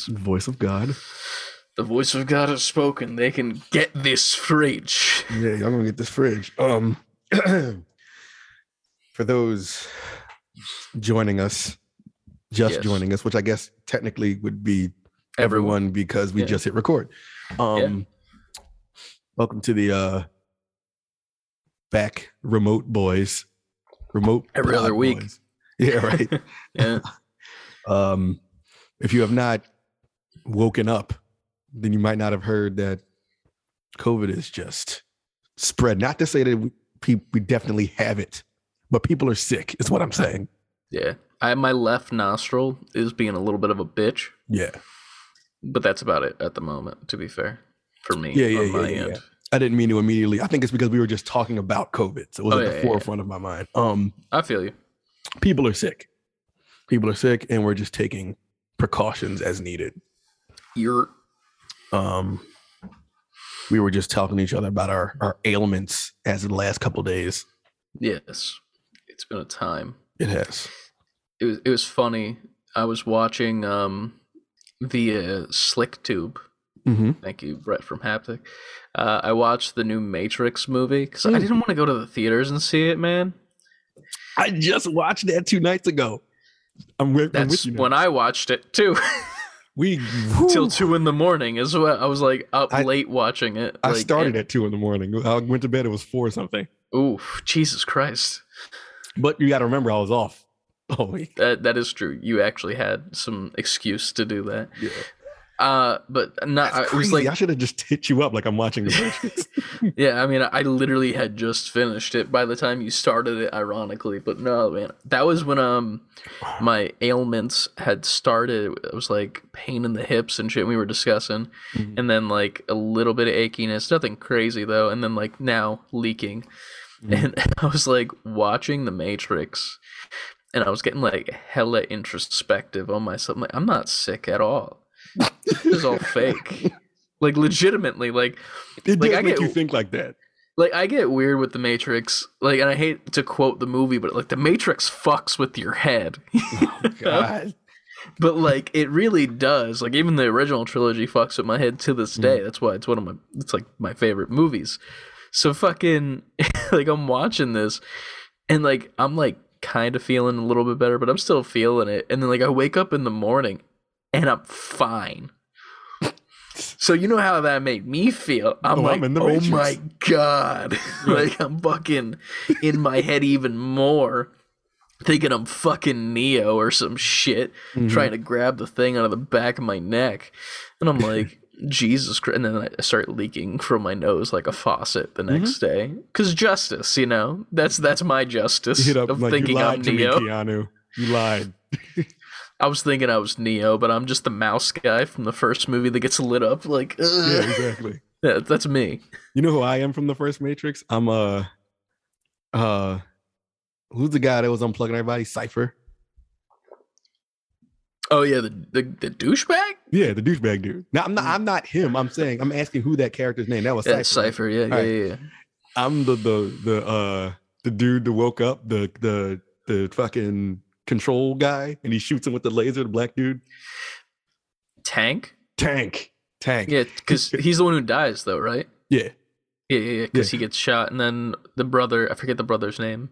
says. Voice of God. The voice of God has spoken. They can get this fridge. Yeah, y'all gonna get this fridge. For those joining us, joining us, which I guess technically would be everyone because we just hit record. Welcome to the back remote boys. Remote every other week. Boys. Yeah, right. Yeah. If you have not woken up, then you might not have heard that COVID is just spread. Not to say that we definitely have it, but people are sick is what I'm saying. Yeah. My left nostril is being a little bit of a bitch. Yeah. But that's about it at the moment, to be fair, for me. Yeah, on my end. I didn't mean to immediately. I think it's because we were just talking about COVID. So it was at the forefront of my mind. I feel you. People are sick. People are sick, and we're just taking precautions as needed. We were just talking to each other about our ailments as of the last couple of days. Yes, it's been a time. It has. It was funny. I was watching the Slick Tube. Mm-hmm. Thank you, Brett from Haptic. I watched the new Matrix movie because I didn't want to go to the theaters and see it, man. I just watched that 2 nights ago. That's when I watched it too. Till 2 a.m. as well. I was like up late watching it. I started at 2 a.m. I went to bed. It was 4 or something. Oof, Jesus Christ! But you got to remember, I was off all week. That is true. You actually had some excuse to do that. Yeah. But not. That's crazy. I should have just hit you up like I'm watching the Matrix. Yeah, I mean, I literally had just finished it by the time you started it, ironically. But no, man, that was when my ailments had started. It was like pain in the hips and shit we were discussing, and then like a little bit of achiness, nothing crazy though, and then like now leaking, and I was like watching the Matrix. And I was getting like hella introspective on myself. I'm like, I'm not sick at all. This is all fake. Like legitimately, like it does make you think like that. Like I get weird with the Matrix. Like, and I hate to quote the movie, but like the Matrix fucks with your head. Oh, God. But like it really does. Like even the original trilogy fucks with my head to this day. That's why it's it's like my favorite movies. So fucking like I'm watching this and like I'm like kind of feeling a little bit better, but I'm still feeling it. And then like I wake up in the morning and I'm fine. So you know how that made me feel. I'm my God. Like I'm fucking in my head even more, thinking I'm fucking Neo or some shit, trying to grab the thing out of the back of my neck. And I'm like, Jesus Christ. And then I start leaking from my nose like a faucet the next day. Because justice, you know? That's my justice of thinking I'm Neo. You lied to me, Keanu. You lied. I was thinking I was Neo, but I'm just the mouse guy from the first movie that gets lit up. Like, yeah, exactly. Yeah, that's me. You know who I am from the first Matrix? I'm who's the guy that was unplugging everybody? Cypher. Oh yeah, the douchebag. Yeah, the douchebag dude. No, I'm not him. I'm saying I'm asking who that character's name. That was Cypher. Yeah. I'm the dude that woke up the fucking control guy, and he shoots him with the laser, the black dude. Tank. Yeah, because he's the one who dies though, right? Yeah. Because he gets shot, and then the brother, I forget the brother's name.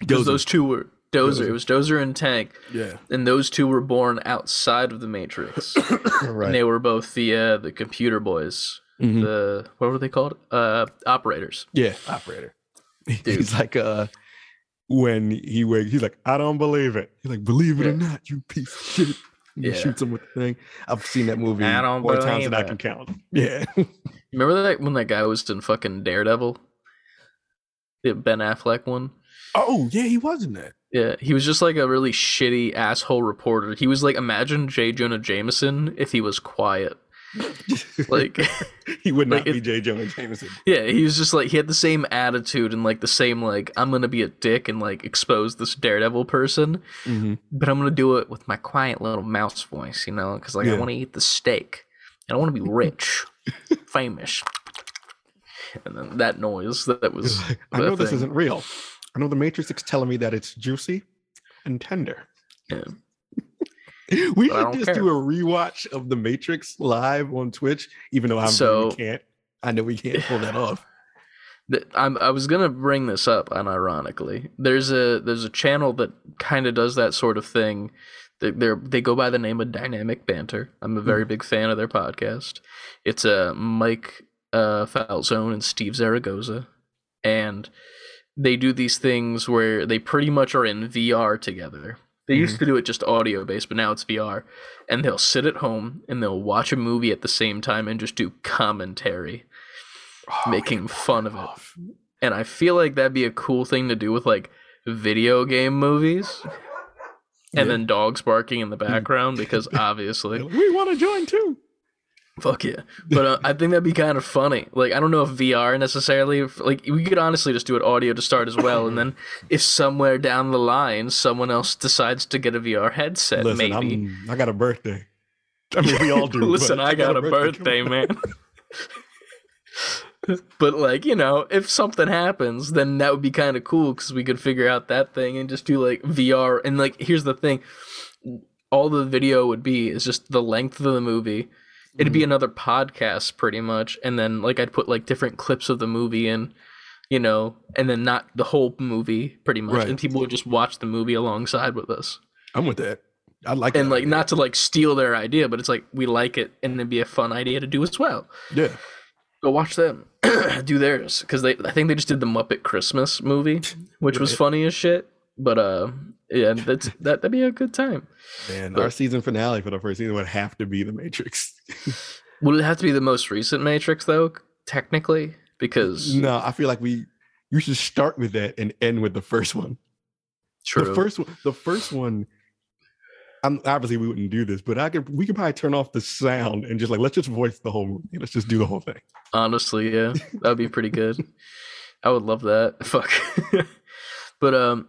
Because those two were Dozer. It was Dozer and Tank. Yeah. And those two were born outside of the Matrix. Right. And they were both the computer boys. Mm-hmm. The what were they called? Operators. Yeah, operator. Dude. He's like when he wakes, he's like, I don't believe it. He's like, believe it or not, you piece of shit. He shoots him with the thing. I've seen that movie more times than I can count. Yeah. Remember that when that guy was in fucking Daredevil? The Ben Affleck one? Oh, yeah, he was in that. Yeah, he was just like a really shitty asshole reporter. He was like, imagine J. Jonah Jameson if he was quiet. Like he would not be J. Jonah Jameson. Yeah, he was just like he had the same attitude and like the same like I'm gonna be a dick and like expose this Daredevil person, but I'm gonna do it with my quiet little mouse voice, you know, because like I want to eat the steak and I want to be rich, famous, and then that noise that was. Like, I know this isn't real. I know the Matrix is telling me that it's juicy and tender. Yeah. We should just do a rewatch of The Matrix live on Twitch, even though I know we can't pull that off. I was gonna bring this up, unironically. There's a channel that kind of does that sort of thing. They go by the name of Dynamic Banter. I'm a very big fan of their podcast. It's Mike Falzone and Steve Zaragoza, and they do these things where they pretty much are in VR together. They used to do it just audio based, but now it's VR. And they'll sit at home and they'll watch a movie at the same time and just do commentary, making fun of it. And I feel like that'd be a cool thing to do with like video game movies. And then dogs barking in the background because obviously we want to join too. Fuck yeah. But I think that'd be kind of funny. Like, I don't know if VR necessarily, like, we could honestly just do it audio to start as well. And then if somewhere down the line, someone else decides to get a VR headset, listen, maybe. I got a birthday. I mean, we all do. Listen, I got a birthday, man. But, like, you know, if something happens, then that would be kind of cool because we could figure out that thing and just do, like, VR. And, like, here's the thing. All the video would be is just the length of the movie. It'd be another podcast pretty much. And then like I'd put like different clips of the movie in, you know, and then not the whole movie pretty much. Right. And people would just watch the movie alongside with us. I'm with that. I like it. And like not to like steal their idea, but it's like we like it and it'd be a fun idea to do as well. Yeah. Go watch them do theirs. Because I think they just did the Muppet Christmas movie, which was funny as shit. But yeah, that'd be a good time. Man, our season finale for the first season would have to be The Matrix. Would it have to be the most recent Matrix though? Technically, because no, I feel like you should start with that and end with the first one. True. The first one. Obviously we wouldn't do this, but we could probably turn off the sound and just like let's just voice the whole movie. Let's just do the whole thing. Honestly, yeah, that'd be pretty good. I would love that. Fuck. But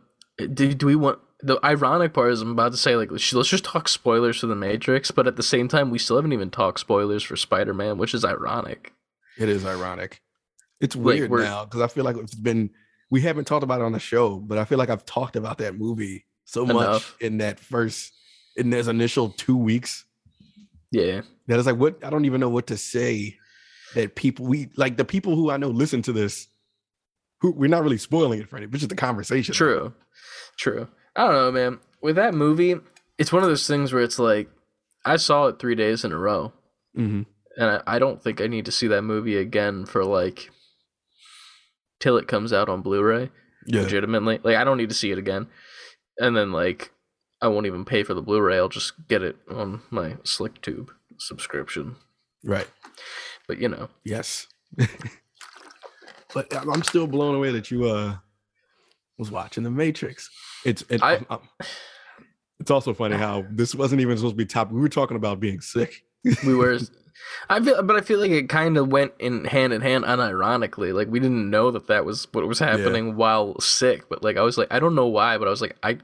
do we want? The ironic part is I'm about to say, like, let's just talk spoilers for The Matrix, but at the same time, we still haven't even talked spoilers for Spider-Man, which is ironic. It is ironic. It's weird like now because I feel like we haven't talked about it on the show, but I feel like I've talked about that movie so much in those initial 2 weeks. Yeah. That is like, I don't even know what to say that the people who I know listen to this, who we're not really spoiling it for anybody, but just the conversation. True. I don't know, man. With that movie, it's one of those things where it's like, I saw it 3 days in a row. Mm-hmm. And I don't think I need to see that movie again for like, till it comes out on Blu-ray. Yeah. Legitimately. Like, I don't need to see it again. And then like, I won't even pay for the Blu-ray. I'll just get it on my SlickTube subscription. Right. But you know. Yes. But I'm still blown away that you was watching The Matrix. It's also funny how this wasn't even supposed to be top. We were talking about being sick. We were. I feel like it kind of went hand in hand, unironically. Like we didn't know that was what was happening while sick. But like I was like, I don't know why, but I was like, I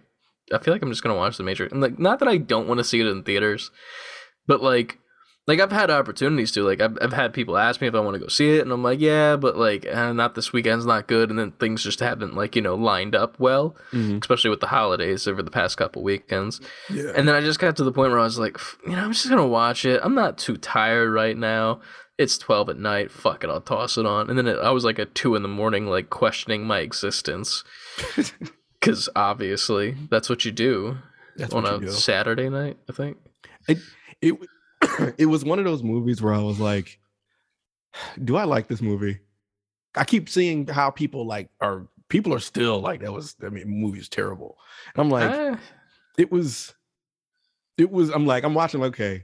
feel like I'm just gonna watch The Matrix. And like, not that I don't want to see it in theaters, but like I've had opportunities to. Like I've had people ask me if I want to go see it, and I'm like, yeah, but like not this weekend's not good, and then things just haven't like you know lined up well, especially with the holidays over the past couple weekends. Yeah. And then I just got to the point where I was like, you know, I'm just gonna watch it. I'm not too tired right now. It's 12 at night. Fuck it, I'll toss it on. And then I was like at 2 a.m, like questioning my existence, because obviously that's what you do Saturday night. I think It was one of those movies where I was like, do I like this movie? I keep seeing how people are still like, movie's terrible. And I'm like, I'm watching, okay,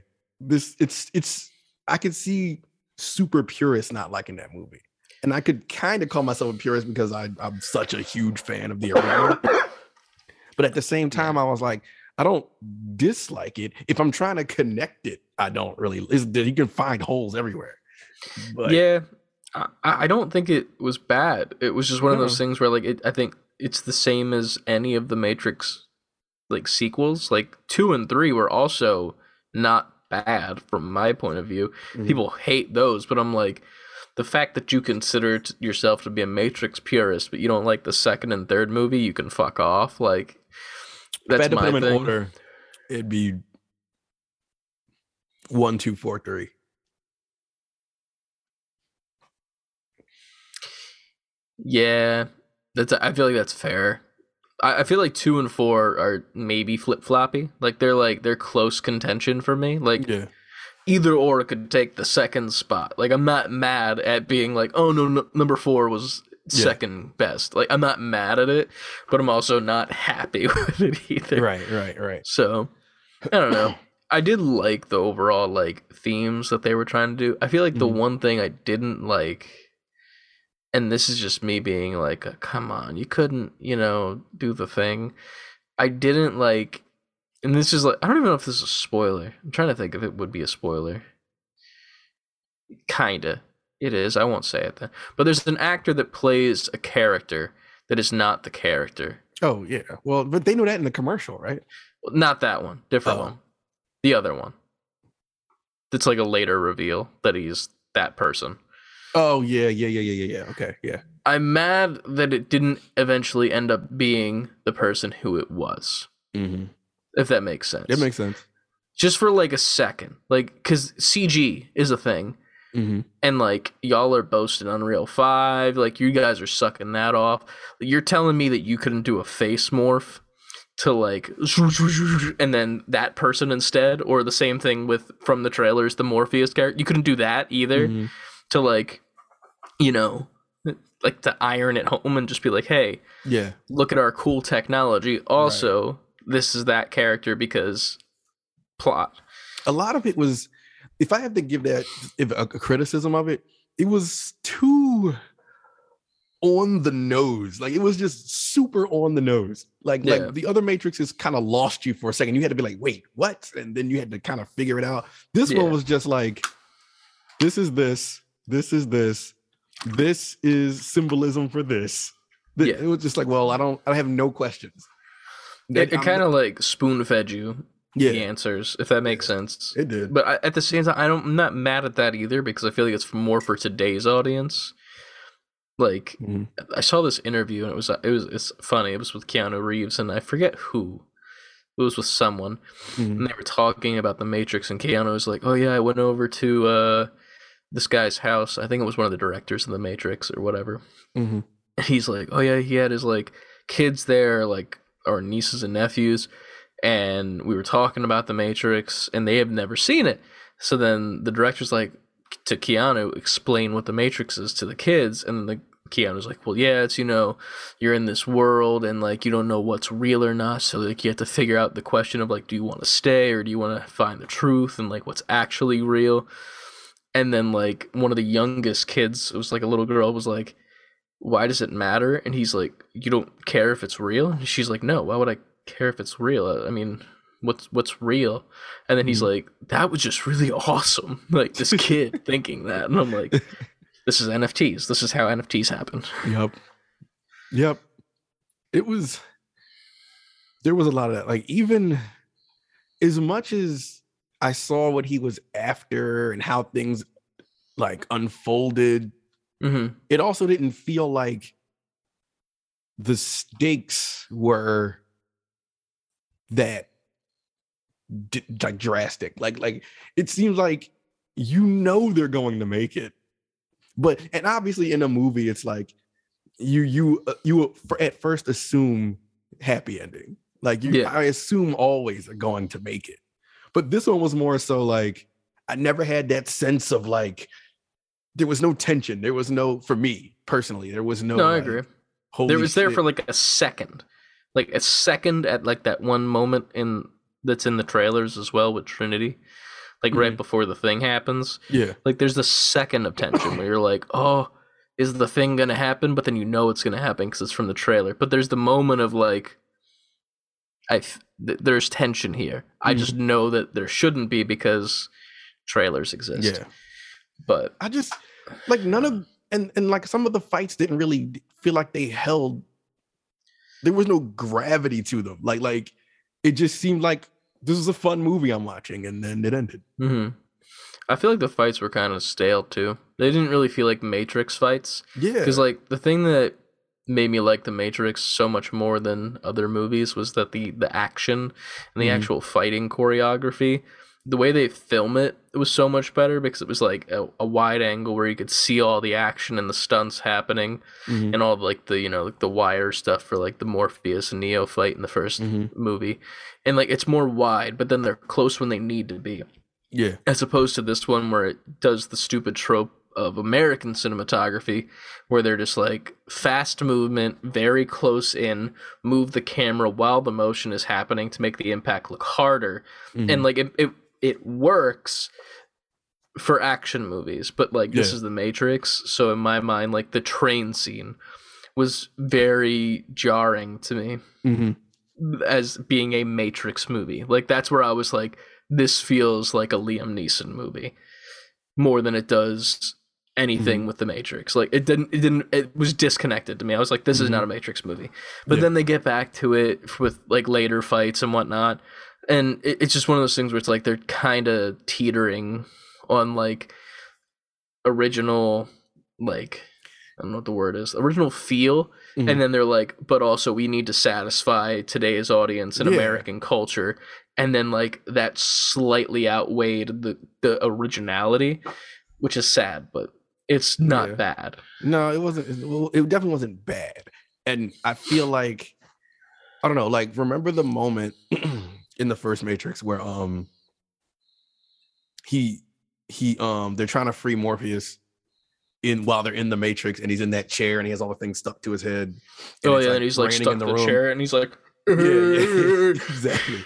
I could see super purists not liking that movie. And I could kind of call myself a purist because I'm such a huge fan of the original. But at the same time, I was like, I don't dislike it. If I'm trying to connect it, I don't really. You can find holes everywhere. But yeah, I don't think it was bad. It was just one of those things where, like, I think it's the same as any of the Matrix, like sequels. Like 2 and 3 were also not bad from my point of view. Mm-hmm. People hate those, but I'm like, the fact that you consider yourself to be a Matrix purist, but you don't like the 2nd and 3rd movie, you can fuck off. Like. That's if I had to put them in order, it'd be 1, 2, 4, 3. Yeah, that's. I feel like that's fair. I feel like 2 and 4 are maybe flip floppy. Like they're close contention for me. Like yeah. Either or could take the second spot. Like I'm not mad at being like, oh no, no number 4 was second best. Like I'm not mad at it, but I'm also not happy with it either. Right. So I don't know. I did like the overall like themes that they were trying to do. I feel like the one thing I didn't like. And this is just me being like, come on, you couldn't, you know, do the thing. I didn't like, and this is like, I don't even know if this is a spoiler. I'm trying to think if it would be a spoiler. Kinda. It is. I won't say it then. But there's an actor that plays a character that is not the character. Oh, yeah. Well, but they know that in the commercial, right? Not that one. Different one. The other one. It's like a later reveal that he's that person. Oh, yeah. Okay, yeah. I'm mad that it didn't eventually end up being the person who it was. Mm-hmm. If that makes sense. It makes sense. Just for like a second. Like, because CG is a thing. Mm-hmm. And like, y'all are boasting Unreal 5. Like, you guys are sucking that off. You're telling me that you couldn't do a face morph to like, and then that person instead? Or the same thing with, from the trailers, the Morpheus character. You couldn't do that either? Mm-hmm. To like, you know, like to iron it home and just be like, hey, yeah, look at our cool technology. Also, This is that character because plot. A lot of it was, if I have to give that a criticism of it, it was too on the nose. Like it was just super on the nose. Like the other Matrixes kind of lost you for a second. You had to be like, wait, what? And then you had to kind of figure it out. This one was just like, this is symbolism for this. It was just like, well, I have no questions. It kind of like spoon fed you the answers, if that makes sense. It did. But at the same time, I'm not mad at that either because I feel like it's more for today's audience. Like I saw this interview and it's funny. It was with Keanu Reeves and I forget who. It was with someone and they were talking about the Matrix and Keanu was like, oh yeah, I went over to this guy's house. I think it was one of the directors of the Matrix or whatever. Mm-hmm. And he's like, oh yeah, he had his like kids there, like our nieces and nephews. And we were talking about the Matrix and they have never seen it. So then the director's like to Keanu, explain what the Matrix is to the kids. And then Keanu's like, well, yeah, it's, you know, you're in this world and like, you don't know what's real or not. So like you have to figure out the question of like, do you want to stay or do you want to find the truth and like what's actually real? And then, like, one of the youngest kids, it was like a little girl, was like, why does it matter? And he's like, you don't care if it's real? And she's like, no, why would I care if it's real? I mean, what's real? And then he's like, that was just really awesome. Like, this kid thinking that. And I'm like, this is NFTs. This is how NFTs happen. Yep. There was a lot of that. Like, even as much as I saw what he was after and how things like unfolded. Mm-hmm. It also didn't feel like the stakes were that like drastic. Like it seems like, you know, they're going to make it, and obviously in a movie, it's like you at first assume happy ending. Like I assume always are going to make it. But this one was more so like, I never had that sense of like, there was no tension. There was no, for me personally, there was no. No, I agree. There was there for like a second at like that one moment that's in the trailers as well with Trinity, like right before the thing happens. Yeah. Like there's the second of tension where you're like, oh, is the thing going to happen? But then you know it's going to happen because it's from the trailer. But there's the moment of like, there's tension here. I just know that there shouldn't be because trailers exist. Yeah. But I just like none of and like some of the fights didn't really feel like they held. There was no gravity to them. Like it just seemed like this was a fun movie I'm watching, and then it ended. Mm-hmm. I feel like the fights were kind of stale too. They didn't really feel like Matrix fights. Yeah. Because like the thing that made me like the Matrix so much more than other movies was that the action and the actual fighting choreography the way they film it, it was so much better because it was like a wide angle where you could see all the action and the stunts happening, mm-hmm. and all like the, you know, like the wire stuff for like the Morpheus and Neo fight in the first mm-hmm. movie, and like it's more wide, but then they're close when they need to be. Yeah. As opposed to this one where it does the stupid trope of American cinematography where they're just like fast movement, very close in, move the camera while the motion is happening to make the impact look harder. Mm-hmm. And like it works for action movies, but like this is the Matrix. So in my mind, like the train scene was very jarring to me mm-hmm. as being a Matrix movie. Like that's where I was like, this feels like a Liam Neeson movie more than it does anything mm-hmm. with the Matrix. Like it was disconnected to me. I was like, this mm-hmm. is not a Matrix movie, but then they get back to it with like later fights and whatnot. And it's just one of those things where it's like, they're kind of teetering on like original, like, I don't know what the word is, original feel. Mm-hmm. And then they're like, but also we need to satisfy today's audience and American culture. And then like that slightly outweighed the originality, which is sad, but it's not bad. No, it wasn't. It definitely wasn't bad. And I feel like, I don't know, like remember the moment in the first Matrix where he they're trying to free Morpheus while they're in the Matrix, and he's in that chair and he has all the things stuck to his head. And and he's like stuck in the chair and he's like, exactly.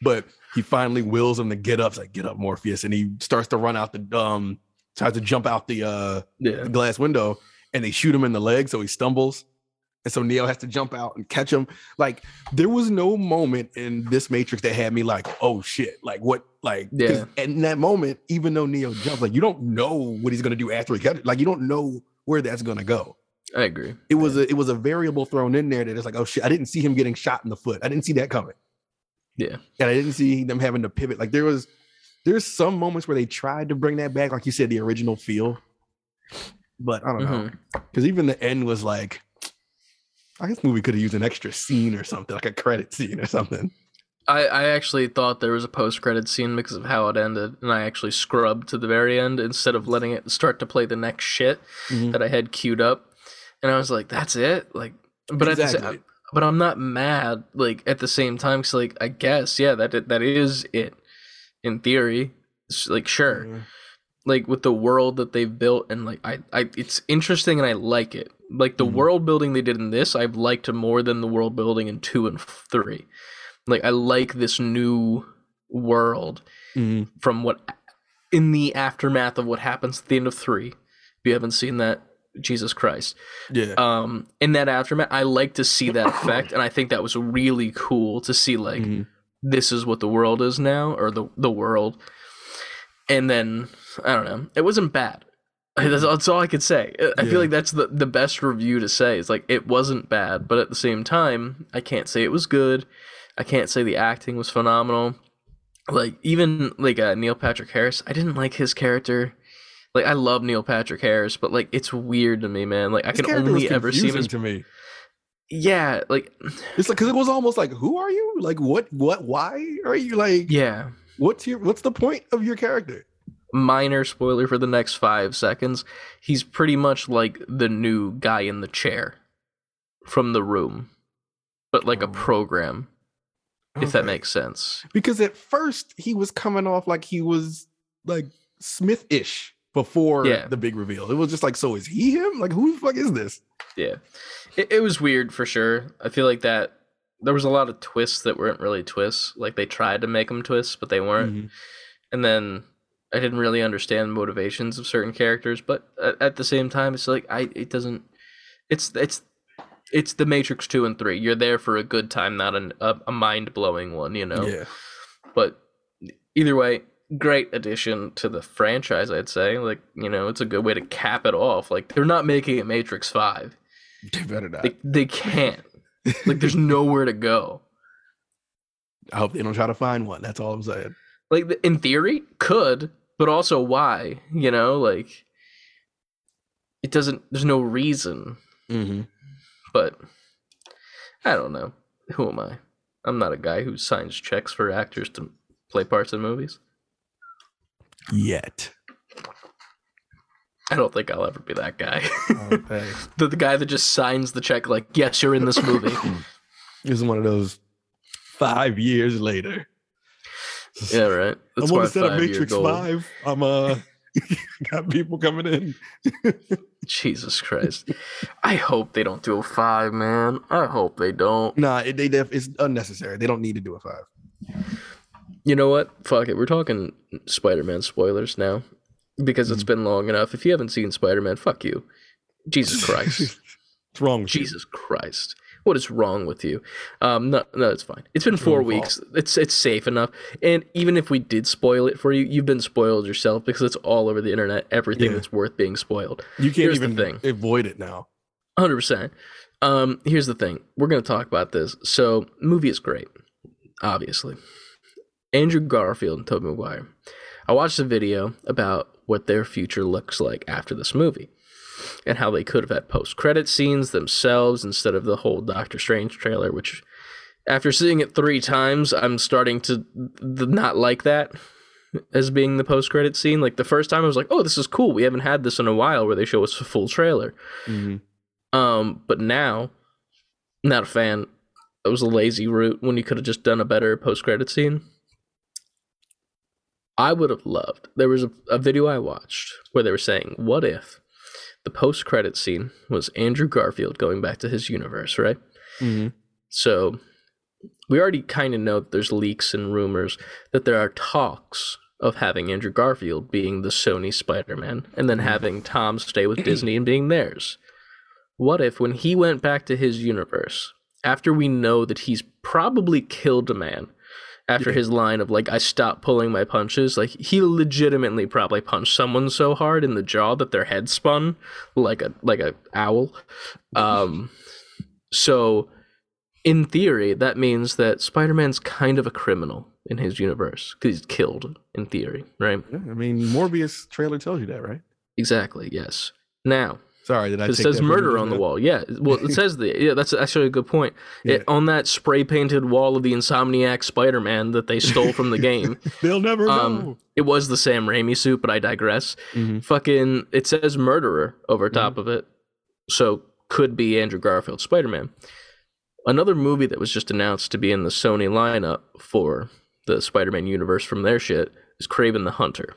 But he finally wills him to get up. It's like, get up, Morpheus. And he starts to run out the, tries to jump out the glass window, and they shoot him in the leg. So he stumbles. And so Neo has to jump out and catch him. Like, there was no moment in this Matrix that had me like, oh shit. Like, what? Like, in that moment, even though Neo jumps, like, you don't know what he's going to do after he catches it. Like, you don't know where that's going to go. I agree. It was a variable thrown in there that is like, oh shit, I didn't see him getting shot in the foot. I didn't see that coming. Yeah. And I didn't see them having to pivot. Like there's some moments where they tried to bring that back, like you said, the original feel. But I don't know. Because even the end was like, I guess movie could have used an extra scene or something, like a credit scene or something. I actually thought there was a post-credit scene because of how it ended, and I actually scrubbed to the very end instead of letting it start to play the next shit that I had queued up. And I was like, that's it? Like, but exactly. But I'm not mad, like, at the same time, because, like, I guess, that is it, in theory. It's like, sure. Mm-hmm. Like, with the world that they've built, and, like, I it's interesting, and I like it. Like, the world building they did in this, I've liked more than the world building in 2 and 3. Like, I like this new world from what, in the aftermath of what happens at the end of 3. If you haven't seen that, Jesus Christ. Yeah. In that aftermath, I like to see that effect, and I think that was really cool to see, like, this is what the world is now, or the world. And then, I don't know. It wasn't bad. That's all I could say. I feel like that's the best review to say. It's like, it wasn't bad, but at the same time, I can't say it was good. I can't say the acting was phenomenal. Like, even, like, Neil Patrick Harris, I didn't like his character. Like, I love Neil Patrick Harris, but, like, it's weird to me, man. Like, I can only ever see him as... to me. Yeah, like... It's like, because it was almost like, who are you? Like, what, why are you, like... Yeah. What's the point of your character? Minor spoiler for the next 5 seconds. He's pretty much, like, the new guy in the chair from The Room, but, like, a program, if that makes sense. Because at first, he was coming off like he was, like, Smith-ish. Before the big reveal, it was just like, so is he him? Like, who the fuck is this? Yeah, it was weird for sure. I feel like that there was a lot of twists that weren't really twists. Like, they tried to make them twists, but they weren't. Mm-hmm. And then I didn't really understand the motivations of certain characters. But at the same time, it's like it's the Matrix 2 and 3. You're there for a good time, not a mind blowing one, you know. Yeah. But either way. Great addition to the franchise, I'd say. Like, you know, it's a good way to cap it off. Like, they're not making a Matrix 5. They better not. They can't. Like, there's nowhere to go. I hope they don't try to find one. That's all I'm saying. Like, in theory, could, but also why? You know, like, it doesn't, there's no reason. Mm-hmm. But, I don't know. Who am I? I'm not a guy who signs checks for actors to play parts in movies. yet. I don't think I'll ever be that guy. Okay. The guy that just signs the check like, yes, you're in this movie. It's one of those 5 years later. Yeah, right. That's I want to set a Matrix 5. I'm got people coming in. Jesus Christ. I hope they don't do a 5, man. I hope they don't. Nah, it's unnecessary. They don't need to do a 5. You know what? Fuck it. We're talking Spider-Man spoilers now because it's been long enough. If you haven't seen Spider-Man, fuck you. Jesus Christ. What's wrong with Jesus you? Christ. What is wrong with you? No, it's fine. It's been 4 weeks. It's safe enough. And even if we did spoil it for you, you've been spoiled yourself because it's all over the internet. Everything that's worth being spoiled. You can't even avoid it now. 100%. Here's the thing. We're going to talk about this. So, movie is great, obviously. Andrew Garfield and Tobey Maguire. I watched a video about what their future looks like after this movie, and how they could have had post-credit scenes themselves instead of the whole Doctor Strange trailer, which after seeing it 3 times, I'm starting to not like that as being the post-credit scene. Like the first time I was like, oh, this is cool. We haven't had this in a while where they show us a full trailer. Mm-hmm. But now, not a fan. It was a lazy route when you could have just done a better post-credit scene. I would have loved. There was a video I watched where they were saying, what if the post-credit scene was Andrew Garfield going back to his universe, right? Mm-hmm. So we already kind of know that there's leaks and rumors that there are talks of having Andrew Garfield being the Sony Spider-Man and then having Tom stay with Disney and being theirs. What if when he went back to his universe, after we know that he's probably killed a man, after his line of, like, I stopped pulling my punches, like, he legitimately probably punched someone so hard in the jaw that their head spun like a owl. So, in theory, that means that Spider-Man's kind of a criminal in his universe, because he's killed, in theory, right? Yeah, I mean, Morbius trailer tells you that, right? Exactly, yes. Now... Sorry, did I take that? It says murder on the wall. Yeah, well, it says that. Yeah, that's actually a good point. Yeah. On that spray-painted wall of the Insomniac Spider-Man that they stole from the game. They'll never know. It was the Sam Raimi suit, but I digress. Mm-hmm. Fucking, it says murderer over top of it. So, could be Andrew Garfield's Spider-Man. Another movie that was just announced to be in the Sony lineup for the Spider-Man universe from their shit is Kraven the Hunter.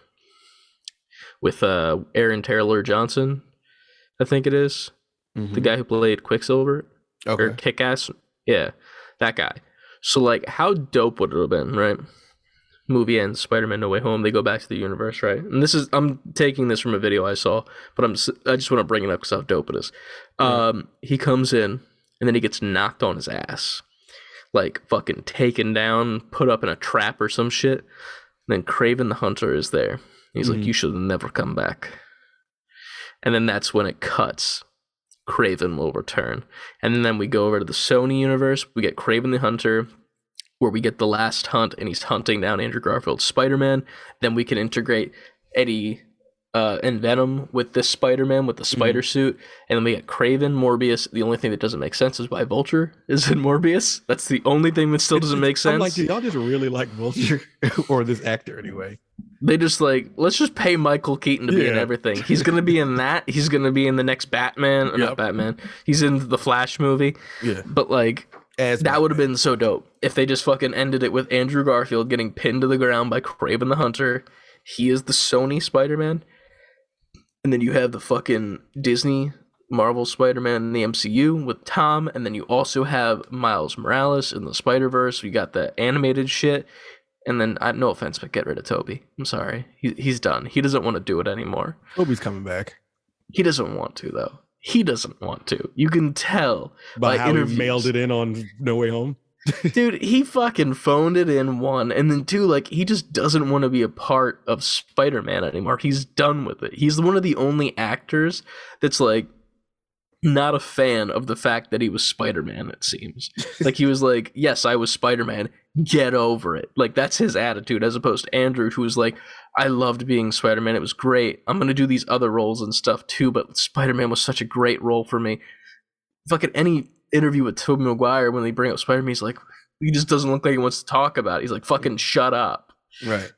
With Aaron Taylor Johnson. I think it is. Mm-hmm. The guy who played Quicksilver or Kick-Ass. Yeah, that guy. So, like, how dope would it have been, right? Movie ends, Spider-Man No Way Home, they go back to the universe, right? And this is, I'm taking this from a video I saw, but I just want to bring it up because how dope it is. He comes in, and then he gets knocked on his ass. Like, fucking taken down, put up in a trap or some shit. And then Kraven the Hunter is there. He's like, you should have never come back. And then that's when it cuts. Kraven will return. And then we go over to the Sony universe. We get Kraven the Hunter, where we get the last hunt, and he's hunting down Andrew Garfield's Spider-Man. Then we can integrate Eddie and Venom with this Spider-Man, with the spider suit. And then we get Kraven, Morbius. The only thing that doesn't make sense is why Vulture is in Morbius. That's the only thing that still doesn't make sense. I'm like, do y'all just really like Vulture? Or this actor, anyway? They just like, let's just pay Michael Keaton to be in everything. He's going to be in that. He's going to be in the next Batman. Or not Batman. He's in the Flash movie. Yeah. But like, that would have been so dope if they just fucking ended it with Andrew Garfield getting pinned to the ground by Kraven the Hunter. He is the Sony Spider-Man. And then you have the fucking Disney Marvel Spider-Man in the MCU with Tom. And then you also have Miles Morales in the Spider-Verse. You got the animated shit. And then, no offense, but get rid of Toby. I'm sorry. He's done. He doesn't want to do it anymore. Toby's coming back. He doesn't want to, though. He doesn't want to. You can tell by how he mailed it in on No Way Home. Dude, he fucking phoned it in, 1, and then 2, like, he just doesn't want to be a part of Spider-Man anymore. He's done with it. He's one of the only actors that's, like, not a fan of the fact that he was Spider-Man, it seems. Like, he was like, yes, I was Spider-Man. Get over it. Like, that's his attitude, as opposed to Andrew, who was like, I loved being Spider-Man. It was great. I'm going to do these other roles and stuff, too, but Spider-Man was such a great role for me. Fucking any interview with Tobey Maguire, when they bring up Spider-Man, he's like, he just doesn't look like he wants to talk about it. He's like, fucking shut up. Right.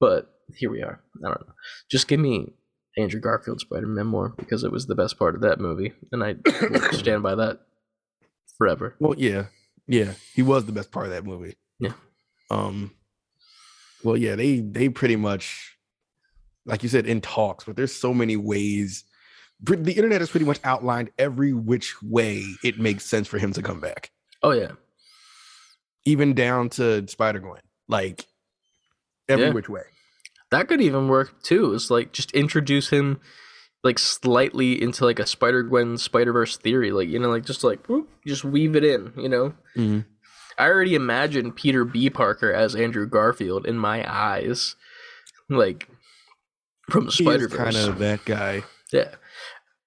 But here we are. I don't know. Just give me Andrew Garfield Spider-Man more, because it was the best part of that movie, and I stand by that forever. Well, yeah, he was the best part of that movie. Yeah. Well, yeah, they pretty much, like you said, in talks, but there's so many ways. The internet has pretty much outlined every which way it makes sense for him to come back. Oh, yeah. Even down to Spider-Gwen, like every which way. That could even work, too. It's like just introduce him like slightly into like a Spider-Gwen, Spider-Verse theory. Like, you know, like whoop, just weave it in, you know? Mm-hmm. I already imagine Peter B. Parker as Andrew Garfield in my eyes, like from Spider-Verse. Kind of that guy. Yeah.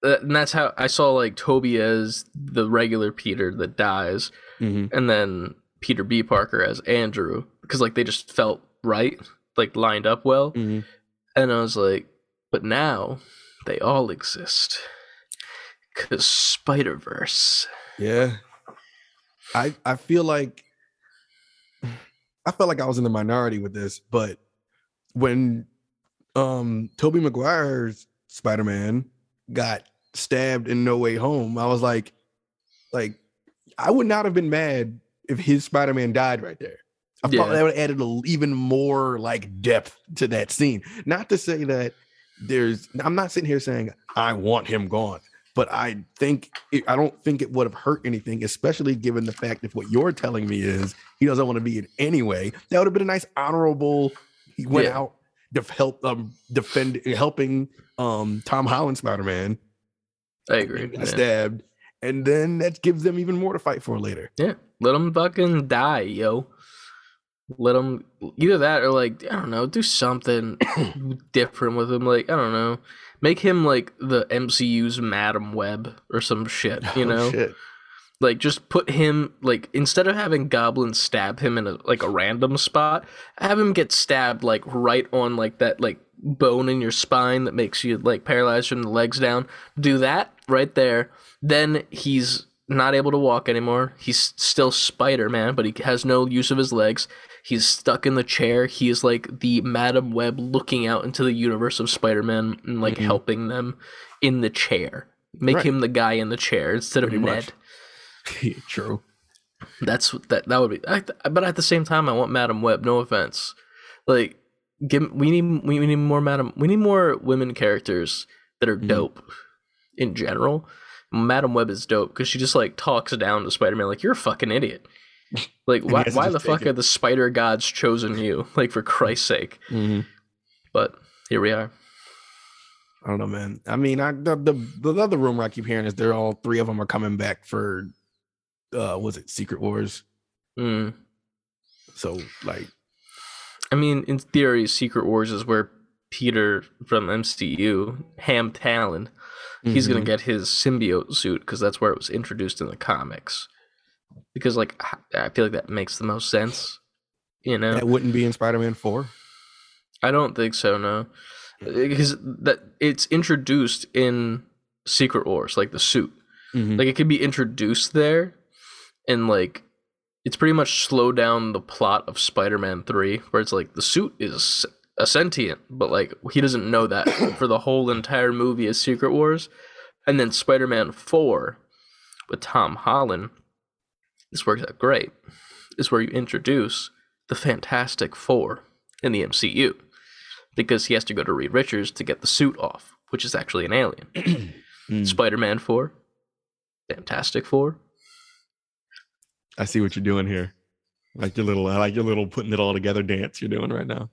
And that's how I saw like Toby as the regular Peter that dies, mm-hmm. and then Peter B. Parker as Andrew, because like they just felt right, like lined up well. Mm-hmm. And I was like, but now they all exist because Spider-Verse. Yeah. I feel like I felt like I was in the minority with this, but when Tobey Maguire's Spider-Man got stabbed in No Way Home, I was like I would not have been mad if his Spider-Man died right there. I thought that would have added even more like depth to that scene. Not to say that I'm not sitting here saying I want him gone, but I don't think it would have hurt anything, especially given the fact if what you're telling me is he doesn't want to be in any way. That would have been a nice honorable. He went out to help helping Tom Holland Spider-Man. I agree. Stabbed. And then that gives them even more to fight for later. Yeah. Let them fucking die, yo. Let them, either that or like, I don't know, do something different with him. Like, I don't know. Make him like the MCU's Madam Web or some shit, you know? Shit. Like, just put him, like, instead of having Goblin stab him in a random spot, have him get stabbed, like, right on, like, that, like, bone in your spine that makes you, like, paralyzed from the legs down. Do that right there. Then he's not able to walk anymore. He's still Spider-Man, but he has no use of his legs. He's stuck in the chair. He is, like, the Madam Web looking out into the universe of Spider-Man and, like, mm-hmm. helping them in the chair. Make him the guy in the chair instead of Ned. Yeah, true. That's that would be. But at the same time, I want Madam Web. No offense. Like, we need more Madam. We need more women characters that are dope in general. Madam Web is dope because she just like talks down to Spider-Man like, you're a fucking idiot. Like, why the fuck are the spider gods chosen you? Like, for Christ's sake. Mm-hmm. But here we are. I don't know, man. I mean, the other rumor I keep hearing is they're all three of them are coming back for. Was it Secret Wars? So, like, I mean, in theory, Secret Wars is where Peter from MCU, Ham Talon, he's gonna get his symbiote suit, because that's where it was introduced in the comics. Because, like, I feel like that makes the most sense. You know, that wouldn't be in Spider-Man 4. I don't think so. No, because that it's introduced in Secret Wars, like the suit. Mm-hmm. Like, it could be introduced there. And, like, it's pretty much slowed down the plot of Spider-Man 3, where it's like the suit is a sentient, but, like, he doesn't know that for the whole entire movie is Secret Wars. And then Spider-Man 4 with Tom Holland, this works out great. It's where you introduce the Fantastic Four in the MCU, because he has to go to Reed Richards to get the suit off, which is actually an alien. Spider-Man 4, Fantastic Four. I see what you're doing here. I like your little putting it all together dance you're doing right now.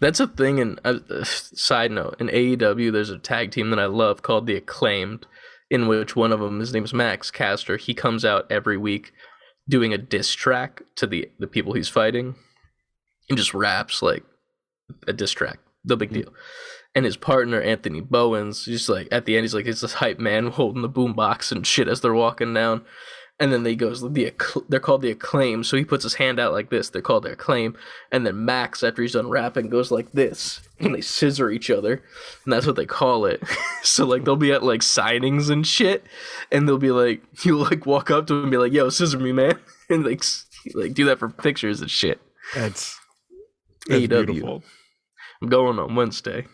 That's a thing. And side note, in AEW, there's a tag team that I love called the Acclaimed, in which one of them, his name is Max Caster. He comes out every week doing a diss track to the people he's fighting, and just raps like a diss track. No big deal. And his partner, Anthony Bowens, just like at the end, he's this hype man holding the boombox and shit as they're walking down. And then they're called the Acclaim. So he puts his hand out like this. They're called the Acclaim. And then Max, after he's done rapping, goes like this. And they scissor each other. And that's what they call it. So, like, they'll be at, like, signings and shit. And they'll be like, he'll, like, walk up to him and be like, yo, scissor me, man. And, like, do that for pictures and shit. That's AEW. Beautiful. I'm going on Wednesday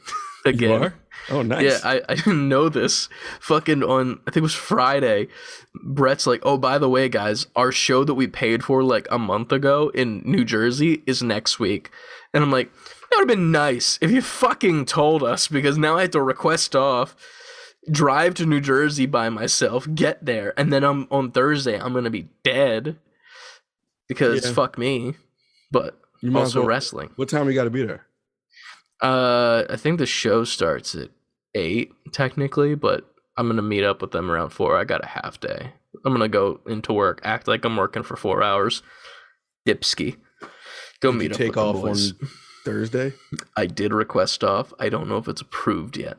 again. You are? Oh, nice. Yeah, I didn't know this. Fucking on, I think it was Friday, Brett's like, oh, by the way, guys, our show that we paid for like a month ago in New Jersey is next week. And I'm like, that would have been nice if you fucking told us, because now I have to request off, drive to New Jersey by myself, get there, and then I'm on Thursday, I'm going to be dead because fuck me. But you also wrestling. What time we got to be there? I think the show starts at 8 technically, but I'm going to meet up with them around 4. I got a half day. I'm going to go into work, act like I'm working for 4 hours. Dipski. Go meet up with the boys. On Thursday? I did request off. I don't know if it's approved yet.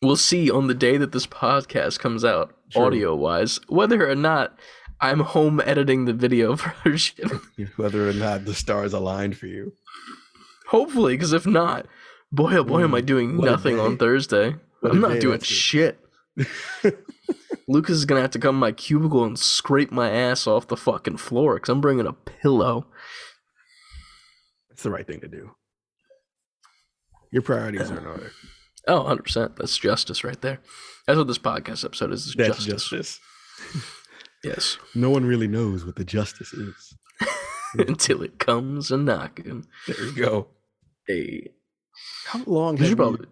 We'll see on the day that this podcast comes out, audio-wise, whether or not I'm home editing the video version. Whether or not the stars aligned for you. Hopefully, because if not, boy, oh boy, am I doing nothing on Thursday. I'm not doing shit. Lucas is going to have to come to my cubicle and scrape my ass off the fucking floor because I'm bringing a pillow. It's the right thing to do. Your priorities are in order. Oh, 100%. That's justice right there. That's what this podcast episode is. That's justice. Yes. No one really knows what the justice is. Until it comes a-knocking. There you go. Hey. How long have you...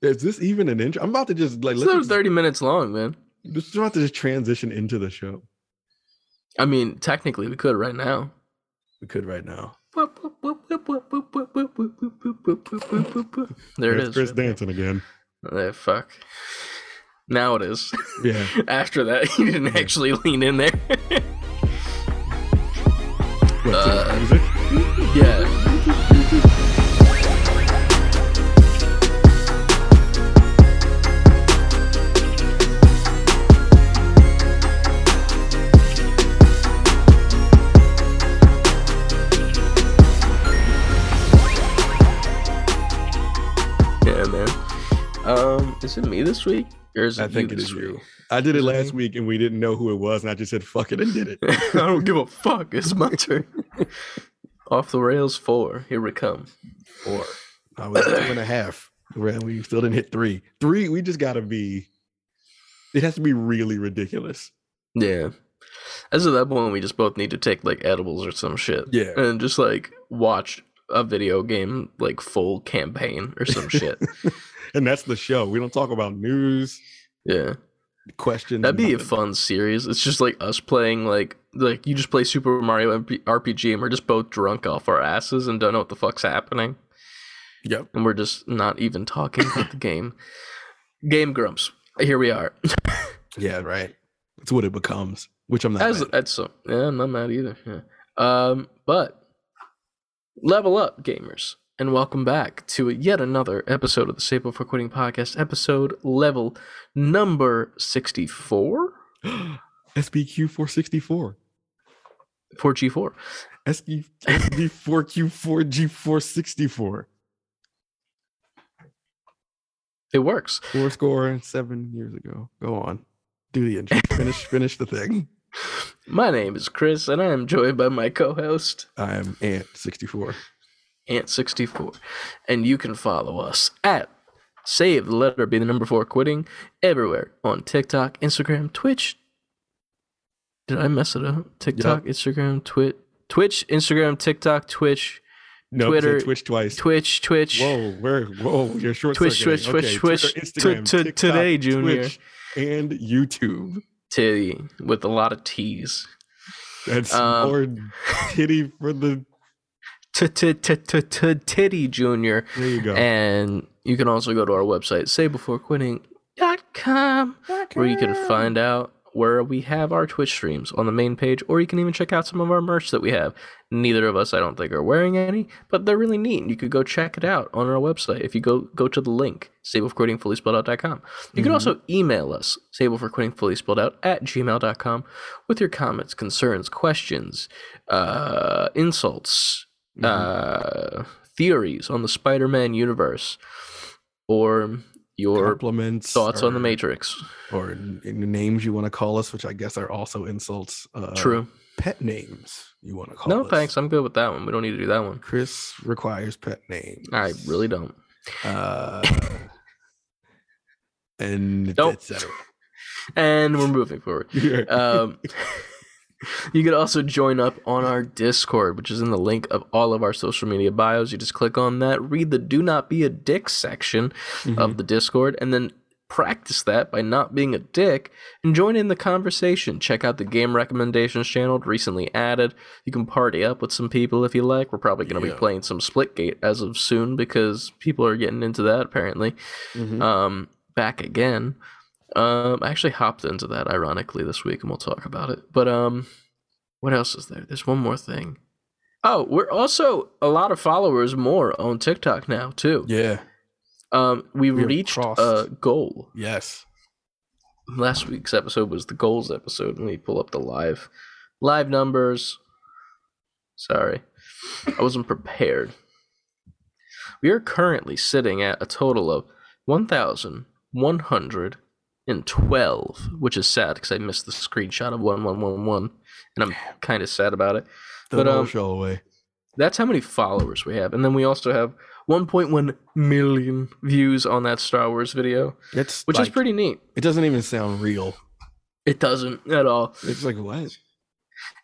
Is this even an intro? I'm about to just... like. It's about 30 minutes long, man. Just about to just transition into the show. I mean, technically, we could right now. We could right now. There it is. Chris dancing again. Oh, fuck. Now it is. Yeah. After that, you didn't actually lean in there. What, music? Yeah. Is it me this week? Or is it I think it is you. I did it last week and we didn't know who it was, and I just said fuck it and did it. I don't give a fuck. It's my turn. Off the rails 4. Here we come. 4. I was 2.5. We still didn't hit 3. 3, we just gotta be. It has to be really ridiculous. Yeah. As of that point, we just both need to take like edibles or some shit. Yeah. And just like watch a video game like full campaign or some shit. And that's the show. We don't talk about news. Yeah. Questions. That'd be a fun series. It's just like us playing like you just play Super Mario RPG and we're just both drunk off our asses and don't know what the fuck's happening. Yep. And we're just not even talking about the game. Game Grumps. Here we are. Yeah, right. That's what it becomes, which I'm not mad at. Yeah, I'm not mad either. Yeah. But level up, gamers. And welcome back to yet another episode of the Save Before Quitting podcast, episode level number 64. SBQ 464. 4G4. SB4Q4G464. It works. 4 years ago. Go on. Do the intro. Finish the thing. My name is Chris, and I am joined by my co-host. I am Ant64. Ant64, and you can follow us at Save the Letter Be the Number 4 Quitting everywhere on TikTok, Instagram, Twitch. Did I mess it up? TikTok, yep. Instagram, Twitch, Instagram, TikTok, Twitch, nope, Twitter, Twitch twice, Twitch. Whoa, you're short. Twitch, Twitter, Instagram, TikTok, today, Junior, Twitch, and YouTube. Titty with a lot of T's. That's more titty for the. Titty Junior. There you go. And you can also go to our website, SaveBeforeQuitting.com, where you can find out where we have our Twitch streams on the main page, or you can even check out some of our merch that we have. Neither of us, I don't think, are wearing any, but they're really neat. You could go check it out on our website if you go to the link, SaveBeforeQuittingFullySpelledOut.com. You can also email us, SaveBeforeQuittingFullySpelledOut@gmail.com, with your comments, concerns, questions, insults, theories on the Spider-Man universe, or your compliments, thoughts on the Matrix, or names you want to call us, which I guess are also insults. True. Pet names you want to call us. No, thanks. I'm good with that one. We don't need to do that one. Chris requires pet names. I really don't. And nope. etc. And we're moving forward. Yeah. You can also join up on our Discord, which is in the link of all of our social media bios. You just click on that, read the Do Not Be a Dick section of the Discord, and then practice that by not being a dick and join in the conversation. Check out the game recommendations channel, recently added. You can party up with some people if you like. We're probably going to be playing some Splitgate as of soon because people are getting into that apparently. Back again. I actually hopped into that ironically this week, and we'll talk about it. But what else is there? There's one more thing. Oh, we're also a lot of followers more on TikTok now too. Yeah. We reached a goal. Yes. Last week's episode was the goals episode. Let me pull up the live numbers. Sorry. I wasn't prepared. We are currently sitting at a total of 1,112, which is sad because I missed the screenshot of 1111, and I'm kind of sad about it. But that's how many followers we have. And then we also have 1.1 million views on that Star Wars video, which is pretty neat. It doesn't even sound real. It doesn't at all. It's like, what?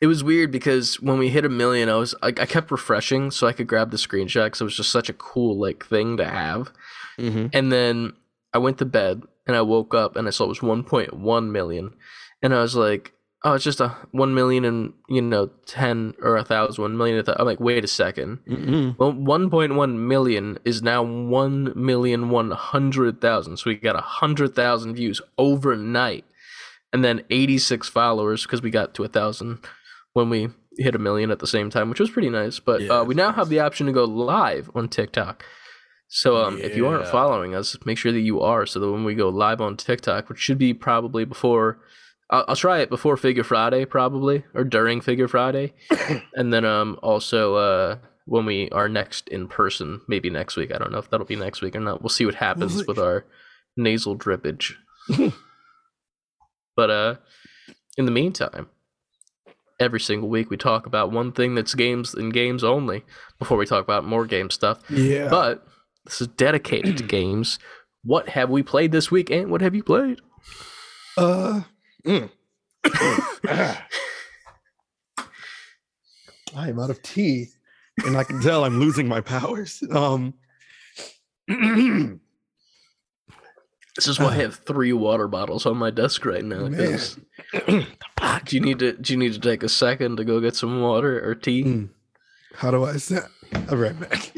It was weird because when we hit 1 million, I kept refreshing so I could grab the screenshot because it was just such a cool thing to have. And then I went to bed and I woke up and I saw it was 1.1 million. And I was like, oh, it's just a 1 million and 10 or 1,000. 1 million. I'm like, wait a second. Well, 1.1 million is now 1,100,000. So we got 100,000 views overnight, and then 86 followers because we got to 1,000 when we hit 1 million at the same time, which was pretty nice. But we now have the option to go live on TikTok. So if you aren't following us, make sure that you are, so that when we go live on TikTok, which should be probably before. I'll try it before Figure Friday, probably, or during Figure Friday, and then also when we are next in person, maybe next week. I don't know if that'll be next week or not. We'll see what happens with our nasal drippage. But in the meantime, every single week we talk about one thing that's games and games only before we talk about more game stuff. Yeah. But this is dedicated to games. What have we played this week, and what have you played? I am out of tea, and I can tell I'm losing my powers. This is why I have 3 water bottles on my desk right now. Do you need to take a second to go get some water or tea? How do I sound? I'll be right back.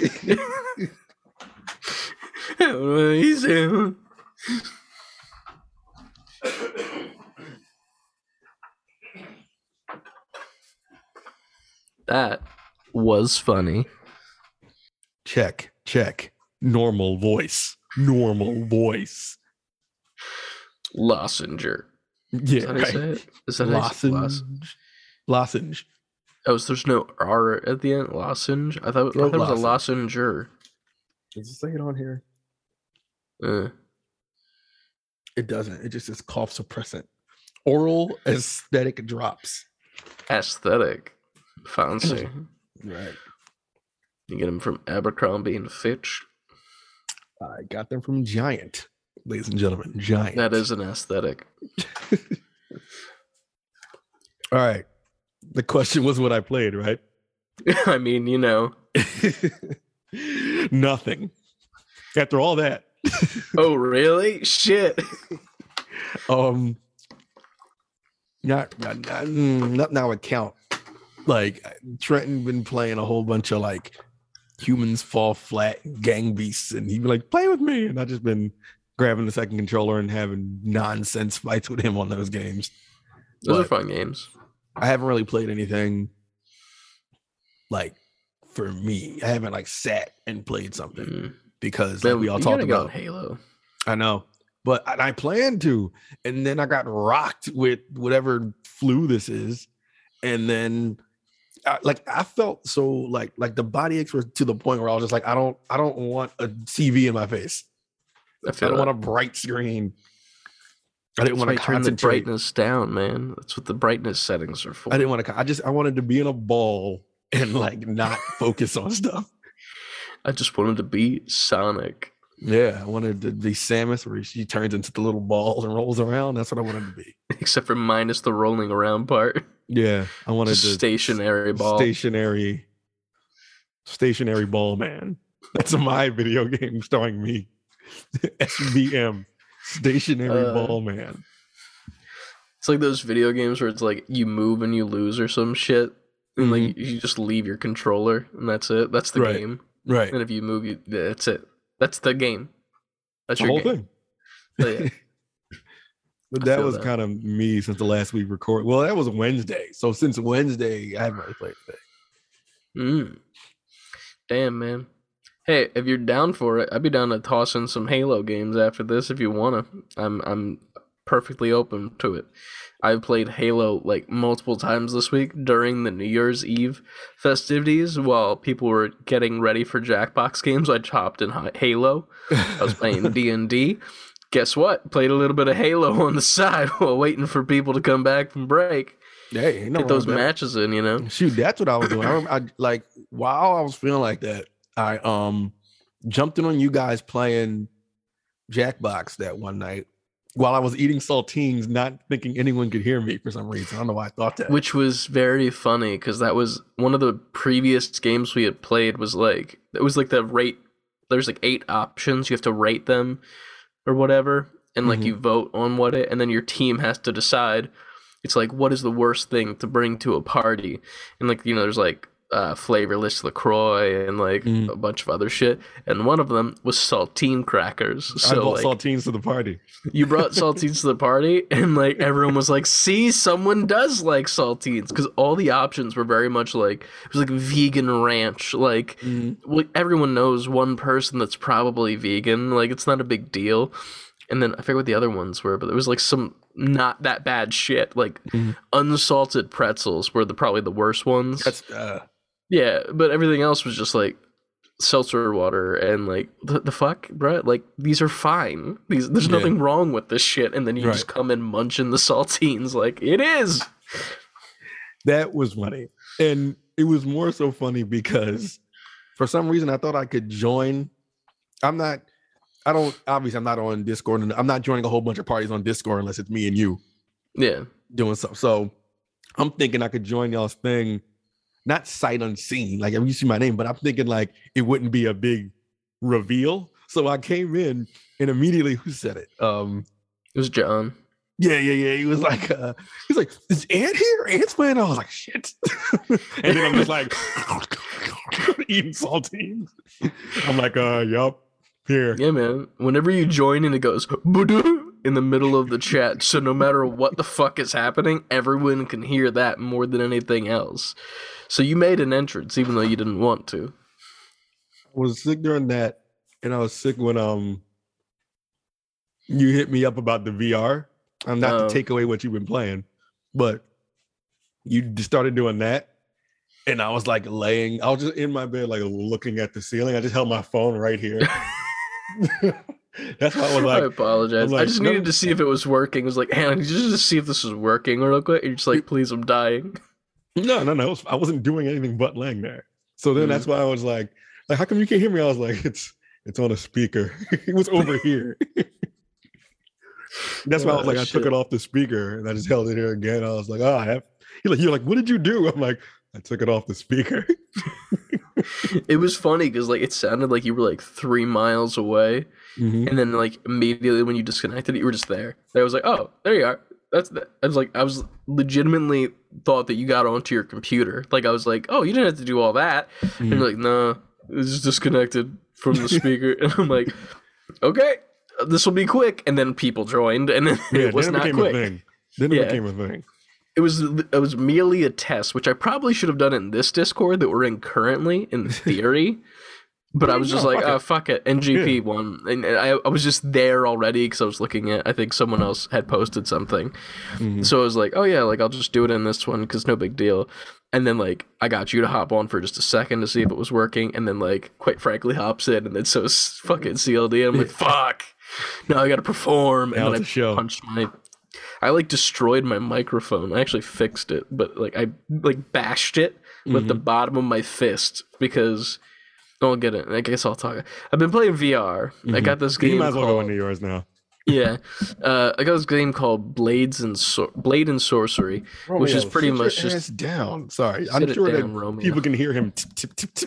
That was funny. Check. Normal voice. Lozenge. Yeah. Is that how you say it? Is that lozenge? Oh, so there's no R at the end? Lozenge? I thought it was a lozenger. Does it say it on here? It doesn't. It just says cough suppressant. Oral aesthetic drops. Aesthetic. Fancy, right? You get them from Abercrombie and Fitch. I got them from Giant, ladies and gentlemen. Giant. That is an aesthetic. All right. The question was what I played, right? I mean, nothing. After all that. Oh, really? Shit. Not now. It count. Like Trenton been playing a whole bunch of Humans Fall Flat, Gang Beasts, and he'd be like, play with me, and I just been grabbing the second controller and having nonsense fights with him on those games. Those are fun games. I haven't really played anything for me. I haven't sat and played something because we all talked about Halo. I know. But I planned to, and then I got rocked with whatever flu this is. And then I felt so like the body aches were to the point where I was just like, I don't want a TV in my face. I don't want a bright screen. I didn't want to concentrate. Turn the brightness down, man. That's what the brightness settings are for. I didn't want to. I wanted to be in a ball and like not focus on stuff. I just wanted to be Sonic. Yeah, I wanted to be Samus, where she turns into the little ball and rolls around. That's what I wanted to be. Except for minus the rolling around part. Yeah, I wanted to stationary ball. Stationary ball man. That's my video game starring me. SBM. Stationary ball man. It's like those video games where it's like you move and you lose or some shit. And like you just leave your controller and that's it. That's the game. Right. And if you move, that's it. That's the game. That's the your whole game. Thing. So, yeah. But that was kind of me since the last week record. Well, that was Wednesday. So since Wednesday, I haven't really played anything. Damn, man. Hey, if you're down for it, I'd be down to toss in some Halo games after this if you wanna. I'm perfectly open to it. I've played Halo like multiple times this week during the New Year's Eve festivities while people were getting ready for Jackbox games. I chopped in Halo. I was playing D&D. Guess what? Played a little bit of Halo on the side while waiting for people to come back from break. Hey, get those matches in, you know? Shoot, that's what I was doing. I like, while I was feeling like that, I jumped in on you guys playing Jackbox that one night. While I was eating saltines, not thinking anyone could hear me for some reason. I don't know why I thought that. Which was very funny because that was one of the previous games we had played was like, it was like the rate, there's like 8 options. You have to rate them or whatever. And like you vote on and then your team has to decide. It's like, what is the worst thing to bring to a party? And like, you know, there's like flavorless LaCroix and like a bunch of other shit, and one of them was saltine crackers. So I brought saltines to the party. You brought saltines to the party, and like everyone was like, "See, someone does like saltines," because all the options were very much like it was like vegan ranch. Like everyone knows one person that's probably vegan. Like it's not a big deal. And then I forget what the other ones were, but it was like some not that bad shit. Like unsalted pretzels were probably the worst ones. That's yeah, but everything else was just like seltzer water and like the fuck, bro. Like these are fine. There's nothing wrong with this shit. And then you just come and munch in the saltines. Like it is. That was funny, and it was more so funny because for some reason I thought I could join. I'm not on Discord, and I'm not joining a whole bunch of parties on Discord unless it's me and you. Yeah, doing stuff. So I'm thinking I could join y'all's thing. Not sight unseen, like you see my name, but I'm thinking like it wouldn't be a big reveal. So I came in and immediately, who said it? It was John. Yeah. He was like, is Ant here? Ant's playing. I was like, shit. And then I'm just like eating saltines. I'm like, yup, here. Yeah, man. Whenever you join and it goes in the middle of the chat, so no matter what the fuck is happening, everyone can hear that more than anything else. So you made an entrance, even though you didn't want to. I was sick during that, and I was sick when you hit me up about the VR. I'm not to take away what you've been playing, but you started doing that, and I was like laying. I was just in my bed, like looking at the ceiling. I just held my phone right here. That's why I was like, I apologize. I just needed to see if it was working. It was like, Hannah, just to see if this is working real quick. And you're just like, please, I'm dying. No. I wasn't doing anything but laying there. So then that's why I was like, how come you can't hear me? I was like, it's on a speaker. It was over here. That's why I was like, I took it off the speaker and I just held it here again. I was like, oh, I have. You're like, what did you do? I'm like, I took it off the speaker. It was funny because like it sounded like you were like 3 miles away, and then like immediately when you disconnected, you were just there. I was like, oh, there you are. I was like, I was legitimately thought that you got onto your computer. Like I was like, oh, you didn't have to do all that. And you're like, no, it was just disconnected from the speaker. And I'm like, okay, this will be quick. And then people joined, and then it was not quick. Then it became a thing. It was merely a test, which I probably should have done in this Discord that we're in currently, in theory. But I was just like, oh, fuck it. NGP won. And I was just there already because I was looking at, I think someone else had posted something. So I was like, oh yeah, like I'll just do it in this one because no big deal. And then like I got you to hop on for just a second to see if it was working. And then like, quite frankly, hops in. And then so fucking CLD. And I'm like, fuck. Now I got to perform. And then I punched my I like destroyed my microphone. I actually fixed it, but like I like bashed it with the bottom of my fist because I'll get it. I guess I'll talk. I've been playing VR. I got this game. You might as well go into yours now. Yeah, I got this game called Blade and Sorcery, Romeo, which is pretty much just ass down. Sorry, I'm sure down, that Romeo. People can hear him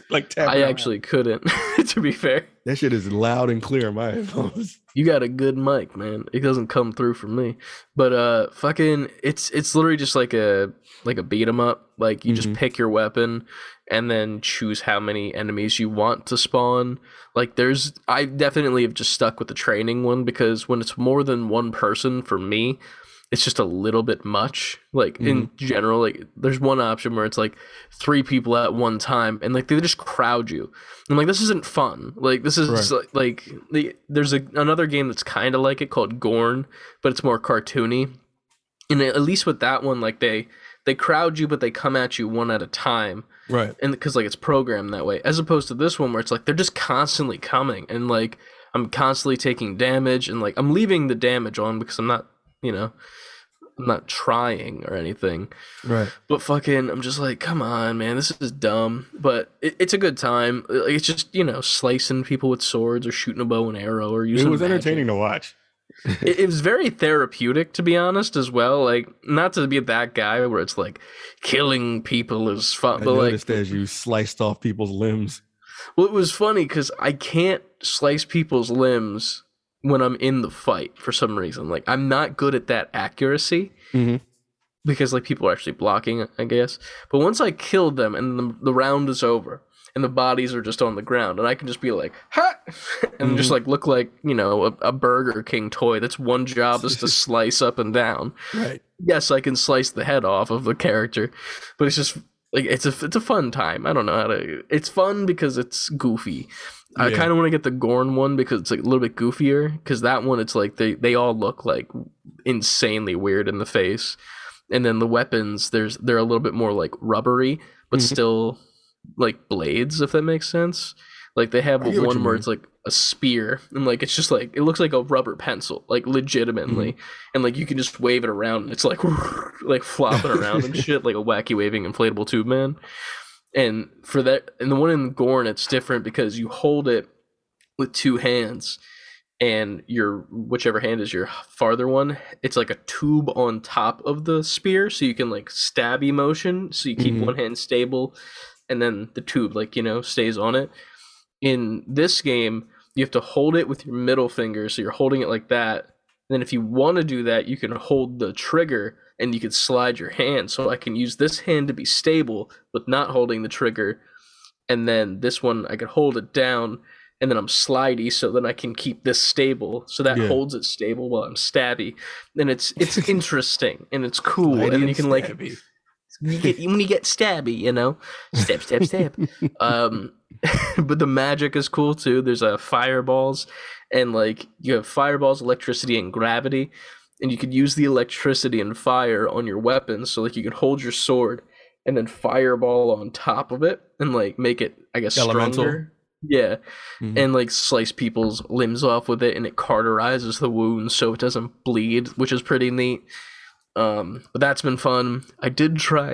like tap. I actually couldn't, to be fair. That shit is loud and clear in my headphones. You got a good mic, man. It doesn't come through for me. But fucking, it's literally just like a beat 'em up. Like you just pick your weapon and then choose how many enemies you want to spawn. Like I definitely have just stuck with the training one because when it's more than one person for me, it's just a little bit much. Like in general, like there's one option where it's like three people at one time and like they just crowd you. I'm like, this isn't fun. Like this is there's another game that's kind of like it called Gorn, but it's more cartoony. And at least with that one, like they crowd you, but they come at you one at a time. Right. And because like it's programmed that way, as opposed to this one where it's like they're just constantly coming and like I'm constantly taking damage and like I'm leaving the damage on because I'm not, you know, I'm not trying or anything. Right. But fucking, I'm just like, come on, man, this is dumb. But it's a good time. It's just, you know, slicing people with swords or shooting a bow and arrow or using. It was entertaining to watch. It was very therapeutic, to be honest, as well. Like, not to be that guy where it's like killing people is fun. I noticed like, as you sliced off people's limbs. Well, it was funny because I can't slice people's limbs when I'm in the fight for some reason. Like, I'm not good at that accuracy because like people are actually blocking, I guess. But once I killed them and the round is over. And the bodies are just on the ground. And I can just be like, ha! And just like look like, you know, a Burger King toy. That's one job is to slice up and down. Right. Yes, I can slice the head off of the character. But it's just like, it's a fun time. I don't know how to. It's fun because it's goofy. Yeah. I kind of want to get the Gorn one because it's like a little bit goofier. Because that one, it's like they all look like insanely weird in the face. And then the weapons, they're a little bit more like rubbery, but still like blades, if that makes sense. Like they have one where it's like a spear and like it's just like it looks like a rubber pencil, like legitimately, and like you can just wave it around and it's like flopping around and shit like a wacky waving inflatable tube man. And for that, and the one in Gorn, it's different because you hold it with two hands and your whichever hand is your farther one, it's like a tube on top of the spear, so you can like stabby motion, so you keep one hand stable. And then the tube, like, you know, stays on it. In this game, you have to hold it with your middle finger. So you're holding it like that. And then if you want to do that, you can hold the trigger and you can slide your hand. So I can use this hand to be stable with not holding the trigger. And then this one, I could hold it down and then I'm slidey. So then I can keep this stable. So that holds it stable while I'm stabby. And it's interesting and it's cool. Slidey and then you can stabby. Like... When you get stabby, you know, stab, stab, stab. But the magic is cool too. There's fireballs, and like you have fireballs, electricity, and gravity, and you could use the electricity and fire on your weapons. So like you could hold your sword and then fireball on top of it, and like make it, I guess, elemental. Stronger. Yeah, and like slice people's limbs off with it, and it cauterizes the wound so it doesn't bleed, which is pretty neat. But that's been fun. I tried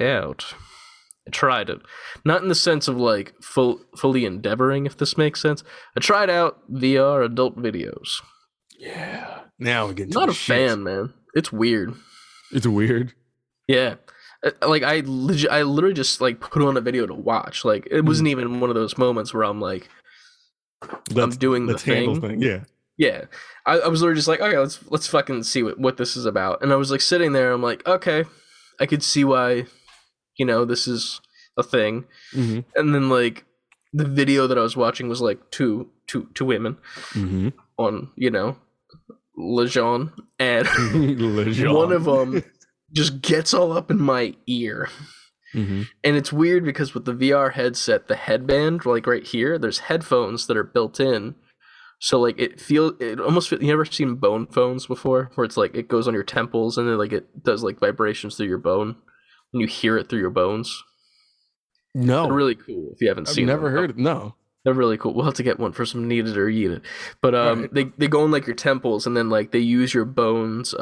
it. Not in the sense of like fully endeavoring, if this makes sense. I tried out VR adult videos. Yeah. Now we get to not a shit. Fan, man. It's weird. It's weird. Yeah. Like I literally just like put on a video to watch. Like it wasn't even one of those moments where I'm like, I'm doing the thing. Yeah. Yeah, I was literally just like, okay, let's fucking see what this is about. And I was like sitting there, I'm like, okay, I could see why, you know, this is a thing. And then like the video that I was watching was like two women on, you know, Lejeune, and one of them just gets all up in my ear. And it's weird because with the VR headset, the headband, like right here, there's headphones that are built in. So like it almost feels, you ever seen bone phones before where it's like it goes on your temples and then like it does like vibrations through your bone and you hear it through your bones? No. They're really cool if you haven't seen them. I've never heard it. No. They're really cool. We'll have to get one for some needed or yeeted. But they go on like your temples and then like they use your bones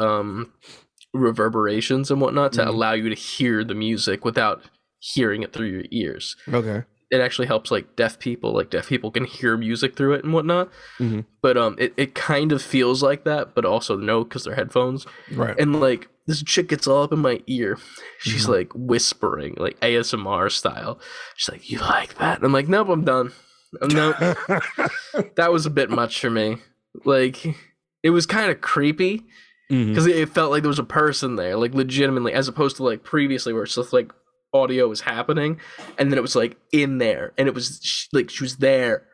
reverberations and whatnot to allow you to hear the music without hearing it through your ears. Okay. It actually helps like deaf people can hear music through it and whatnot. Mm-hmm. But it kind of feels like that, but also no, because they're headphones. Right. And like this chick gets all up in my ear. She's like whispering, like ASMR style. She's like, "You like that?" And I'm like, "Nope, I'm done. Nope." That was a bit much for me. Like it was kind of creepy because it felt like there was a person there, like legitimately, as opposed to like previously where it's just like audio was happening and then it was like in there and it was like she was there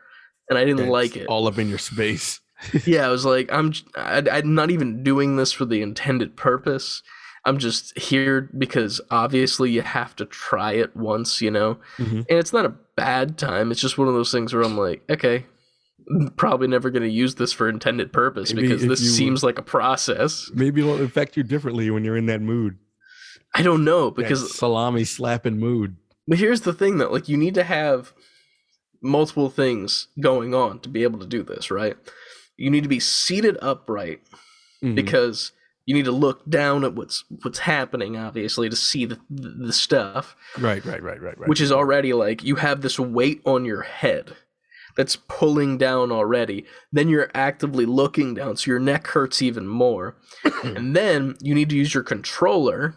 and I didn't like it, all up in your space. Yeah, I was like, I'm not even doing this for the intended purpose. I'm just here because obviously you have to try it once, you know. And it's not a bad time, it's just one of those things where I'm like, okay, I'm probably never going to use this for intended purpose because this seems like a process. Maybe it'll affect you differently when you're in that mood. I don't know, because that salami slapping mood. But here's the thing though, like you need to have multiple things going on to be able to do this, right? You need to be seated upright because you need to look down at what's happening, obviously, to see the stuff. Right. Which is already like you have this weight on your head that's pulling down already. Then you're actively looking down, so your neck hurts even more. And then you need to use your controller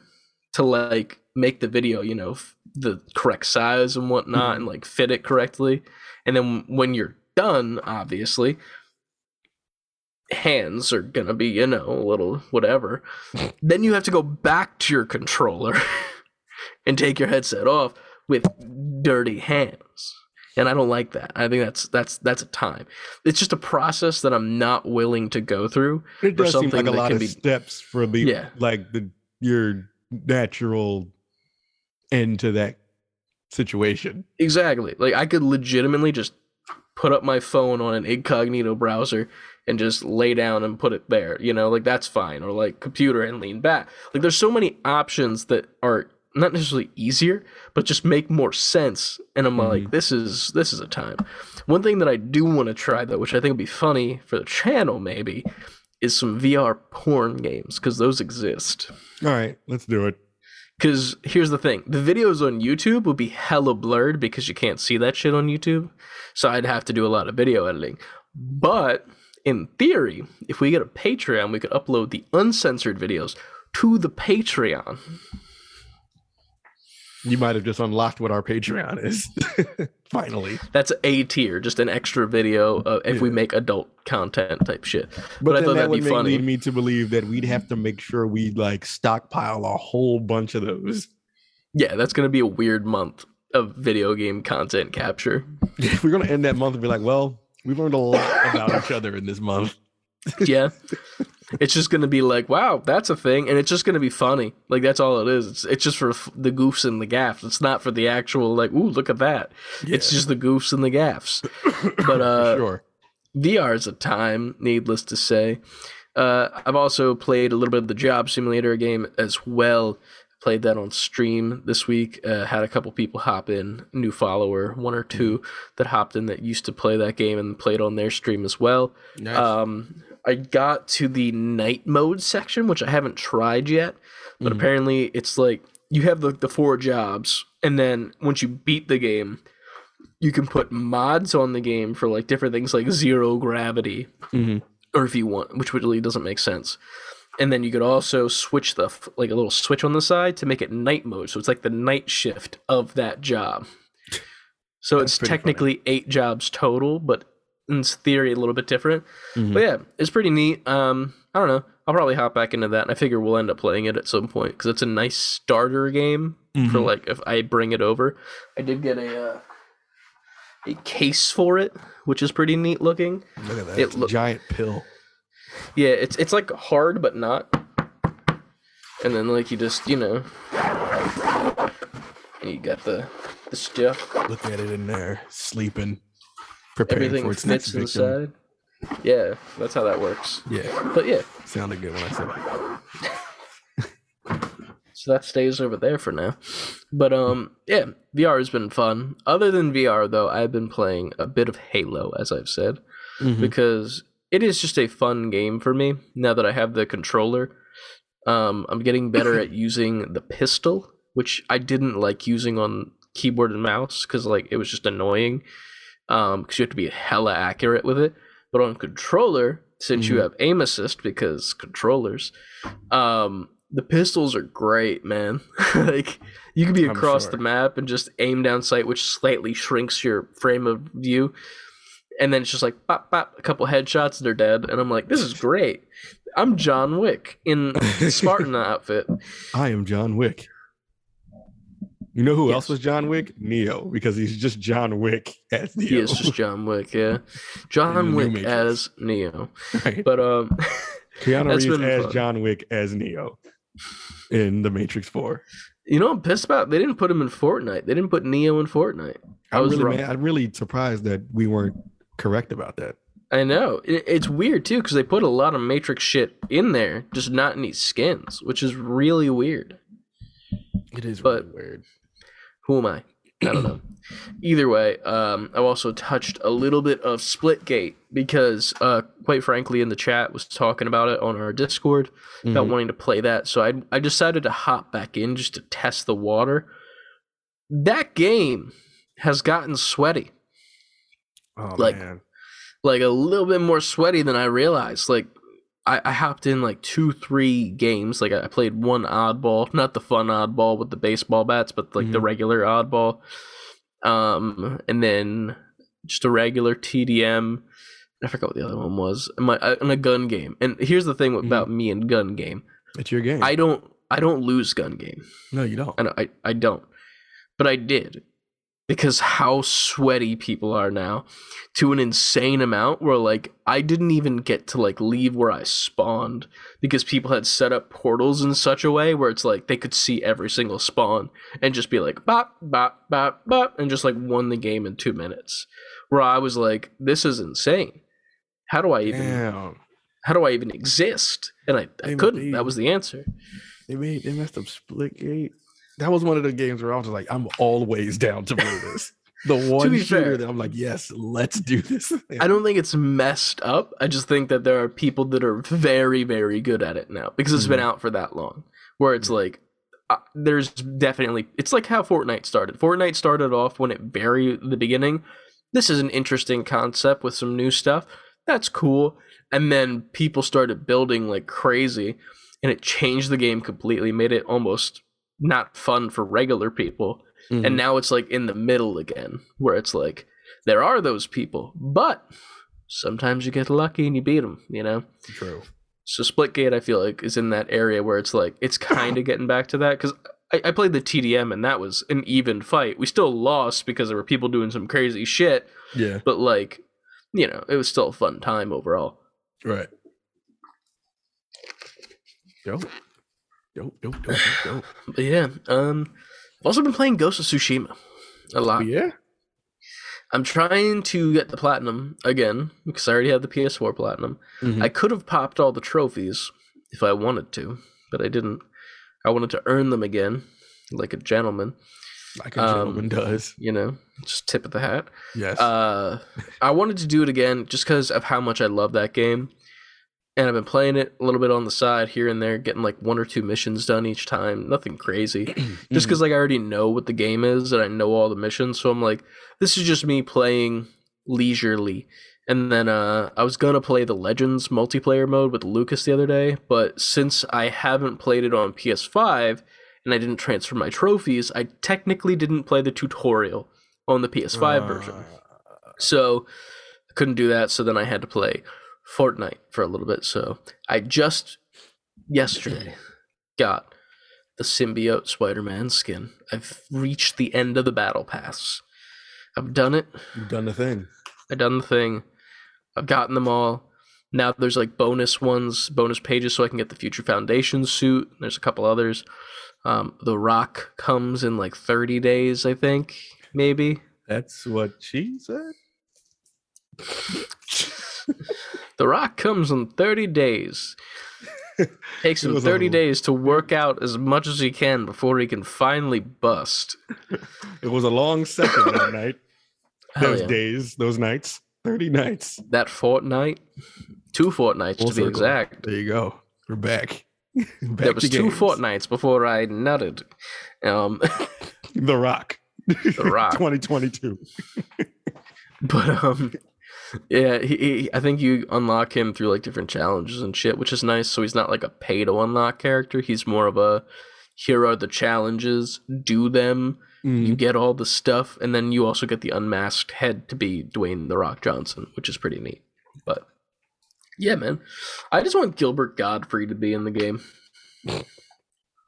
to like make the video, you know, the correct size and whatnot and like fit it correctly. And then when you're done, obviously, hands are going to be, you know, a little whatever. Then you have to go back to your controller and take your headset off with dirty hands. And I don't like that. I think that's a time. It's just a process that I'm not willing to go through. It does seem like a lot of steps for the like your natural end to that situation. Exactly. Like I could legitimately just put up my phone on an incognito browser and just lay down and put it there, you know, like that's fine. Or like computer and lean back. Like there's so many options that are not necessarily easier, but just make more sense. And I'm like, this is a time. One thing that I do want to try though, which I think would be funny for the channel maybe, is some VR porn games, because those exist. All right, let's do it. Because here's the thing. The videos on YouTube would be hella blurred because you can't see that shit on YouTube. So I'd have to do a lot of video editing. But in theory, if we get a Patreon, we could upload the uncensored videos to the Patreon. You might have just unlocked what our Patreon is. Finally. That's A tier, just an extra video if we make adult content type shit. But I thought that'd be funny. Lead me to believe that we'd have to make sure we like stockpile a whole bunch of those. Yeah, that's going to be a weird month of video game content capture. We're going to end that month and be like, well, we've learned a lot about each other in this month. Yeah. It's just going to be like, wow, that's a thing. And it's just going to be funny. Like, that's all it is. It's just for the goofs and the gaffs. It's not for the actual, like, ooh, look at that. Yeah. It's just the goofs and the gaffs. But sure. VR is a time, needless to say. I've also played a little bit of the Job Simulator game as well. Played that on stream this week. Had a couple people hop in, new follower, one or two that hopped in that used to play that game and played on their stream as well. Nice. I got to the night mode section, which I haven't tried yet, but apparently it's like you have the four jobs, and then once you beat the game, you can put mods on the game for like different things like zero gravity, or if you want, which really doesn't make sense. And then you could also switch the like a little switch on the side to make it night mode, so it's like the night shift of that job. So that's it's technically funny. 8 jobs total, but in theory a little bit different. But yeah, it's pretty neat. I don't know, I'll probably hop back into that, and I figure we'll end up playing it at some point because it's a nice starter game for like if I bring it over. I did get a case for it, which is pretty neat looking. Look at that. It's a giant pill. Yeah, it's like hard but not, and then like you just, you know, you got the stuff. Look at it in there sleeping. Everything for its fits inside. Yeah, that's how that works. Yeah. But yeah. Sounded good when I said it. So that stays over there for now. But yeah, VR has been fun. Other than VR though, I've been playing a bit of Halo, as I've said, because it is just a fun game for me now that I have the controller. I'm getting better at using the pistol, which I didn't like using on keyboard and mouse because like it was just annoying because you have to be hella accurate with it. But on controller, since you have aim assist because controllers, the pistols are great, man. Like you can be across the map and just aim down sight, which slightly shrinks your frame of view. And then it's just like pop, pop, a couple headshots, they're dead. And I'm like, this is great. I'm John Wick in Spartan outfit. I am John Wick. You know who else was John Wick? Neo, because he's just John Wick as Neo. He is just John Wick, yeah. John Wick as Neo. Right. But Keanu Reeves as John Wick as Neo in The Matrix 4. You know, I'm pissed about they didn't put him in Fortnite. They didn't put Neo in Fortnite. I'm really surprised that we weren't correct about that. I know. It's weird, too, because they put a lot of Matrix shit in there, just not any skins, which is really weird. It is really weird. Who am I? I don't know. Either way, I also touched a little bit of Splitgate because, quite frankly, in the chat was talking about it on our Discord about wanting to play that. So I decided to hop back in just to test the water. That game has gotten sweaty. Oh, man. Like a little bit more sweaty than I realized. Like I hopped in like 2-3 games. Like I played one oddball, not the fun oddball with the baseball bats, but like the regular oddball. And then just a regular TDM. I forgot what the other one was. In a gun game. And here's the thing about me and gun game. It's your game. I don't lose gun game. No, you don't. And I don't. But I did. Because how sweaty people are now to an insane amount where, like, I didn't even get to, like, leave where I spawned because people had set up portals in such a way where it's, like, they could see every single spawn and just be like, bop, bop, bop, bop, and just, like, won the game in 2 minutes. Where I was like, this is insane. How do I even exist? And I couldn't. That was the answer. They messed up Splitgate. That was one of the games where I was like, I'm always down to play this. The one shooter that I'm like, yes, let's do this. Yeah. I don't think it's messed up. I just think that there are people that are very, very good at it now because it's been out for that long. Where it's like, there's definitely, it's like how Fortnite started. Fortnite started off when at very the beginning. This is an interesting concept with some new stuff. That's cool. And then people started building like crazy and it changed the game completely, made it almost not fun for regular people. And now it's like in the middle again where it's like there are those people, but sometimes you get lucky and you beat them, you know? True. So Splitgate, I feel like, is in that area where it's like it's kind of getting back to that because I played the TDM and that was an even fight. We still lost because there were people doing some crazy shit. Yeah. But like, you know, it was still a fun time overall. Right. Yo. Dope. But yeah, I've also been playing Ghost of Tsushima a lot. Yeah, I'm trying to get the platinum again because I already have the PS4 platinum. I could have popped all the trophies if I wanted to, but I didn't. I wanted to earn them again, like a gentleman. Like a gentleman does, you know, just tip of the hat. Yes. I wanted to do it again just because of how much I love that game. And I've been playing it a little bit on the side here and there, getting like 1 or 2 missions done each time. Nothing crazy. Just because like I already know what the game is and I know all the missions. So I'm like, this is just me playing leisurely. And then I was going to play the Legends multiplayer mode with Lucas the other day. But since I haven't played it on PS5 and I didn't transfer my trophies, I technically didn't play the tutorial on the PS5 version. So I couldn't do that. So then I had to play Fortnite for a little bit. So I just yesterday got the symbiote Spider-Man skin. I've reached the end of the battle pass. I've done it. You've done the thing. I've done the thing. I've gotten them all. Now there's like bonus pages so I can get the Future Foundation suit. There's a couple others. The Rock comes in like 30 days, I think, maybe. That's what she said. The Rock comes in 30 days. Takes him 30 days to work out as much as he can before he can finally bust. It was a long second that night. Those days, those nights, 30 nights. That fortnight, 2 fortnights to be exact. There you go. We're back. There was two Fortnites before I nutted. The Rock. The Rock. 2022. But yeah, he I think you unlock him through like different challenges and shit, which is nice. So he's not like a pay to unlock character. He's more of a, here are the challenges, do them. You get all the stuff, and then you also get the unmasked head to be Dwayne the Rock Johnson, which is pretty neat. But yeah, man, I just want Gilbert Godfrey to be in the game.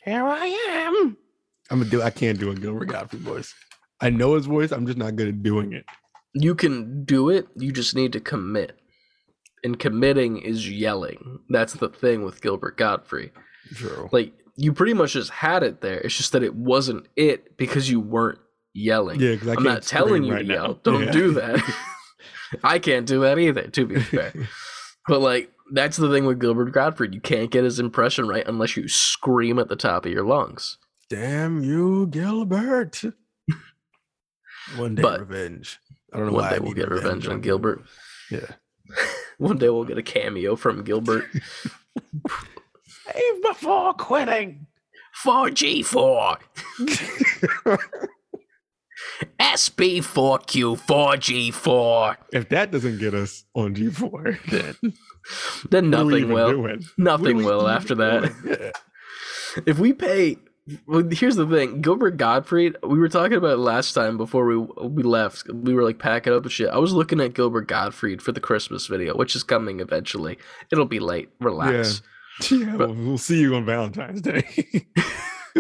Here I am. I can't do a Gilbert Godfrey voice. I know his voice. I'm just not good at doing it. You can do it. You just need to commit. And committing is yelling. That's the thing with Gilbert Godfrey. True. Like, you pretty much just had it there. It's just that it wasn't it because you weren't yelling. Yeah, because I'm not telling you to yell. Don't do that. I can't do that either, to be fair. But, like, that's the thing with Gilbert Godfrey. You can't get his impression right unless you scream at the top of your lungs. Damn you, Gilbert. One day, revenge. I don't know why. One day we'll get revenge on Gilbert. Yeah. One day we'll get a cameo from Gilbert. Save before quitting. 4G4. SB4Q4G4. If that doesn't get us on G4, then nothing will. Nothing will after that. Yeah. If we pay... Well, here's the thing. Gilbert Gottfried, we were talking about it last time before we left. We were like packing up and shit. I was looking at Gilbert Gottfried for the Christmas video, which is coming eventually. It'll be late. Relax. Yeah, but, we'll see you on Valentine's Day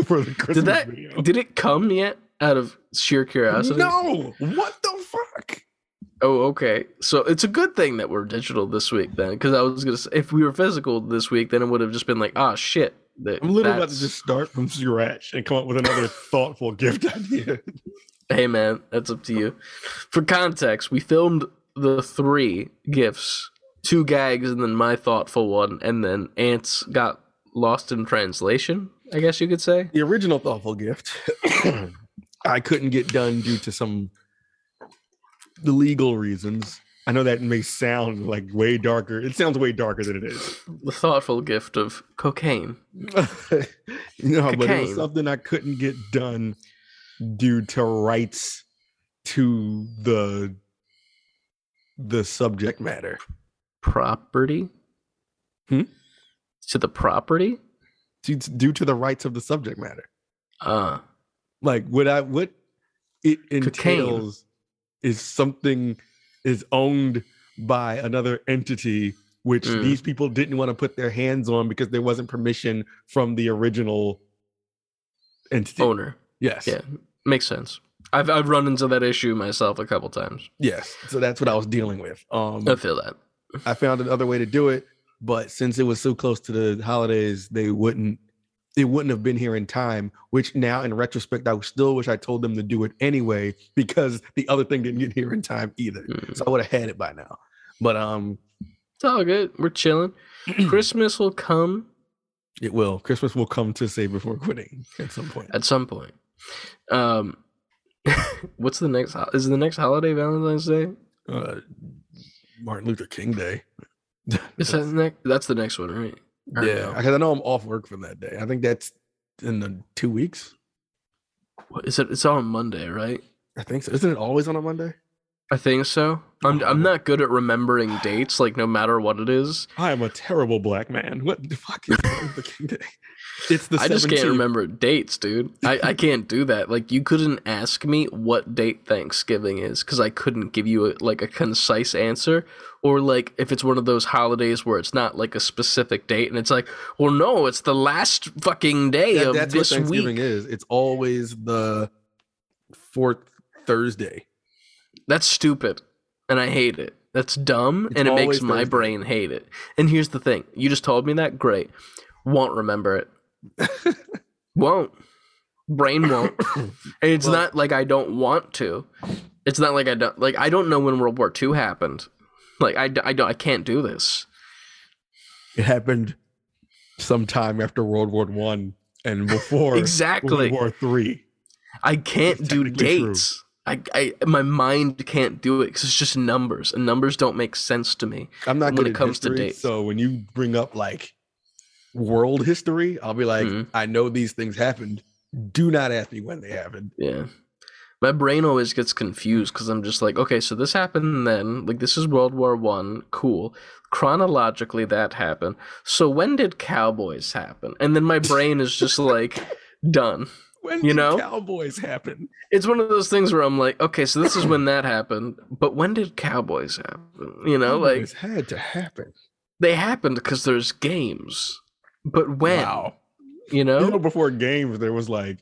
for the Christmas video. Did it come yet out of sheer curiosity? No! What the fuck? Oh, okay. So it's a good thing that we're digital this week then, because I was going to say, if we were physical this week, then it would have just been like, ah, shit. I'm literally about to just start from scratch and come up with another thoughtful gift idea. Hey, man, that's up to you. For context, we filmed the 3 gifts, 2 gags, and then my thoughtful one, and then Ants got lost in translation, I guess you could say. The original thoughtful gift, I couldn't get done due to some legal reasons. I know that may sound like way darker. It sounds way darker than it is. The thoughtful gift of cocaine. But it was something I couldn't get done due to rights to the subject matter. Property? To the property? Due to the rights of the subject matter. Like what it entails is something... is owned by another entity, which these people didn't want to put their hands on because there wasn't permission from the original entity. Owner. Yes. Yeah. Makes sense. I've run into that issue myself a couple times. Yes. So that's what I was dealing with. I feel that. I found another way to do it, but since it was so close to the holidays, it wouldn't have been here in time, which now in retrospect, I still wish I told them to do it anyway, because the other thing didn't get here in time either. So I would have had it by now, but, it's all good. We're chilling. Christmas will come. It will. Christmas will come to Save Before Quitting at some point. What's the next, is the next holiday Valentine's Day? Martin Luther King Day. Is that that's the next one, right? Yeah, because I know I'm off work from that day. I think that's in the 2 weeks. What is it? It's on Monday, right? I think so. Isn't it always on a Monday? I think so. I'm not good at remembering dates, like no matter what it is. I am a terrible black man. What the fuck is Martin King Day? It's the 17th. I just can't remember dates, dude. I can't do that. Like, you couldn't ask me what date Thanksgiving is because I couldn't give you a concise answer. Or like if it's one of those holidays where it's not like a specific date and it's like, well, no, it's the last fucking day of this week. That's what Thanksgiving is. It's always the 4th Thursday. That's stupid. And I hate it. That's dumb. It's and it makes my brain hate it. And here's the thing. You just told me that. Great. Won't remember it. Won't. Brain won't. And it's not like I don't want to. It's not like I don't like. I don't know when World War II happened. Like I can't do this. It happened sometime after World War I and before exactly World War III. I can't do dates. True. My mind can't do it because it's just numbers, and numbers don't make sense to me. I'm not good at history, to dates. So when you bring up like world history, I'll be like, I know these things happened. Do not ask me when they happened. Yeah. My brain always gets confused because I'm just like, okay, so this happened then. Like, this is World War I. Cool. Chronologically, that happened. So when did cowboys happen? And then my brain is just like, done. When did cowboys happen? It's one of those things where I'm like, okay, so this is when that happened. But when did cowboys happen? You know, cowboys like, had to happen. They happened because there's games. But when? Wow. You know? You know, before games, there was like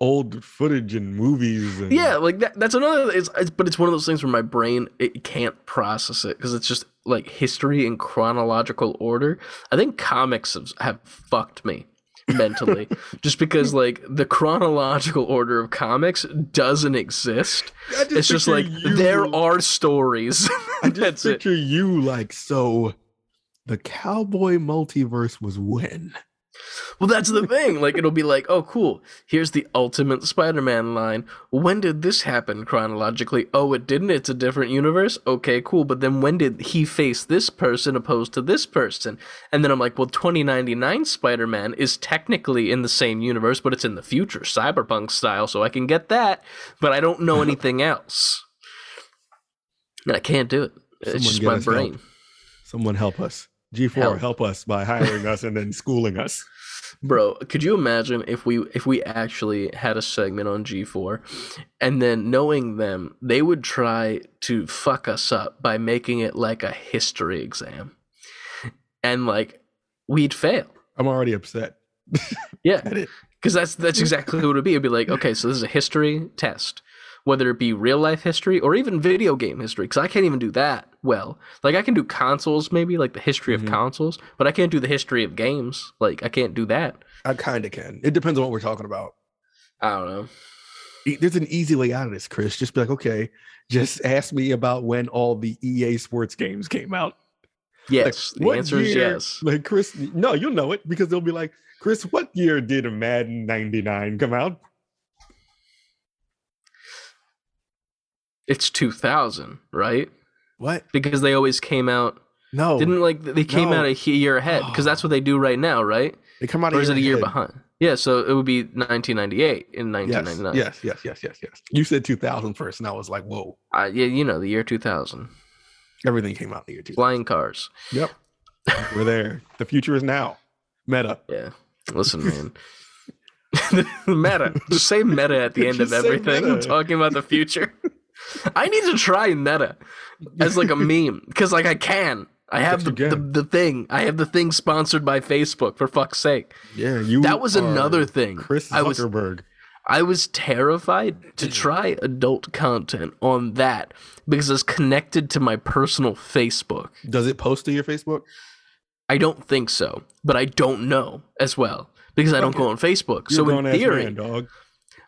old footage and movies and... yeah, like that's another but it's one of those things where my brain, it can't process it because it's just like history in chronological order. I think comics have fucked me mentally just because like the chronological order of comics doesn't exist. It's just like there are stories. I just picture you like, so the cowboy multiverse was when? Well, that's the thing. Like, it'll be like, oh, cool. Here's the Ultimate Spider-Man line. When did this happen chronologically? Oh, it didn't. It's a different universe. Okay, cool. But then when did he face this person opposed to this person? And then I'm like, well, 2099 Spider-Man is technically in the same universe, but it's in the future, cyberpunk style, so I can get that. But I don't know anything else. And I can't do it. It's just my brain. Help. Someone help us. G4, help us by hiring us and then schooling us. Bro, could you imagine if we actually had a segment on G4 and then knowing them, they would try to fuck us up by making it like a history exam. And like we'd fail. I'm already upset. Yeah. Because that's exactly what it would be. It'd be like, okay, so this is a history test. Whether it be real life history or even video game history, because I can't even do that well. Like, I can do consoles, maybe, like the history of consoles, but I can't do the history of games. Like, I can't do that. I kind of can. It depends on what we're talking about. I don't know. There's an easy way out of this, Chris. Just be like, okay, just ask me about when all the EA Sports games came out. Yes, like, the answer is yes. Like, Chris, no, you'll know it because they'll be like, Chris, what year did Madden 99 come out? It's 2000, right? What? Because they always came out. No, didn't like they came out a year ahead because that's what they do right now, right? They come out a year ahead. Or is it a year behind? Yeah, so it would be 1998 in 1999. Yes. You said 2000 first, and I was like, whoa. Yeah, you know, the year 2000. Everything came out in the year 2000. Flying cars. Yep. We're there. The future is now. Meta. Yeah. Listen, man. Meta. Just say meta at the end of everything. I'm talking about the future. I need to try meta as like a meme because like I can. I have the thing. I have the thing sponsored by Facebook for fuck's sake. Yeah, you. That was another thing. Chris Zuckerberg. I was terrified to try adult content on that because it's connected to my personal Facebook. Does it post to your Facebook? I don't think so, but I don't know as well because I don't go on Facebook. You're so in theory, man, dog.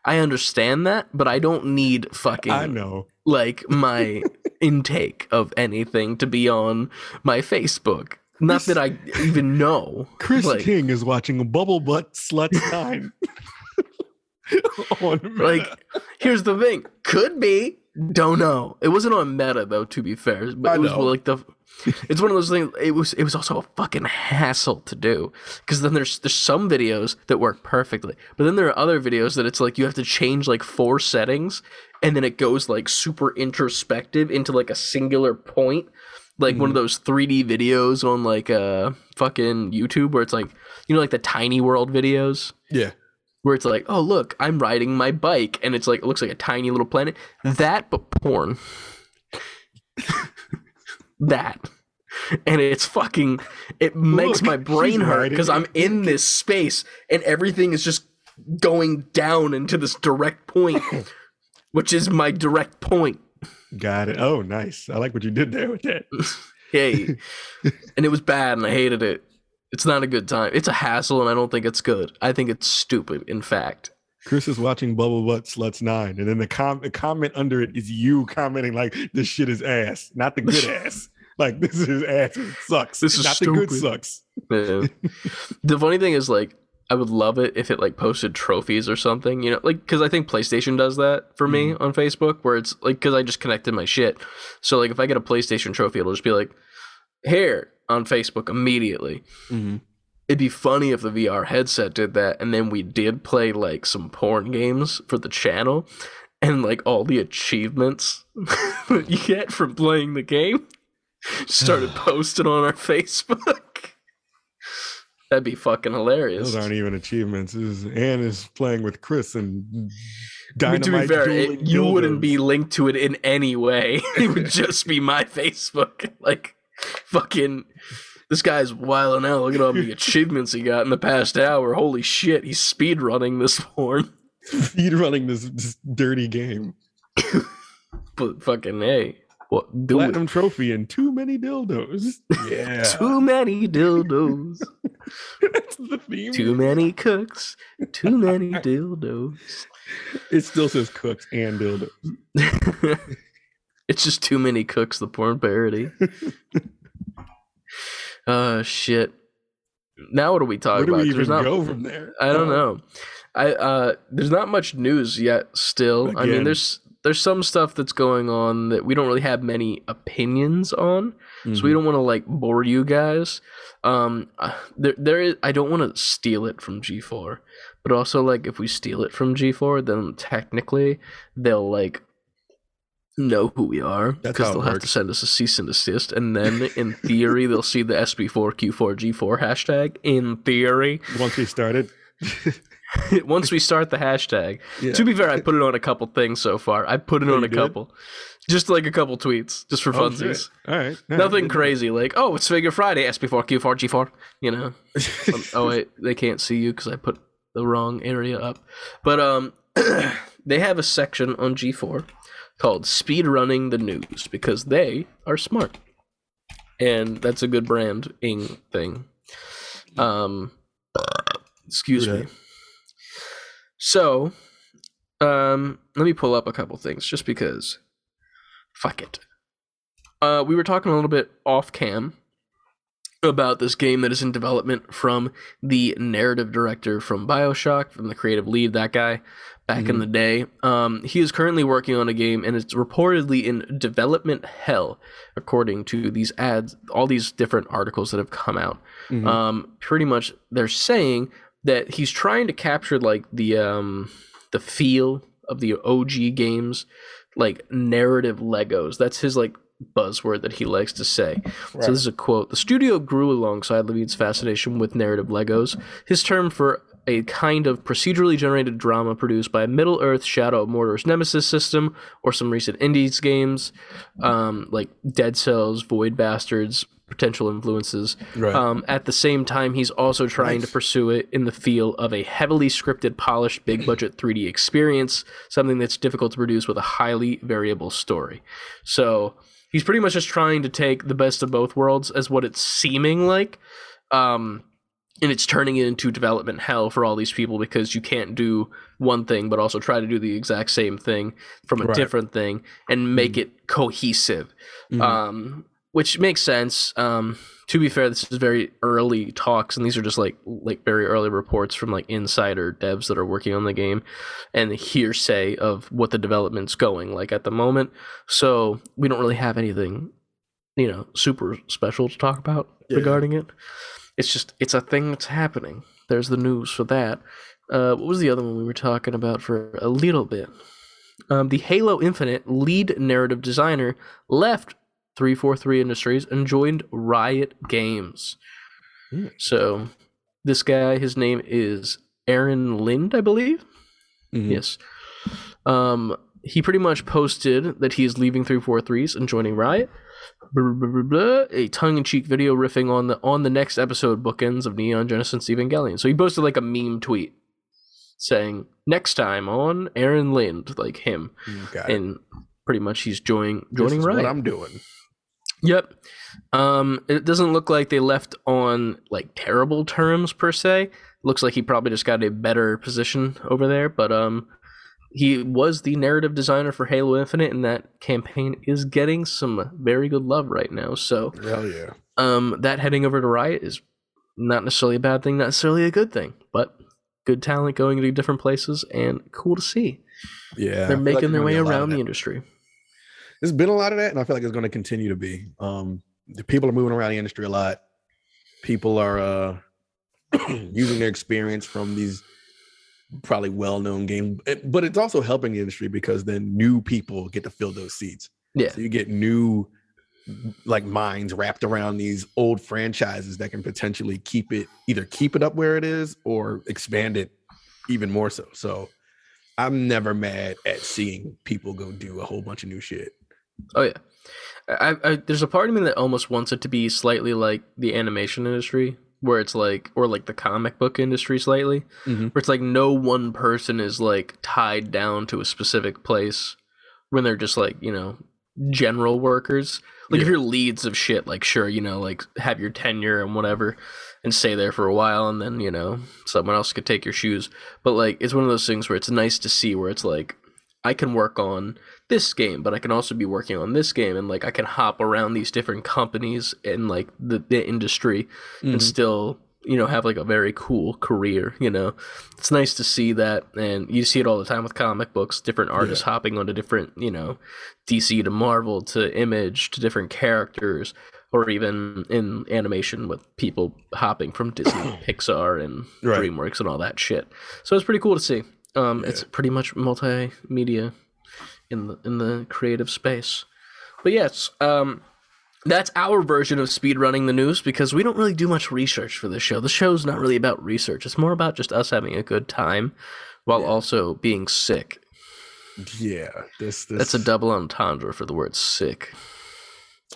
I understand that, but I don't need fucking like my intake of anything to be on my Facebook. Not that I even know. Chris like, King is watching Bubble Butt Sluts 9. Like, here's the thing. Could be. Don't know. It wasn't on Meta though, to be fair. But it was like it's one of those things. It was also a fucking hassle to do because then there's some videos that work perfectly, but then there are other videos that it's like you have to change like 4 settings, and then it goes like super introspective into like a singular point, like one of those 3D videos on like fucking YouTube where it's like like the Tiny World videos. Yeah. Where it's like, oh look, I'm riding my bike, and it's like it looks like a tiny little planet. That, but porn. That, and it's fucking. It makes my brain hurt because I'm in this space, and everything is just going down into this direct point, which is my direct point. Got it. Oh, nice. I like what you did there with that. Hey, and it was bad, and I hated it. It's not a good time. It's a hassle, and I don't think it's good. I think it's stupid, in fact. Chris is watching Bubble Butt Sluts 9, and then the comment under it is you commenting like, this shit is ass, not the good ass. Like, this is ass. It sucks. This is not stupid. The good sucks. Yeah. The funny thing is, like, I would love it if it, like, posted trophies or something, like, because I think PlayStation does that for me on Facebook, where it's, like, because I just connected my shit. So, like, if I get a PlayStation trophy, it'll just be like, here. On Facebook immediately It'd be funny if the VR headset did that, and then we did play, like, some porn games for the channel, and, like, all the achievements that you get from playing the game started posting on our Facebook. That'd be fucking hilarious. Those aren't even achievements. Anne is playing with Chris and Dynamite. I mean, to be fair, you wouldn't be linked to it in any way. It would just be my Facebook. Like, fucking, this guy's wilding out. Look at all the achievements he got in the past hour. Holy shit, he's speedrunning this porn. Speedrunning this dirty game. But fucking, hey. What, Platinum it. Trophy and too many dildos. Yeah. Too many dildos. That's the theme. Too many cooks. Too many dildos. It still says cooks and dildos. It's just too many cooks, the porn parody. Shit. Now what are we talking about? Where do we even go from there? I don't know. There's not much news yet still. Again. I mean, there's some stuff that's going on that we don't really have many opinions on, so we don't want to, like, bore you guys. There is, I don't want to steal it from G4, but also, like, if we steal it from G4, then technically they'll, like, know who we are, because they'll have to send us a cease and desist, and then, in theory, they'll see the SB4Q4G4 hashtag, in theory. Once we start it. Once we start the hashtag. Yeah. To be fair, I put it on a couple things so far. I put it on a couple. Just like a couple tweets, just for funsies. Shit. All right. All Nothing crazy, like, oh, it's Figure Friday, SB4Q4G4, you know. Oh, wait, they can't see you because I put the wrong area up. But they have a section on G4 called Speedrunning the News, because they are smart. And that's a good branding thing. Excuse me. So, let me pull up a couple things, just because, fuck it. We were talking a little bit off-cam about this game that is in development from the narrative director from BioShock, from the creative lead, that guy, back in the day. He is currently working on a game, and it's reportedly in development hell, according to these ads, all these different articles that have come out. Pretty much, they're saying that he's trying to capture, like, the feel of the OG games, like, narrative Legos. That's his, like, buzzword that he likes to say. Right. So this is a quote. "The studio grew alongside Levine's fascination with narrative Legos, his term for a kind of procedurally generated drama produced by Middle-Earth, Shadow of Mordor's Nemesis system, or some recent indies games, like Dead Cells, Void Bastards, potential influences. Right. At the same time, he's also trying to pursue it in the feel of a heavily scripted, polished, big-budget 3D experience, something that's difficult to produce with a highly variable story." So he's pretty much just trying to take the best of both worlds, as what it's seeming like, and it's turning it into development hell for all these people, because you can't do one thing but also try to do the exact same thing from a different thing and make it cohesive. Which makes sense. To be fair, this is very early talks, and these are just like very early reports from, like, insider devs that are working on the game, and the hearsay of what the development's going like at the moment. So we don't really have anything, you know, super special to talk about regarding it. It's just, it's a thing that's happening. There's the news for that. What was the other one we were talking about for a little bit? The Halo Infinite lead narrative designer left 343 Industries and joined Riot Games. So this guy, his name is Aaron Lind, I believe. Yes. He pretty much posted that he is leaving 343s and joining Riot. A tongue-in-cheek video riffing on the next episode bookends of Neon Genesis Evangelion. So he posted, like, a meme tweet saying, "Next time on Aaron Lind," like him. And pretty much he's joining Riot. This is what I'm doing. Yep. It doesn't look like they left on, like, terrible terms per se. Looks like he probably just got a better position over there, but he was the narrative designer for Halo Infinite, and that campaign is getting some very good love right now. So hell yeah. That heading over to Riot is not necessarily a bad thing, not necessarily a good thing, but good talent going to different places, and cool to see. Yeah. They're making their way around the industry. There's been a lot of that, and I feel like it's going to continue to be. The people are moving around the industry a lot. People are using their experience from these probably well-known games. But it's also helping the industry because then new people get to fill those seats. Yeah. So you get new like minds wrapped around these old franchises that can potentially keep it, either keep it up where it is or expand it even more so. So I'm never mad at seeing people go do a whole bunch of new shit. Oh yeah. I there's a part of me that almost wants it to be slightly like the animation industry, where it's like, or like the comic book industry slightly, where it's like no one person is like tied down to a specific place when they're just like, you know, general workers. Like if you're leads of shit, like sure, you know, like have your tenure and whatever and stay there for a while and then, you know, someone else could take your shoes. But like, it's one of those things where it's nice to see where it's like, I can work on this game, but I can also be working on this game, and like I can hop around these different companies and like the industry and still, you know, have like a very cool career, you know. It's nice to see that, and you see it all the time with comic books, different artists hopping onto different, you know, DC to Marvel to Image to different characters, or even in animation with people hopping from Disney to Pixar and DreamWorks and all that shit. So it's pretty cool to see. It's pretty much multimedia in the creative space. But yes, that's our version of speedrunning the news, because we don't really do much research for this show. The show's not really about research. It's more about just us having a good time while also being sick. Yeah. This That's a double entendre for the word sick.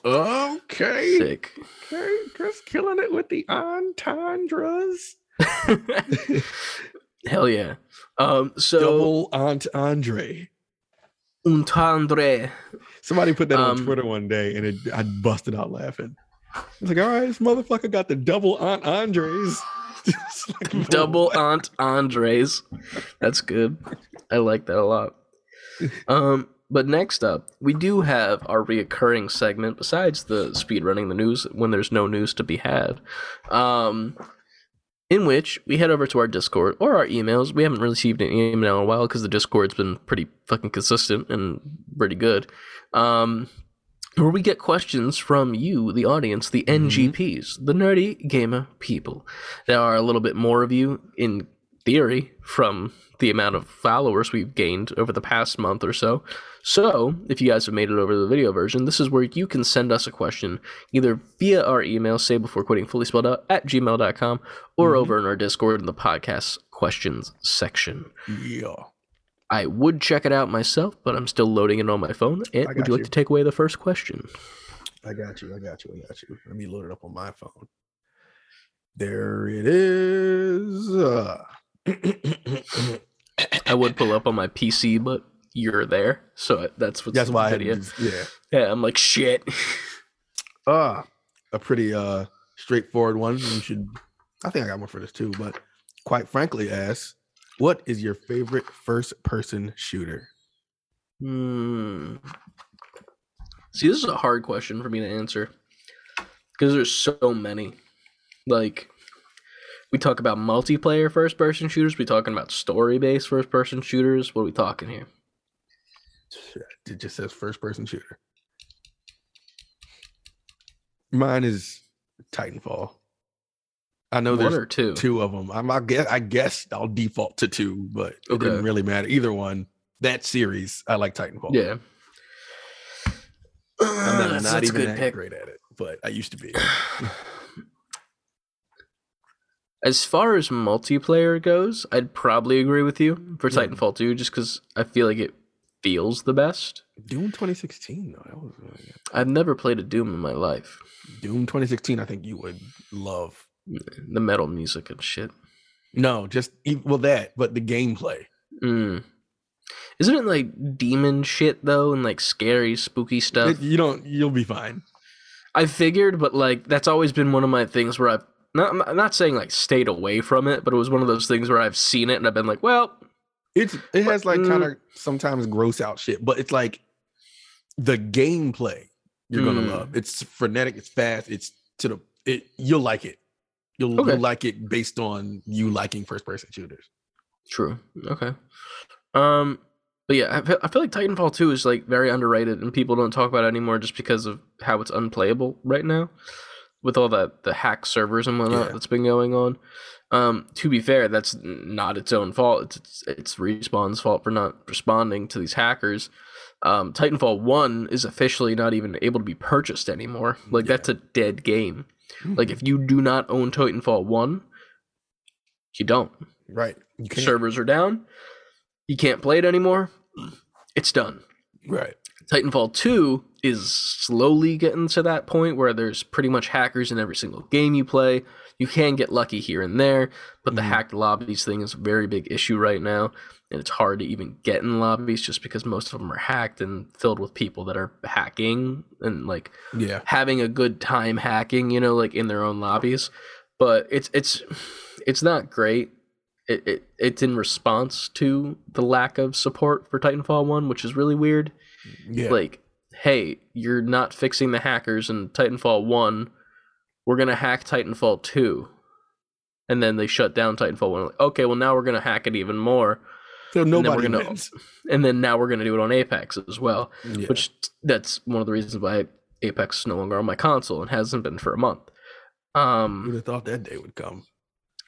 Okay. Sick. Okay, just killing it with the entendres. Hell yeah. So double entendre. Entendre. Somebody put that on Twitter one day, and I busted out laughing. I was like, all right, this motherfucker got the double Aunt Andres. Like, double Aunt Andres. That's good. I like that a lot. But next up, we do have our reoccurring segment, besides the speedrunning the news when there's no news to be had, in which we head over to our Discord or our emails. We haven't received an email in a while because the Discord's been pretty fucking consistent and pretty good. Where we get questions from you, the audience, the NGPs, the nerdy gamer people. There are a little bit more of you, in theory, from the amount of followers we've gained over the past month or so. So if you guys have made it over to the video version, this is where you can send us a question either via our email, say before quitting, fully spelled out at gmail.com, or over in our Discord in the podcast questions section. Yeah. I would check it out myself, but I'm still loading it on my phone. Ant, would you like to take away the first question? I got you. Let me load it up on my phone. There it is. I would pull up on my PC, but you're there, so that's why I did. Yeah, I'm like shit. A pretty straightforward one. I think I got one for this too, but quite frankly, asks, what is your favorite first-person shooter? See, this is a hard question for me to answer because there's so many. Like, we talk about multiplayer first-person shooters. We talking about story-based first-person shooters. What are we talking here? It just says first-person shooter. Mine is Titanfall. I know there's two of them. I guess I'll default to two, but it doesn't really matter. Either one, that series, I like Titanfall. Yeah. I'm not even that great at it, but I used to be. As far as multiplayer goes, I'd probably agree with you for Titanfall 2, just because I feel like it feels the best. Doom 2016, though. That was really good. I've never played a Doom in my life. Doom 2016, I think you would love. The metal music and shit. No, just, well, that, but the gameplay. Isn't it like demon shit, though, and like scary, spooky stuff? You'll be fine. I figured, but like, that's always been one of my things where I've, I'm not saying like stayed away from it, but it was one of those things where I've seen it and I've been like, well, it has like kind of sometimes gross out shit, but it's like the gameplay you're gonna love. It's frenetic, it's fast, it's to the it. You'll like it. You'll like it based on you liking first person shooters. True. Okay. But yeah, I feel like Titanfall 2 is like very underrated and people don't talk about it anymore just because of how it's unplayable right now, with all the hack servers and whatnot that's been going on. To be fair, that's not its own fault. It's Respawn's fault for not responding to these hackers. Titanfall 1 is officially not even able to be purchased anymore. Like, that's a dead game. Mm-hmm. Like, if you do not own Titanfall 1, you don't. Right. You can't. Servers are down. You can't play it anymore. It's done. Right. Titanfall 2 is slowly getting to that point where there's pretty much hackers in every single game you play. You can get lucky here and there, but the hacked lobbies thing is a very big issue right now, and it's hard to even get in lobbies just because most of them are hacked and filled with people that are hacking and like having a good time hacking, you know, like in their own lobbies. But it's not great. It's in response to the lack of support for Titanfall 1, which is really weird. Yeah. Like, hey, you're not fixing the hackers in Titanfall 1. We're going to hack Titanfall 2. And then they shut down Titanfall 1. Like, okay, well, now we're going to hack it even more. So nobody wins. And then now we're going to do it on Apex as well, which that's one of the reasons why Apex is no longer on my console and hasn't been for a month. Would have thought that day would come.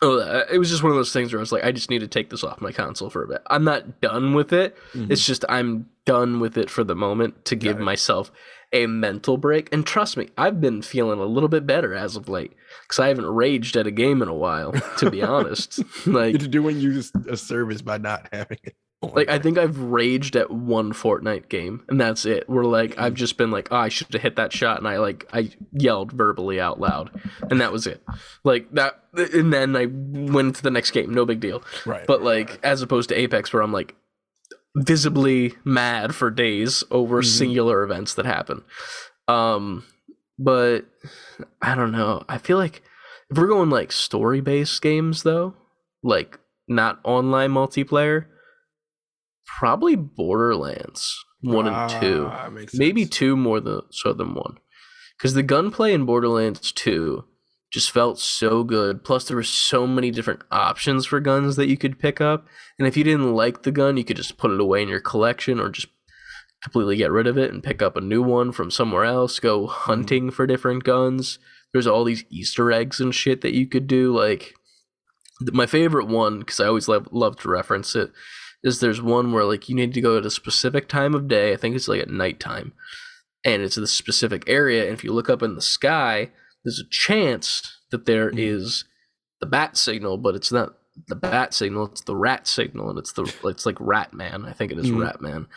It was just one of those things where I was like, I just need to take this off my console for a bit. I'm not done with it. It's just I'm done with it for the moment to give myself a mental break. And trust me, I've been feeling a little bit better as of late because I haven't raged at a game in a while, to be honest. Like, you're doing you a service by not having it. Like, I think I've raged at one Fortnite game, and that's it. We're like, I've just been like, oh, I should have hit that shot, and I yelled verbally out loud, and that was it. Like that, and then I went to the next game. No big deal. Right. But like, as opposed to Apex, where I'm like visibly mad for days over singular events that happen. But I don't know. I feel like if we're going like story-based games, though, like not online multiplayer. Probably Borderlands 1 and 2, maybe 2 more than 1, because the gunplay in Borderlands 2 just felt so good. Plus, there were so many different options for guns that you could pick up, and if you didn't like the gun, you could just put it away in your collection or just completely get rid of it and pick up a new one from somewhere else. Go hunting for different guns. There's all these Easter eggs and shit that you could do. Like my favorite one, because I always love to reference it, is there's one where like you need to go at a specific time of day. I think it's like at nighttime, and it's this specific area. And if you look up in the sky, there's a chance that there is the bat signal, but it's not the bat signal; it's the rat signal, and it's like Rat Man. I think it is Rat Man.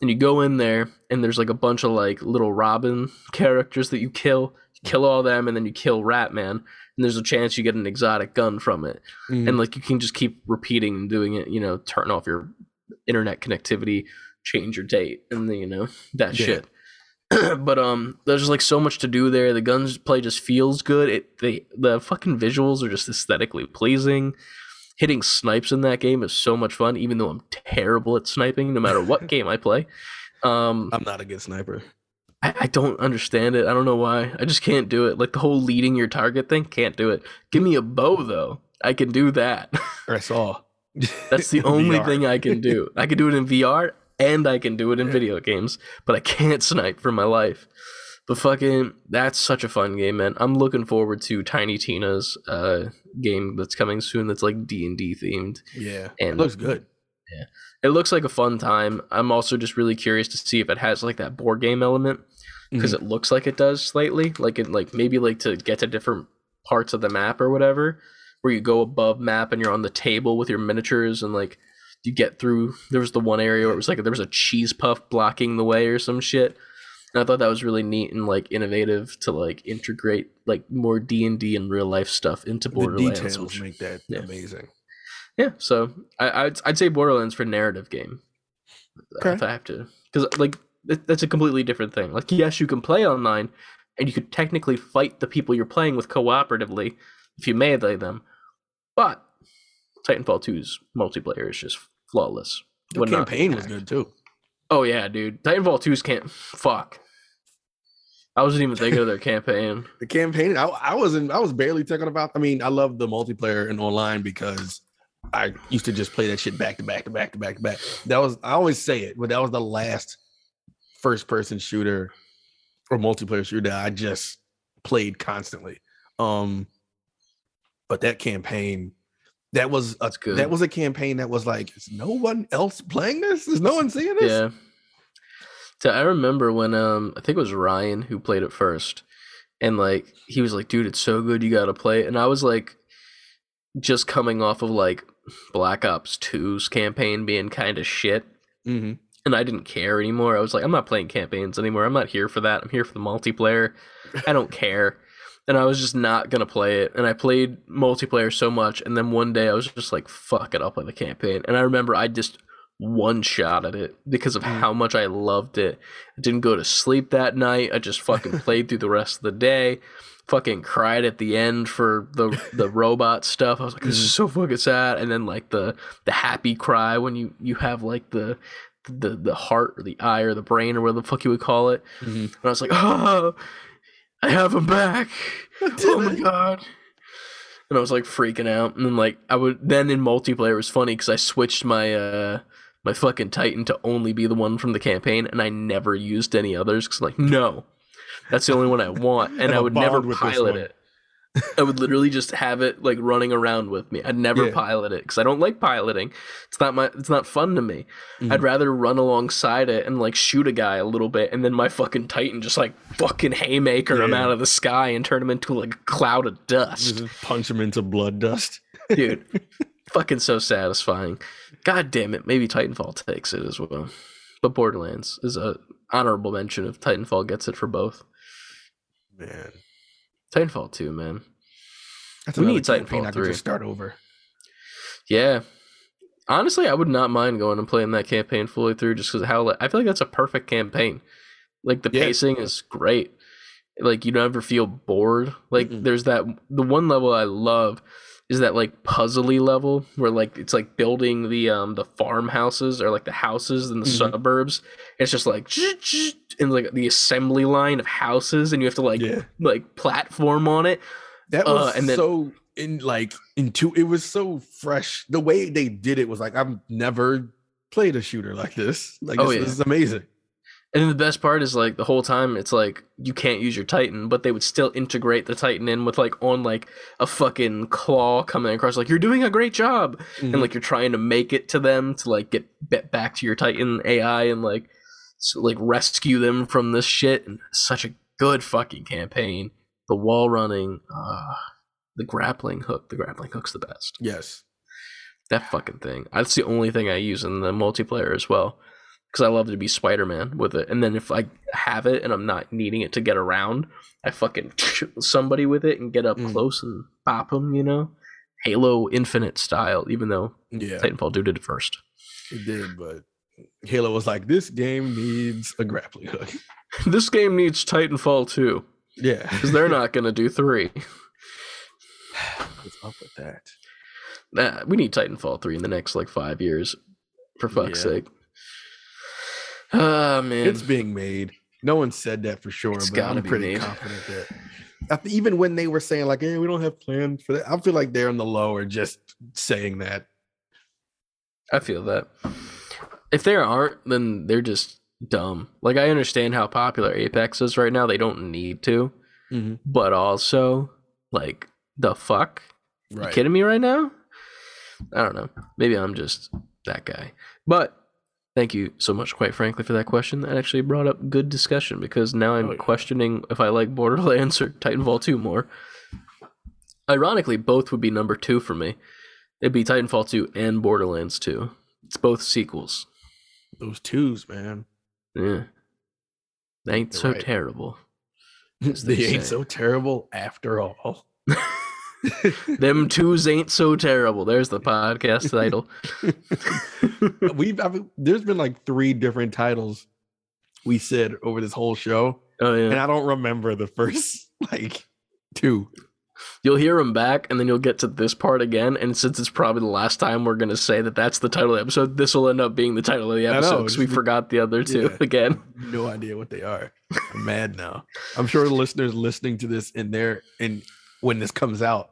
And you go in there, and there's like a bunch of like little Robin characters that you kill. Kill all them, and then you kill Rat Man, and there's a chance you get an exotic gun from it. And like you can just keep repeating and doing it, you know, turn off your internet connectivity, change your date, and then, you know, that shit. But there's like so much to do there. The guns play just feels good. The fucking visuals are just aesthetically pleasing. Hitting snipes in that game is so much fun, even though I'm terrible at sniping no matter what game I play. I'm not a good sniper. I don't understand it. I don't know why. I just can't do it. Like the whole leading your target thing, can't do it. Give me a bow though. I can do that. Or a saw. That's the only thing I can do. I can do it in VR and I can do it in video games, but I can't snipe for my life. But fucking, that's such a fun game, man. I'm looking forward to Tiny Tina's game that's coming soon. That's like D&D themed. Yeah, and it looks good. Yeah, it looks like a fun time. I'm also just really curious to see if it has like that board game element, because it looks like it does slightly, like it, like maybe like to get to different parts of the map or whatever, where you go above map and you're on the table with your miniatures and like you get through. There was the one area where it was like there was a cheese puff blocking the way or some shit, and I thought that was really neat and like innovative to like integrate like more D&D and real life stuff into Borderlands. The details make that amazing. Yeah, so I'd say Borderlands for narrative game, if I have to, because like that's a completely different thing. Like, yes, you can play online, and you could technically fight the people you're playing with cooperatively if you melee them, but Titanfall 2's multiplayer is just flawless. The campaign was good too. Oh yeah, dude, Titanfall 2's fuck. I wasn't even thinking of their campaign. The campaign, I wasn't. I was barely thinking about. I mean, I love the multiplayer and online because I used to just play that shit back to back. That was, I always say it, but that was the last first person shooter or multiplayer shooter that I just played constantly. But that campaign That was a campaign that was like, is no one else playing this? Is no one seeing this? Yeah. So I remember when I think it was Ryan who played it first, and like he was like, "Dude, it's so good, you gotta play it." And I was like, just coming off of like Black Ops 2's campaign being kind of shit, mm-hmm. and I didn't care anymore. I was like, I'm not playing campaigns anymore. I'm not here for that. I'm here for the multiplayer. I don't care. And I was just not going to play it. And I played multiplayer so much. And then one day I was just like, fuck it, I'll play the campaign. And I remember I just one shot at it because of how much I loved it. I didn't go to sleep that night. I just fucking played through the rest of the day. Fucking cried at the end for the robot stuff. I was like, this is so fucking sad. And then like the happy cry when you have like the heart or the eye or the brain or whatever the fuck you would call it. Mm-hmm. And I was like, oh, I have him back. Oh my God. And I was like freaking out. And then like then in multiplayer it was funny because I switched my my fucking Titan to only be the one from the campaign, and I never used any others because like, no, that's the only one I want. And I would never pilot it. I would literally just have it like running around with me. I'd never pilot it because I don't like piloting. It's not fun to me. Mm-hmm. I'd rather run alongside it and like shoot a guy a little bit, and then my fucking Titan just like fucking haymaker him out of the sky and turn him into like a cloud of dust. Just punch him into blood dust, dude. Fucking so satisfying. God damn it. Maybe Titanfall takes it as well, but Borderlands is a honorable mention if Titanfall gets it for both. Man. Titanfall 2, man. We need Titanfall 3. I just start over. Yeah. Honestly, I would not mind going and playing that campaign fully through just because how I feel like that's a perfect campaign. Like the pacing is great. Like you don't ever feel bored. Like there's that the one level I love is that like puzzly level where like it's like building the farmhouses or like the houses in the suburbs. It's just like in like the assembly line of houses, and you have to like platform on it. That was so it was so fresh. The way they did it was like, I've never played a shooter like this. Like this is amazing. And then the best part is like the whole time it's like you can't use your Titan, but they would still integrate the Titan in with like on like a fucking claw coming across like, you're doing a great job, and like you're trying to make it to them to like get back to your Titan AI and like rescue them from this shit. And such a good fucking campaign. The wall running, the grappling hook. The grappling hook's the best. Yes, that fucking thing. That's the only thing I use in the multiplayer as well, because I love to be Spider-Man with it. And then if I have it and I'm not needing it to get around, I fucking somebody with it and get up close and pop them, you know? Halo Infinite style, even though Titanfall 2 did it first. It did, but Halo was like, this game needs a grappling hook. This game needs Titanfall 2. Yeah. Because they're not going to do 3. What's up with that? Nah, we need Titanfall 3 in the next, like, 5 years. For fuck's sake. Oh, man. It's being made. No one said that for sure, but I'm pretty confident that even when they were saying like, "Hey, we don't have plans for that," I feel like they're on the low or just saying that. I feel that. If there aren't, then they're just dumb. Like, I understand how popular Apex is right now. They don't need to, but also like, the fuck? Right. You kidding me right now? I don't know. Maybe I'm just that guy, but. Thank you so much, quite frankly, for that question. That actually brought up good discussion, because now I'm questioning if I like Borderlands or Titanfall 2 more. Ironically, both would be number 2 for me. It'd be Titanfall 2 and Borderlands 2. It's both sequels. Those twos, man. Yeah. They ain't so terrible. They ain't so terrible after all. Them twos ain't so terrible. There's the podcast title. There's been like 3 different titles we said over this whole show. Oh yeah. And I don't remember the first like 2. You'll hear them back, and then you'll get to this part again. And since it's probably the last time we're gonna say that that's the title of the episode, this will end up being the title of the episode because we forgot the other 2 again. No idea what they are. I'm mad now. I'm sure the listeners listening to this when this comes out,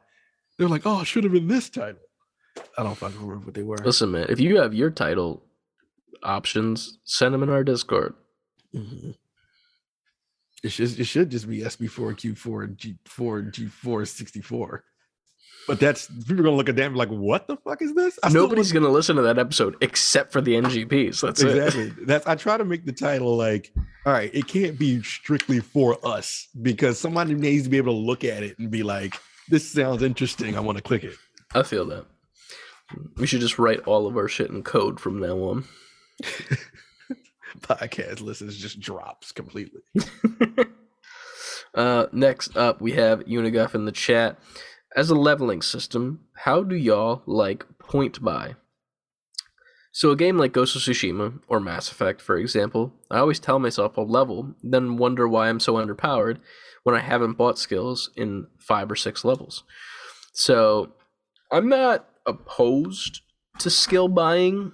they're like, oh, it should have been this title. I don't fucking remember what they were. Listen, man, if you have your title options, send them in our Discord. Mm-hmm. It should just be SB4Q4G4G464. But that's, people are going to look at that and be like, what the fuck is this? Nobody's going to listen to that episode except for the NGPs. That's exactly it. That's, I try to make the title like, all right, it can't be strictly for us, because somebody needs to be able to look at it and be like, this sounds interesting. I want to click it. I feel that. We should just write all of our shit in code from now on. Podcast listens just drops completely. Next up, we have Uniguff in the chat. As a leveling system, how do y'all like point buy? So a game like Ghost of Tsushima, or Mass Effect, for example, I always tell myself I'll level, then wonder why I'm so underpowered when I haven't bought skills in 5 or 6 levels. So I'm not opposed to skill buying.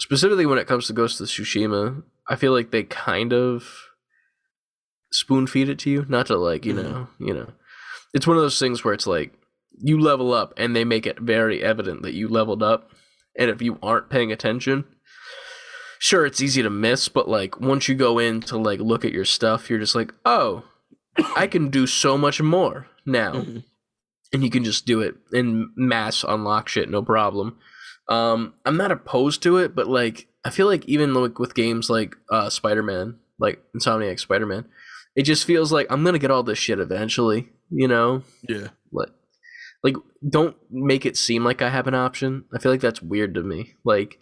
Specifically when it comes to Ghost of Tsushima, I feel like they kind of spoon feed it to you, not to like, you know. It's one of those things where it's like you level up and they make it very evident that you leveled up. And if you aren't paying attention, sure, it's easy to miss. But like once you go in to like look at your stuff, you're just like, oh, I can do so much more now. Mm-hmm. And you can just do it and mass unlock shit. No problem. I'm not opposed to it, but like I feel like even like with games like Spider-Man, like Insomniac Spider-Man, it just feels like I'm going to get all this shit eventually. You know? Yeah. Like, don't make it seem like I have an option. I feel like that's weird to me. Like,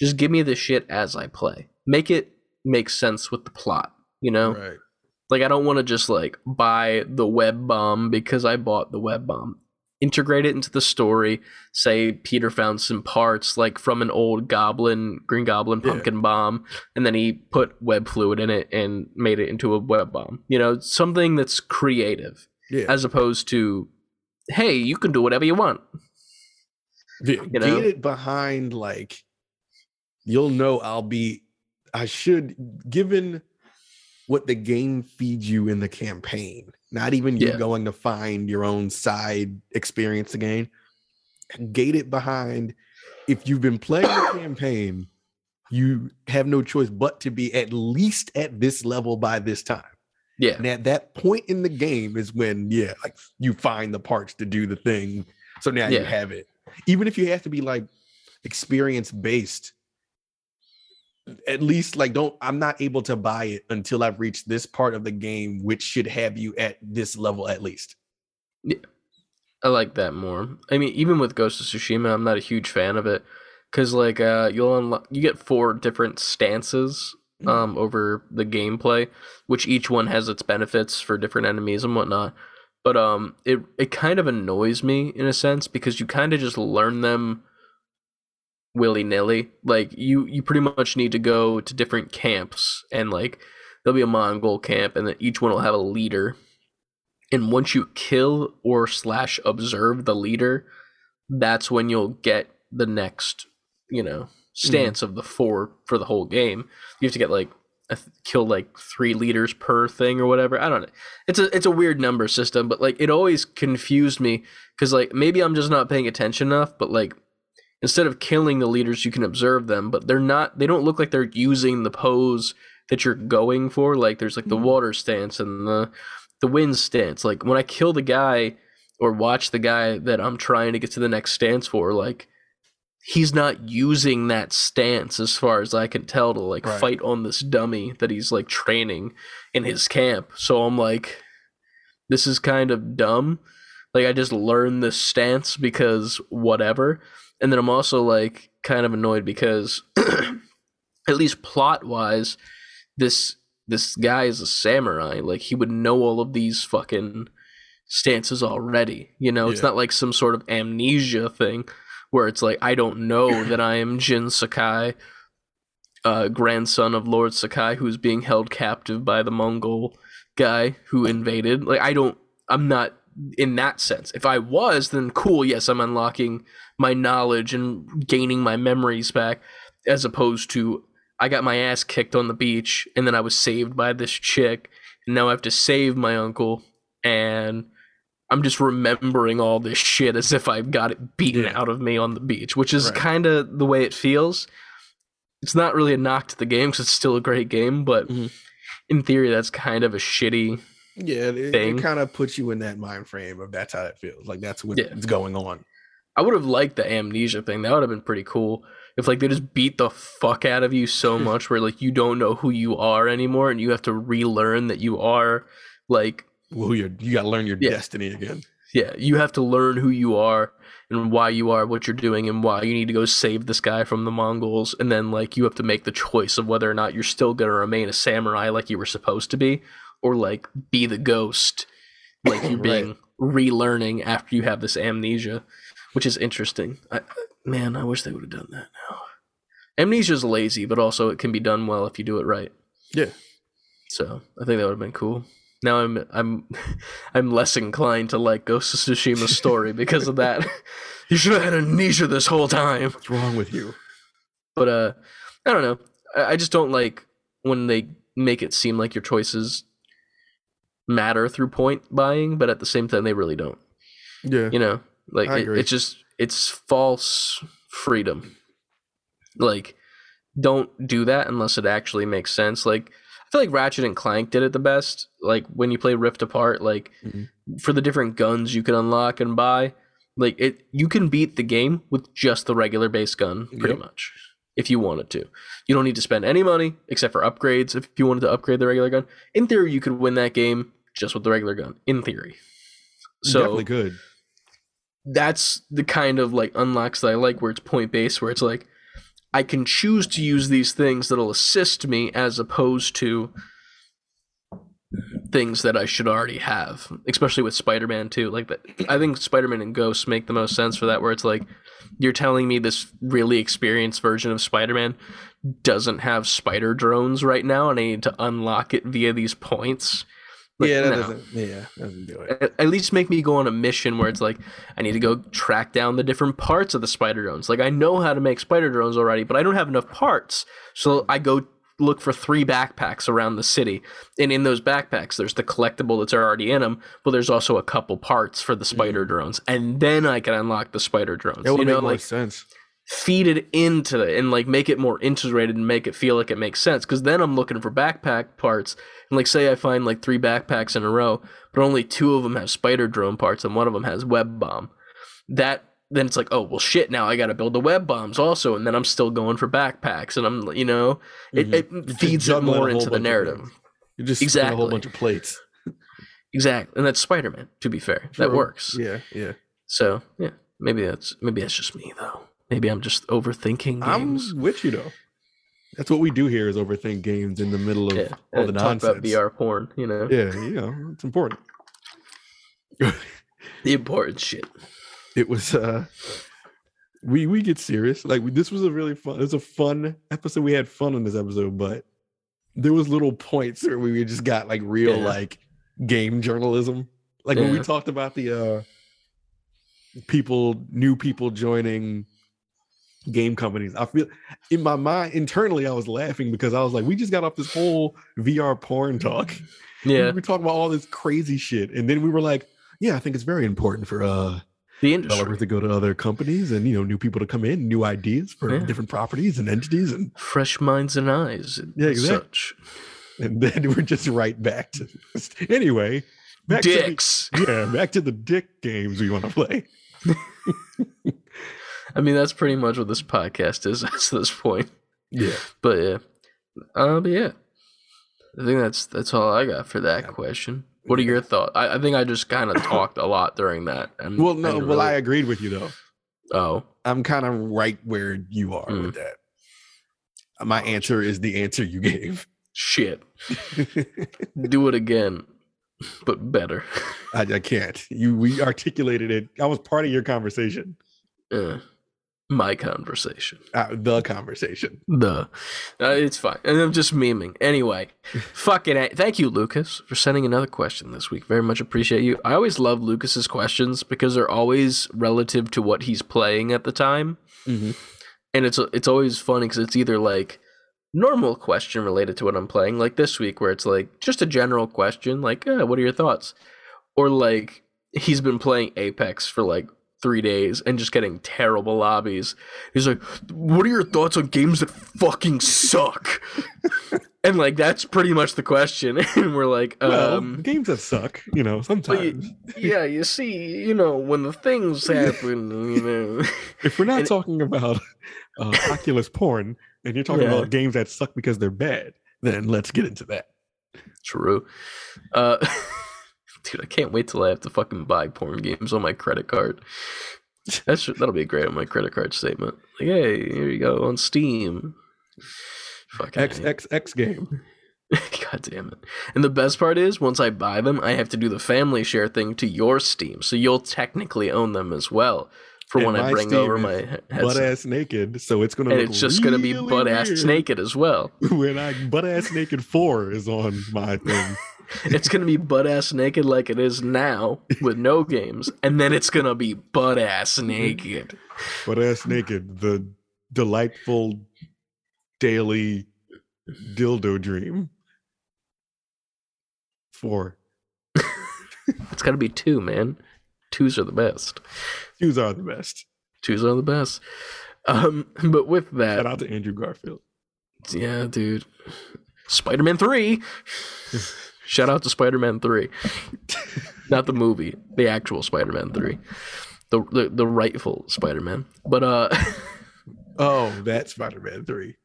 just give me the shit as I play. Make it make sense with the plot, you know? Right. Like, I don't want to just, like, buy the web bomb because I bought the web bomb. Integrate it into the story. Say Peter found some parts, like, from an old goblin, Green Goblin pumpkin bomb, and then he put web fluid in it and made it into a web bomb. You know, something that's creative. Yeah. As opposed to, hey, you can do whatever you want. Yeah, you know? Get it behind, like, you'll know given what the game feeds you in the campaign, not even you going to find your own side experience again. Gate it behind, if you've been playing the campaign, you have no choice but to be at least at this level by this time. Yeah. And at that point in the game is when, like you find the parts to do the thing. So now you have it. Even if you have to be like experience based, at least like I'm not able to buy it until I've reached this part of the game, which should have you at this level at least. Yeah. I like that more. I mean, even with Ghost of Tsushima, I'm not a huge fan of it because like you get 4 different stances over the gameplay, which each one has its benefits for different enemies and whatnot, but it kind of annoys me in a sense because you kind of just learn them willy-nilly. Like you pretty much need to go to different camps, and like there'll be a Mongol camp and then each one will have a leader, and once you kill or / observe the leader, that's when you'll get the next stance of the 4 for the whole game. You have to get like kill like 3 leaders per thing or whatever. I don't know, it's a weird number system, but like it always confused me because like maybe I'm just not paying attention enough, but like instead of killing the leaders you can observe them, but they don't look like they're using the pose that you're going for. Like there's like the water stance and the wind stance. Like when I kill the guy or watch the guy that I'm trying to get to the next stance for, like he's not using that stance as far as I can tell to like fight on this dummy that he's like training in his camp. So I'm like, this is kind of dumb. Like I just learned this stance because whatever. And then I'm also like kind of annoyed because at least plot wise, this guy is a samurai. Like he would know all of these fucking stances already. You know, it's not like some sort of amnesia thing where it's like, I don't know that I am Jin Sakai, grandson of Lord Sakai, who's being held captive by the Mongol guy who invaded. Like, I'm not in that sense. If I was, then cool, yes, I'm unlocking my knowledge and gaining my memories back, as opposed to I got my ass kicked on the beach, and then I was saved by this chick, and now I have to save my uncle, and I'm just remembering all this shit as if I've got it beaten out of me on the beach, which is kind of the way it feels. It's not really a knock to the game because it's still a great game, but in theory, that's kind of a shitty Yeah, it kind of puts you in that mind frame of that's how it feels. Like that's what's going on. I would have liked the amnesia thing. That would have been pretty cool. If like they just beat the fuck out of you so much where like you don't know who you are anymore and you have to relearn that you are like you gotta learn your destiny again. Yeah, you have to learn who you are and why you are what you're doing and why you need to go save this guy from the Mongols, and then like you have to make the choice of whether or not you're still gonna remain a samurai like you were supposed to be, or like be the ghost like you're being relearning after you have this amnesia. Which is interesting. I wish they would have done that now. Amnesia is lazy, but also it can be done well if you do it right. Yeah. So I think that would have been cool. Now I'm less inclined to like Ghost of Tsushima's story because of that. You should have had amnesia this whole time. What's wrong with you? But I don't know. I just don't like when they make it seem like your choices matter through point buying, but at the same time they really don't. Yeah. You know. Like it's false freedom. Like, don't do that unless it actually makes sense. Like, I feel like Ratchet and Clank did it the best. Like when you play Rift Apart, like for the different guns you can unlock and buy, like you can beat the game with just the regular base gun pretty much if you wanted to. You don't need to spend any money except for upgrades. If you wanted to upgrade the regular gun, in theory, you could win that game just with the regular gun. In theory, so definitely good. That's the kind of like unlocks that I like, where it's point based, where it's like I can choose to use these things that'll assist me as opposed to things that I should already have, especially with Spider-Man too. Like I think Spider-Man and Ghost make the most sense for that, where it's like you're telling me this really experienced version of Spider-Man doesn't have spider drones right now and I need to unlock it via these points. Like, yeah, that doesn't do it. At least make me go on a mission where it's like I need to go track down the different parts of the spider drones. Like I know how to make spider drones already, but I don't have enough parts. So I go look for 3 backpacks around the city. And in those backpacks, there's the collectible that's already in them, but there's also a couple parts for the spider drones. And then I can unlock the spider drones. That would make more sense. Feed it into it and like make it more integrated and make it feel like it makes sense, because then I'm looking for backpack parts and like say I find like 3 backpacks in a row but only 2 of them have spider drone parts and one of them has web bomb, that then it's like, oh well shit, now I gotta build the web bombs also, and then I'm still going for backpacks and I'm it feeds it more into the narrative. You just a whole bunch of plates. Exactly. And that's Spider-Man, to be fair. Sure. That works. Yeah So yeah, maybe that's just me though. Maybe I'm just overthinking games. I'm with you, though. That's what we do here, is overthink games in the middle of all the nonsense. Talk about VR porn, you know? Yeah, it's important. The important shit. It was, we get serious. Like, this was a fun episode. We had fun on this episode, but there was little points where we just got, like, real, like, game journalism. Like, when we talked about the new people joining game companies, I feel in my mind internally I was laughing because I was like, we just got off this whole VR porn talk. We were talking about all this crazy shit, and then we were like, I think it's very important for the industry, developers to go to other companies and new people to come in, new ideas for different properties and entities and fresh minds and eyes and such. And then we're just right back to this. Anyway, back to the dick games we want to play. I mean, that's pretty much what this podcast is at this point. Yeah. But yeah. I think that's all I got for that question. What are your thoughts? I think I just kind of talked a lot during that. And, I agreed with you though. Oh. I'm kind of right where you are with that. My answer is the answer you gave. Shit. Do it again, but better. I can't. We articulated it. I was part of your conversation. My conversation. The conversation. It's fine. And I'm just memeing. Anyway, thank you, Lucas, for sending another question this week. Very much appreciate you. I always love Lucas's questions because they're always relative to what he's playing at the time. Mm-hmm. And it's always funny because it's either like normal question related to what I'm playing, like this week where it's like just a general question, like, what are your thoughts? Or like he's been playing Apex for like 3 days and just getting terrible lobbies. He's like, what are your thoughts on games that fucking suck? And like that's pretty much the question. And we're like, well, games that suck, you know, sometimes. Yeah, you see, you know, when the things happen, you know. If we're not talking about Oculus porn, and you're talking about games that suck because they're bad, then let's get into that. True. Dude, I can't wait till I have to fucking buy porn games on my credit card. That'll be great on my credit card statement. Like, hey, here you go on Steam. Fucking XXX game. God damn it. And the best part is, once I buy them, I have to do the family share thing to your Steam, so you'll technically own them as well. For when I bring Steam over my headset. Butt ass naked, so it's gonna. And look, it's just really gonna be butt ass naked as well. When I butt ass naked 4 is on my thing, it's gonna be butt ass naked like it is now with no games, and then it's gonna be butt ass naked. Butt ass naked, the delightful daily dildo dream. 4. It's gotta be 2, man. 2s are the best. 2s are the best. 2s are the best. But with that, shout out to Andrew Garfield. Yeah, dude. Spider-Man 3. Shout out to Spider-Man 3. Not the movie, the actual Spider-Man 3. The rightful Spider-Man. But oh, that's Spider-Man 3.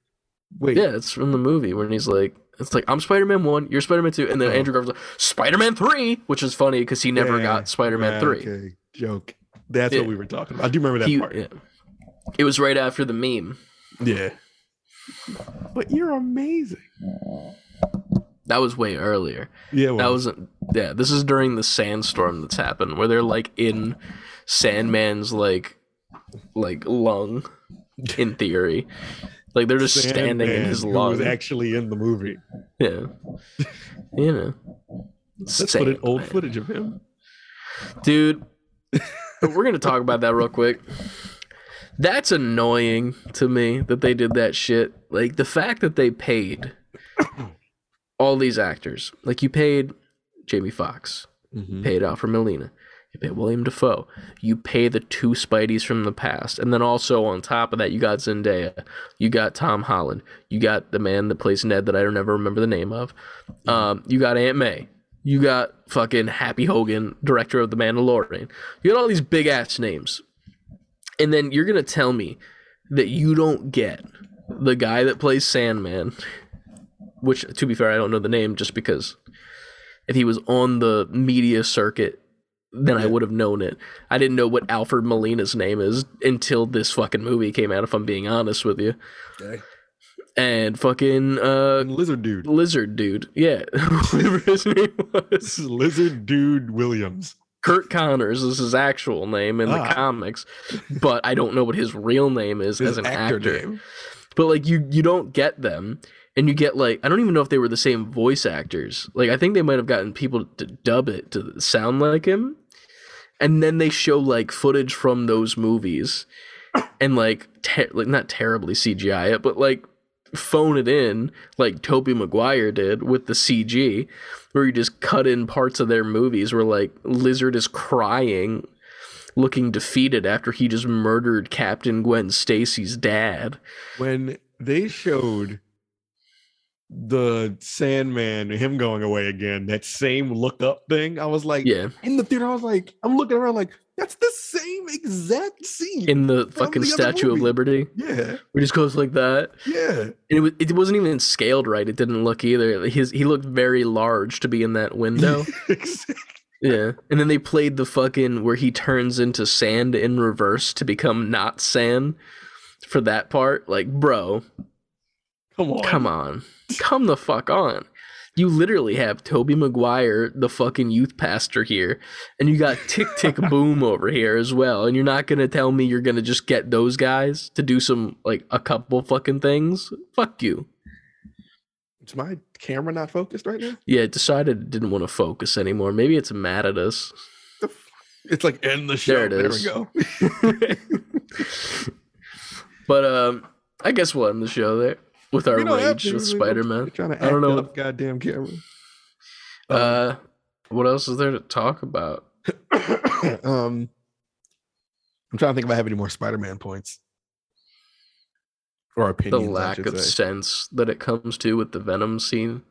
Wait. Yeah, it's from the movie when he's like, it's like, I'm Spider-Man 1, you're Spider-Man 2, and then Andrew Garfield's like, Spider-Man 3, which is funny because he never got Spider-Man 3. Okay, joke. That's what we were talking about. I do remember that part. Yeah. It was right after the meme. Yeah. But you're amazing. That was way earlier. Yeah, well, that wasn't. Yeah, this is during the sandstorm that's happened where they're like in Sandman's like lung, in theory. Like, they're just standing in his log. Who was actually in the movie. Yeah. You know. Let's put an old footage of him. Dude, we're going to talk about that real quick. That's annoying to me that they did that shit. Like, the fact that they paid all these actors. Like, you paid Jamie Foxx. Mm-hmm. Paid Alfred Molina. You pay William Dafoe. You pay the 2 Spideys from the past. And then also on top of that, you got Zendaya. You got Tom Holland. You got the man that plays Ned that I don't ever remember the name of. You got Aunt May. You got fucking Happy Hogan, director of The Mandalorian. You got all these big ass names. And then you're going to tell me that you don't get the guy that plays Sandman, which, to be fair, I don't know the name just because if he was on the media circuit, then I would have known it. I didn't know what Alfred Molina's name is until this fucking movie came out, if I'm being honest with you. Okay. And fucking... Lizard Dude. Lizard Dude, yeah. Whatever his name was. This is Lizard Dude Williams. Kurt Connors is his actual name in the comics, but I don't know what his real name is as an actor. But, like, you don't get them, and you get, like, I don't even know if they were the same voice actors. Like, I think they might have gotten people to dub it to sound like him. And then they show, like, footage from those movies and, like, not terribly CGI it, but, like, phone it in like Tobey Maguire did with the CG, where you just cut in parts of their movies where, like, Lizard is crying, looking defeated after he just murdered Captain Gwen Stacy's dad. When they showed the Sandman, him going away again, that same look up thing, I was like, in the theater, I was like, I'm looking around like, that's the same exact scene in the fucking Statue of Liberty. Yeah, it just goes like that. Yeah, and it wasn't even scaled right. It didn't look either. He looked very large to be in that window. Exactly. Yeah, and then they played the fucking where he turns into sand in reverse to become not sand for that part. Like, bro. Come on. Come the fuck on. You literally have Tobey Maguire, the fucking youth pastor here, and you got Tick Tick Boom over here as well, and you're not going to tell me you're going to just get those guys to do some, like, a couple fucking things? Fuck you. Is my camera not focused right now? Yeah, it decided it didn't want to focus anymore. Maybe it's mad at us. It's like, end the show. There it is. There we go. But I guess we'll end the show there. With our rage with Spider-Man. I don't know. Goddamn camera. What else is there to talk about? I'm trying to think if I have any more Spider-Man points. Or opinions, the lack of sense that it comes to with the Venom scene.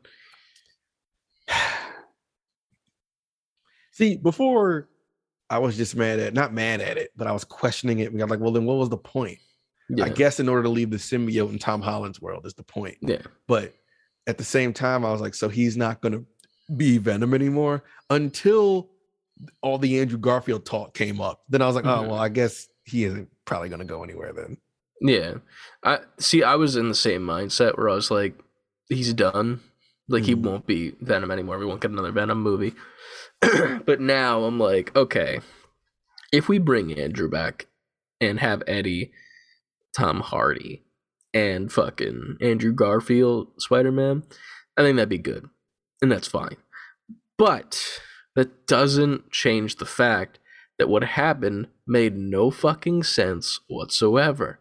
See, before I was just mad at, not mad at it, but I was questioning it. We got like, well, then what was the point? Yeah. I guess in order to leave the symbiote in Tom Holland's world is the point. Yeah. But at the same time, I was like, so he's not going to be Venom anymore until all the Andrew Garfield talk came up. Then I was like, oh, well, I guess he isn't probably going to go anywhere then. Yeah. I was in the same mindset where I was like, he's done. Like, he won't be Venom anymore. We won't get another Venom movie. But now I'm like, okay, if we bring Andrew back and have Eddie, Tom Hardy, and fucking Andrew Garfield Spider-Man, I think that'd be good. And that's fine. But that doesn't change the fact that what happened made no fucking sense whatsoever.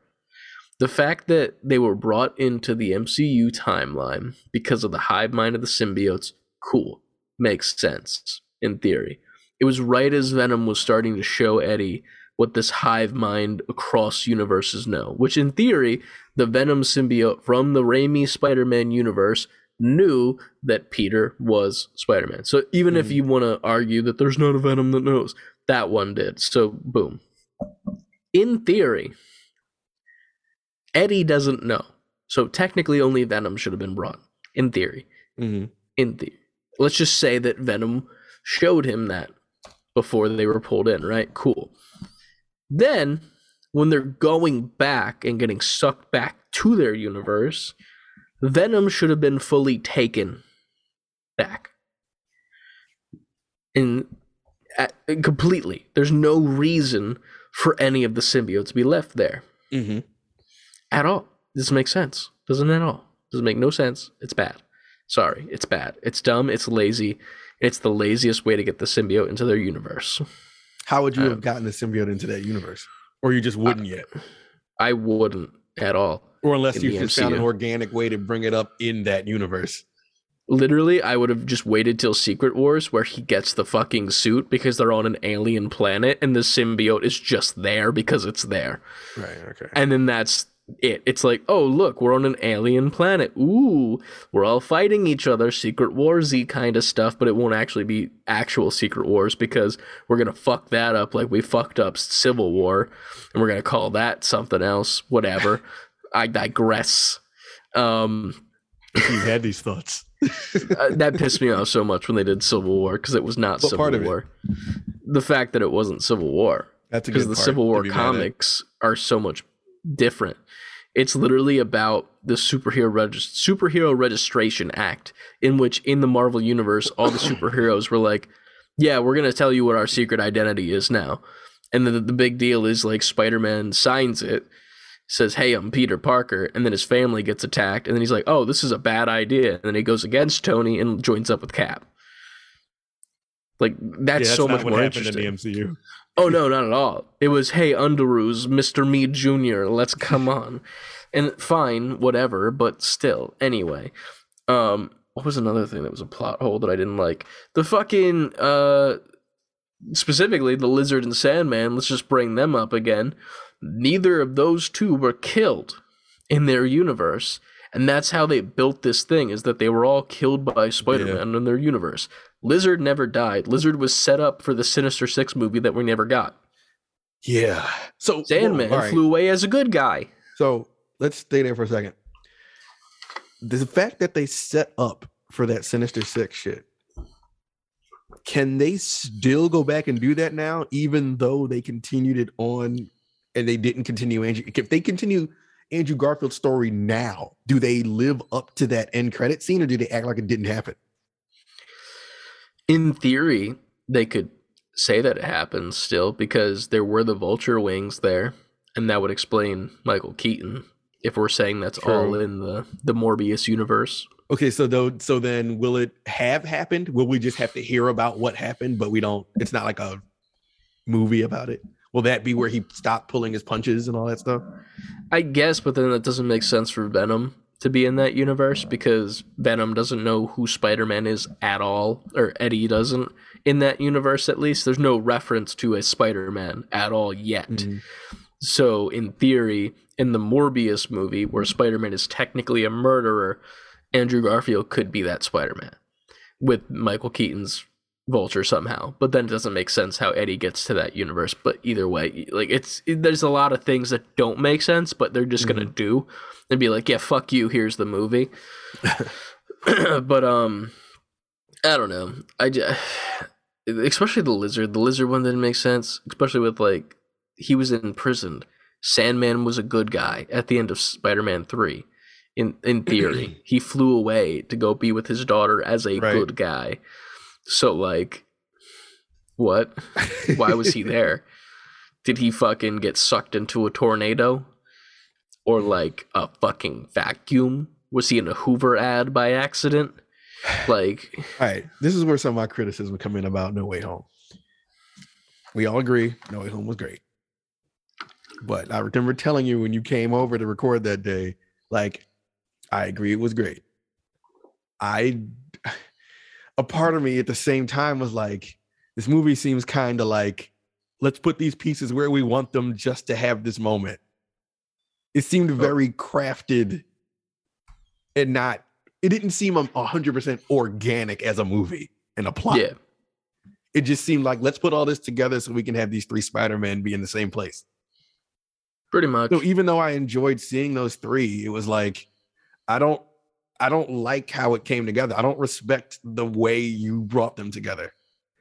The fact that they were brought into the MCU timeline because of the hive mind of the symbiotes, cool, makes sense in theory. It was right as Venom was starting to show Eddie what this hive mind across universes know, which in theory, the Venom symbiote from the Raimi Spider-Man universe knew that Peter was Spider-Man. So even if you want to argue that there's not a Venom that knows, that one did. So boom. In theory, Eddie doesn't know. So technically only Venom should have been brought. In theory. In theory. Let's just say that Venom showed him that before they were pulled in, right? Cool. Then, when they're going back and getting sucked back to their universe, Venom should have been fully taken back. And completely. There's no reason for any of the symbiotes to be left there. At all. This makes sense. Doesn't at all. Doesn't make no sense. It's bad. Sorry. It's bad. It's dumb. It's lazy. It's the laziest way to get the symbiote into their universe. How would you have gotten the symbiote into that universe? Or you just wouldn't yet? I wouldn't at all. Or unless you found an organic way to bring it up in that universe. Literally, I would have just waited till Secret Wars where he gets the fucking suit because they're on an alien planet and the symbiote is just there because it's there. Right, okay. And then that's it. It's like, oh, look, we're on an alien planet. Ooh, we're all fighting each other, Secret Wars-y kind of stuff, but it won't actually be actual Secret Wars because we're going to fuck that up like we fucked up Civil War, and we're going to call that something else, whatever. I digress. You had these thoughts. That pissed me off so much when they did Civil War because it was not Civil War. The fact that it wasn't Civil War. That's because the Civil War comics are so much different. It's literally about the superhero registration act, in which in the Marvel universe all the superheroes were like, yeah, we're gonna tell you what our secret identity is now. And the big deal is like Spider-Man signs it, says, hey, I'm Peter Parker, and then his family gets attacked, and then he's like, oh, this is a bad idea, and then he goes against Tony and joins up with Cap. Like, that's so much more interesting. In the MCU. Oh, no, not at all. It was, hey, Underoos, Mr. Mead Jr., let's come on. And fine, whatever, but still. Anyway, what was another thing that was a plot hole that I didn't like? The fucking, specifically, the Lizard and Sandman, let's just bring them up again. Neither of those two were killed in their universe, and that's how they built this thing, is that they were all killed by Spider-Man in their universe. Lizard never died. Lizard was set up for the Sinister Six movie that we never got. Yeah. So Sandman flew away as a good guy. So let's stay there for a second. The fact that they set up for that Sinister Six shit, can they still go back and do that now, even though they continued it on and they didn't continue Andrew? If they continue Andrew Garfield's story now, do they live up to that end credit scene, or do they act like it didn't happen? In theory, they could say that it happens still because there were the vulture wings there, and that would explain Michael Keaton if we're saying that's all in the Morbius universe. Okay, so then will it have happened? Will we just have to hear about what happened, but we don't? It's not like a movie about it. Will that be where he stopped pulling his punches and all that stuff? I guess, but then that doesn't make sense for Venom to be in that universe because Venom doesn't know who Spider-Man is at all, or Eddie doesn't in that universe at least. There's no reference to a Spider-Man at all yet. So in theory, in the Morbius movie, where Spider-Man is technically a murderer, Andrew Garfield could be that Spider-Man with Michael Keaton's Vulture somehow. But then it doesn't make sense how Eddie gets to that universe. But either way, like, there's a lot of things that don't make sense, but they're just gonna do and be like, yeah, fuck you, here's the movie. But I don't know. I just, especially the lizard one didn't make sense, especially with, like, he was imprisoned. Sandman was a good guy at the end of Spider-Man 3. In theory, he flew away to go be with his daughter as a good guy. So, like, what? Why was he there? Did he fucking get sucked into a tornado? Or, like, a fucking vacuum? Was he in a Hoover ad by accident? Like... All right, this is where some of my criticism come in about No Way Home. We all agree No Way Home was great. But I remember telling you when you came over to record that day, like, I agree it was great. A part of me at the same time was like, this movie seems kind of like, let's put these pieces where we want them just to have this moment. It seemed very crafted and not, it didn't seem 100% organic as a movie and a plot. Yeah. It just seemed like, let's put all this together so we can have these three Spider-Men be in the same place. Pretty much. So even though I enjoyed seeing those three, it was like, I don't like how it came together. I don't respect the way you brought them together.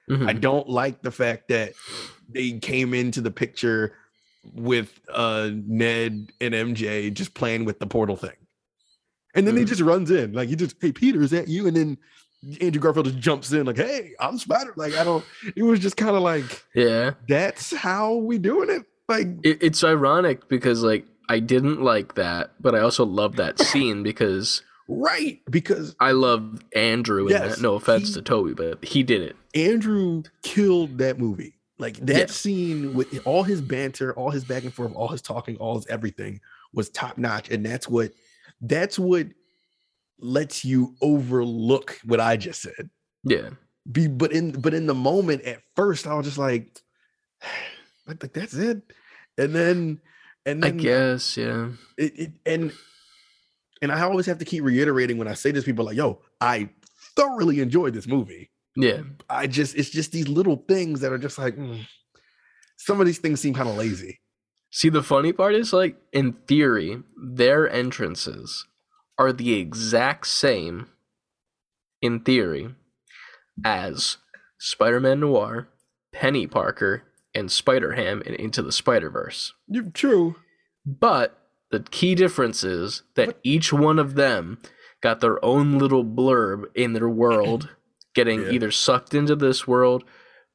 Mm-hmm. I don't like the fact that they came into the picture with Ned and MJ just playing with the portal thing. And then he just runs in. Like, he just, hey, Peter, is that you? And then Andrew Garfield just jumps in like, hey, I'm Spider. Like, it was just kind of like, yeah, that's how we doing it. Like, it's ironic because, like, I didn't like that, but I also love that scene because... Right, because I love Andrew in that. No offense to Toby, but he did it. Andrew killed that movie. Like, that scene with all his banter, all his back and forth, all his talking, all his everything was top notch. And that's what lets you overlook what I just said. Yeah. But in the moment at first, I was just like that's it. And then I guess, yeah. And I always have to keep reiterating when I say this, people are like, yo, I thoroughly enjoyed this movie. Yeah. It's just these little things that are just like, some of these things seem kind of lazy. See, the funny part is, like, in theory, their entrances are the exact same, in theory, as Spider-Man Noir, Penny Parker, and Spider-Ham in Into the Spider-Verse. True. But... the key difference is that each one of them got their own little blurb in their world, getting either sucked into this world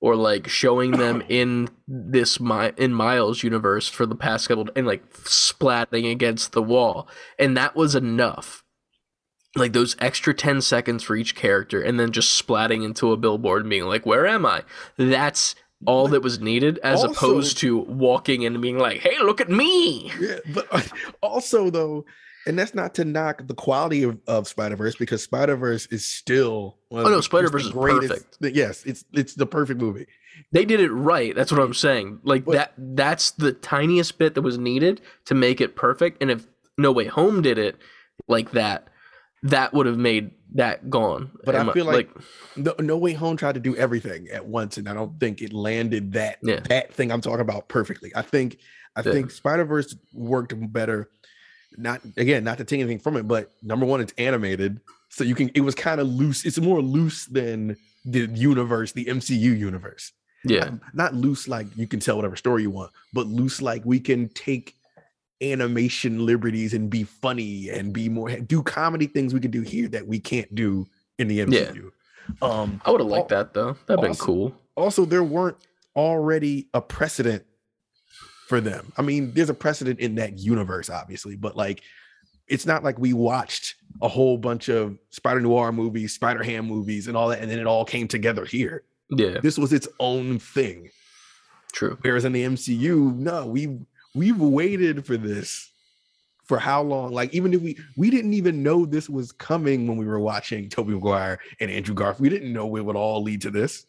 or, like, showing them in this in Miles' universe for the past couple, and, like, splatting against the wall. And that was enough. Like, those extra 10 seconds for each character and then just splatting into a billboard and being like, where am I? That's all, like, that was needed, as also, opposed to walking in and being like, hey, look at me. Yeah, but also, though, and that's not to knock the quality of Spider-Verse, because Spider-Verse is still Spider-Verse is perfect. Yes, it's the perfect movie. They did it right. That's what I'm saying. Like, that's the tiniest bit that was needed to make it perfect. And if No Way Home did it like that, that would have made that gone. But I feel like No Way Home tried to do everything at once, and I don't think it landed that thing I'm talking about perfectly. I think Spider-Verse worked better. Not to take anything from it, but number one, it's animated, so it was kind of loose. It's more loose than the universe, the MCU universe. Yeah, not loose like you can tell whatever story you want, but loose like we can take animation liberties and be funny and be more, do comedy things we can do here that we can't do in the MCU. Yeah. I would have liked that, though. That'd been cool. Also, there weren't already a precedent for them. I mean, there's a precedent in that universe, obviously, but, like, it's not like we watched a whole bunch of Spider-Noir movies, Spider-Ham movies, and all that, and then it all came together here. Yeah. This was its own thing. True. Whereas in the MCU, no, We've waited for this for how long? Like, even if we didn't even know this was coming when we were watching Tobey Maguire and Andrew Garfield. We didn't know it would all lead to this.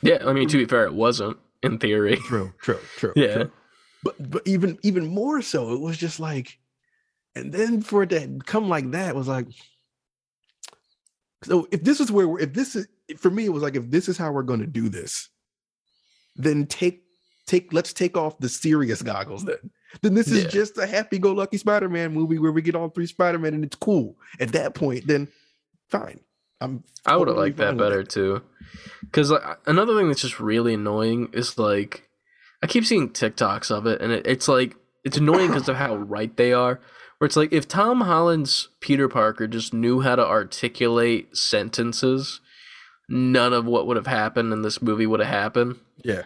Yeah, I mean, to be fair, it wasn't in theory. True. Yeah. True. But even more so, it was just like, and then for it to come like that was like, so if this is where we're, if this is, for me, it was like, if this is how we're going to do this, then let's take off the serious goggles then this is just a happy-go-lucky Spider-Man movie where we get all three Spider-Man and it's cool. At that point, then fine. I would have liked that better too. Because like, another thing that's just really annoying is like, I keep seeing TikToks of it, and it's like, it's annoying because of how right they are. Where it's like, if Tom Holland's Peter Parker just knew how to articulate sentences, none of what would have happened in this movie would have happened. Yeah.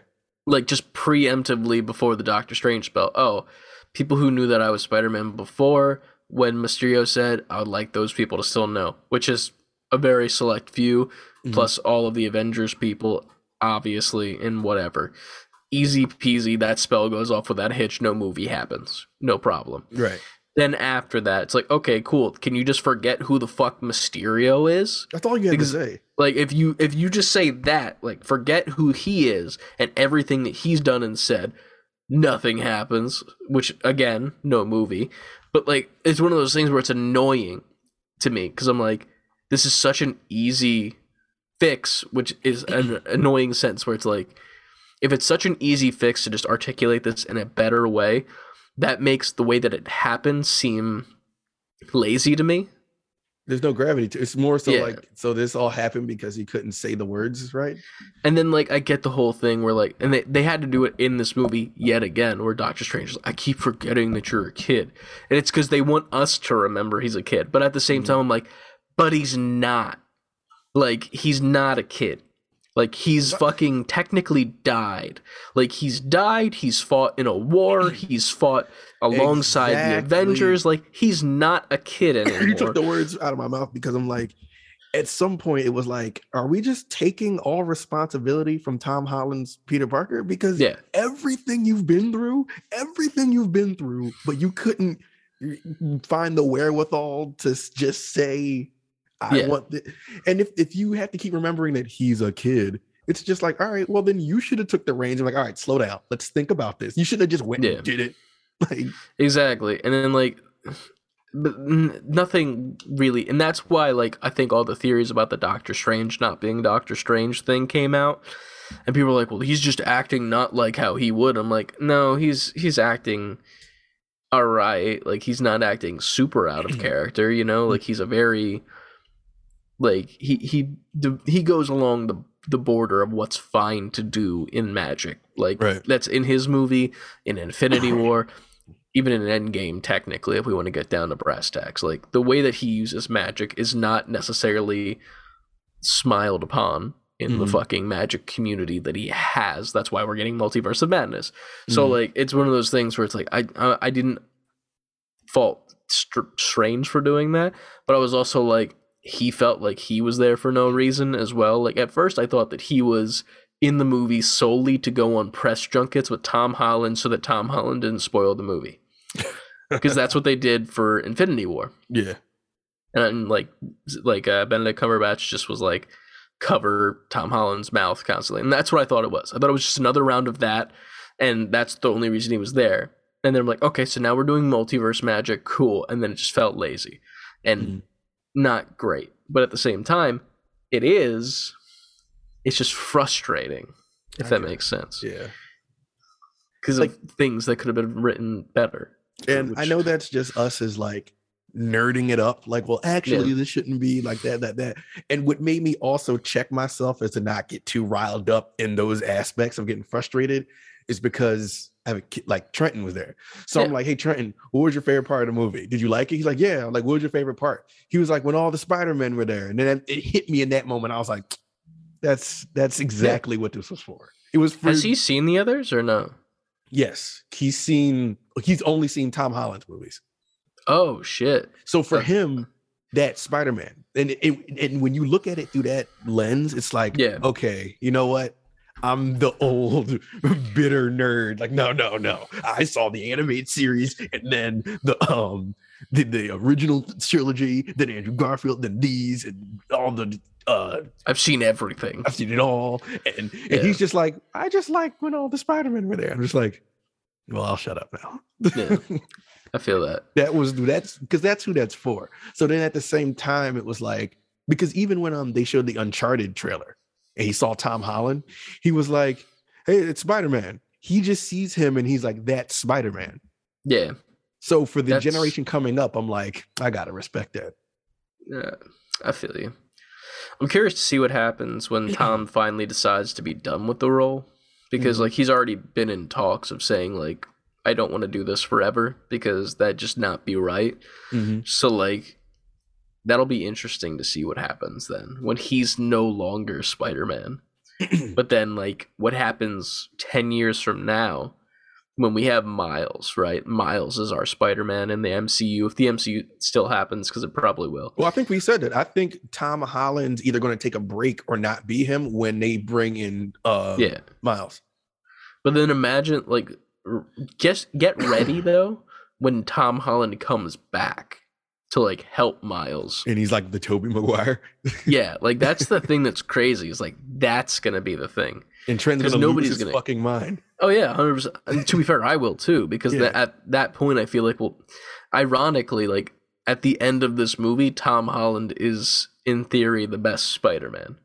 Like, just preemptively before the Doctor Strange spell. Oh, people who knew that I was Spider-Man before, when Mysterio said, I would like those people to still know, which is a very select few, plus all of the Avengers people, obviously, and whatever. Easy peasy, that spell goes off without a hitch, no movie happens. No problem. Right. Then after that, it's like, okay, cool. Can you just forget who the fuck Mysterio is? That's all you had to say. Like, if you just say that, like, forget who he is and everything that he's done and said, nothing happens, which, again, no movie. But, like, it's one of those things where it's annoying to me because I'm like, this is such an easy fix, which is an annoying sense where it's like, if it's such an easy fix to just articulate this in a better way, that makes the way that it happened seem lazy to me. There's no gravity to it. It's more so like, so this all happened because he couldn't say the words, right? And then like, I get the whole thing where like, and they had to do it in this movie yet again, where Doctor Strange is like, I keep forgetting that you're a kid. And it's because they want us to remember he's a kid. But at the same time, I'm like, but he's not. Like, he's not a kid. Like, he's fucking technically died. Like, he's died, he's fought in a war, he's fought alongside the Avengers. Like, he's not a kid anymore. You took the words out of my mouth because I'm like, at some point it was like, are we just taking all responsibility from Tom Holland's Peter Parker? Because everything you've been through, but you couldn't find the wherewithal to just say... I want it. And if you have to keep remembering that he's a kid, it's just like, all right, well then you should have took the reins and like, all right, slow down. Let's think about this. You should have just went and did it. Like, exactly. And then like, but nothing really. And that's why like, I think all the theories about the Doctor Strange not being Doctor Strange thing came out and people were like, well, he's just acting not like how he would. I'm like, no, he's acting all right. Like, he's not acting super out of character, you know, like he's a very... Like he goes along the border of what's fine to do in magic. Like that's in his movie, in Infinity War, even in Endgame, technically, if we want to get down to brass tacks. Like the way that he uses magic is not necessarily smiled upon in the fucking magic community that he has. That's why we're getting Multiverse of Madness. So like it's one of those things where it's like I didn't fault Strange for doing that, but I was also like, he felt like he was there for no reason as well. Like at first I thought that he was in the movie solely to go on press junkets with Tom Holland so that Tom Holland didn't spoil the movie. Because that's what they did for Infinity War. Yeah. And like Benedict Cumberbatch just was like, cover Tom Holland's mouth constantly. And that's what I thought it was. I thought it was just another round of that. And that's the only reason he was there. And then I'm like, okay, so now we're doing multiverse magic. Cool. And then it just felt lazy. And not great, but at the same time it's just frustrating, if that makes sense. Yeah, because like things that could have been written better. And I know that's just us as like nerding it up, like, well actually this shouldn't be like that. And what made me also check myself is to not get too riled up in those aspects of getting frustrated is because I have a kid, like Trenton was there. So I'm like, hey, Trenton, what was your favorite part of the movie? Did you like it? He's like, yeah. I'm like, what was your favorite part? He was like, when all the Spider-Men were there. And then it hit me in that moment. I was like, that's exactly what this was for. It was for... Has he seen the others or no? Yes. He's only seen Tom Holland's movies. Oh, shit. So for him, that's Spider-Man. And and when you look at it through that lens, it's like, okay, you know what? I'm the old bitter nerd. Like, no. I saw the animated series and then the original trilogy, then Andrew Garfield, then these and all the I've seen everything. I've seen it all. And he's just like, I just like when all the Spider-Men were there. I'm just like, Well, I'll shut up now. Yeah, I feel that. That's because that's who that's for. So then at the same time, it was like, because even when they showed the Uncharted trailer and he saw Tom Holland, he was like, hey, it's Spider-Man. He just sees him and he's like, that's Spider-Man. Yeah. So for the generation coming up, I'm like, I got to respect that. Yeah, I feel you. I'm curious to see what happens when Tom finally decides to be done with the role. Because, like, he's already been in talks of saying, like, I don't want to do this forever because that'd just not be right. Mm-hmm. So, like, that'll be interesting to see what happens then when he's no longer Spider-Man. But then, like, what happens 10 years from now when we have Miles, right? Miles is our Spider-Man in the MCU. If the MCU still happens, because it probably will. Well, I think we said that. I think Tom Holland's either going to take a break or not be him when they bring in Miles. But then imagine, like, just get ready, though, when Tom Holland comes back to, like, help Miles. And he's like the Tobey Maguire. Yeah, like, that's the thing that's crazy. It's like, that's going to be the thing. And Trent's going to lose his fucking mind. Oh, yeah, 100%. And to be fair, I will, too, because at that point, I feel like, well, ironically, like, at the end of this movie, Tom Holland is, in theory, the best Spider-Man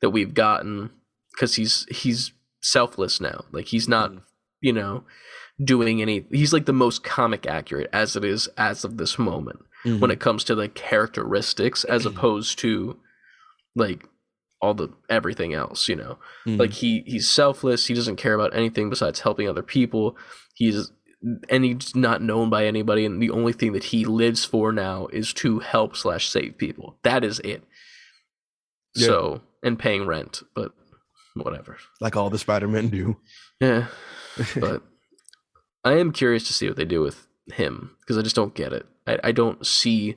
that we've gotten, because he's selfless now. Like, he's not, you know, doing any... He's, like, the most comic accurate as it is as of this moment when it comes to the characteristics as opposed to, like... all the everything else, you know, like he's selfless. He doesn't care about anything besides helping other people. He's not known by anybody. And the only thing that he lives for now is to help / save people. That is it. Yeah. So, and paying rent, but whatever. Like all the Spider-Men do. Yeah. But I am curious to see what they do with him because I just don't get it. I don't see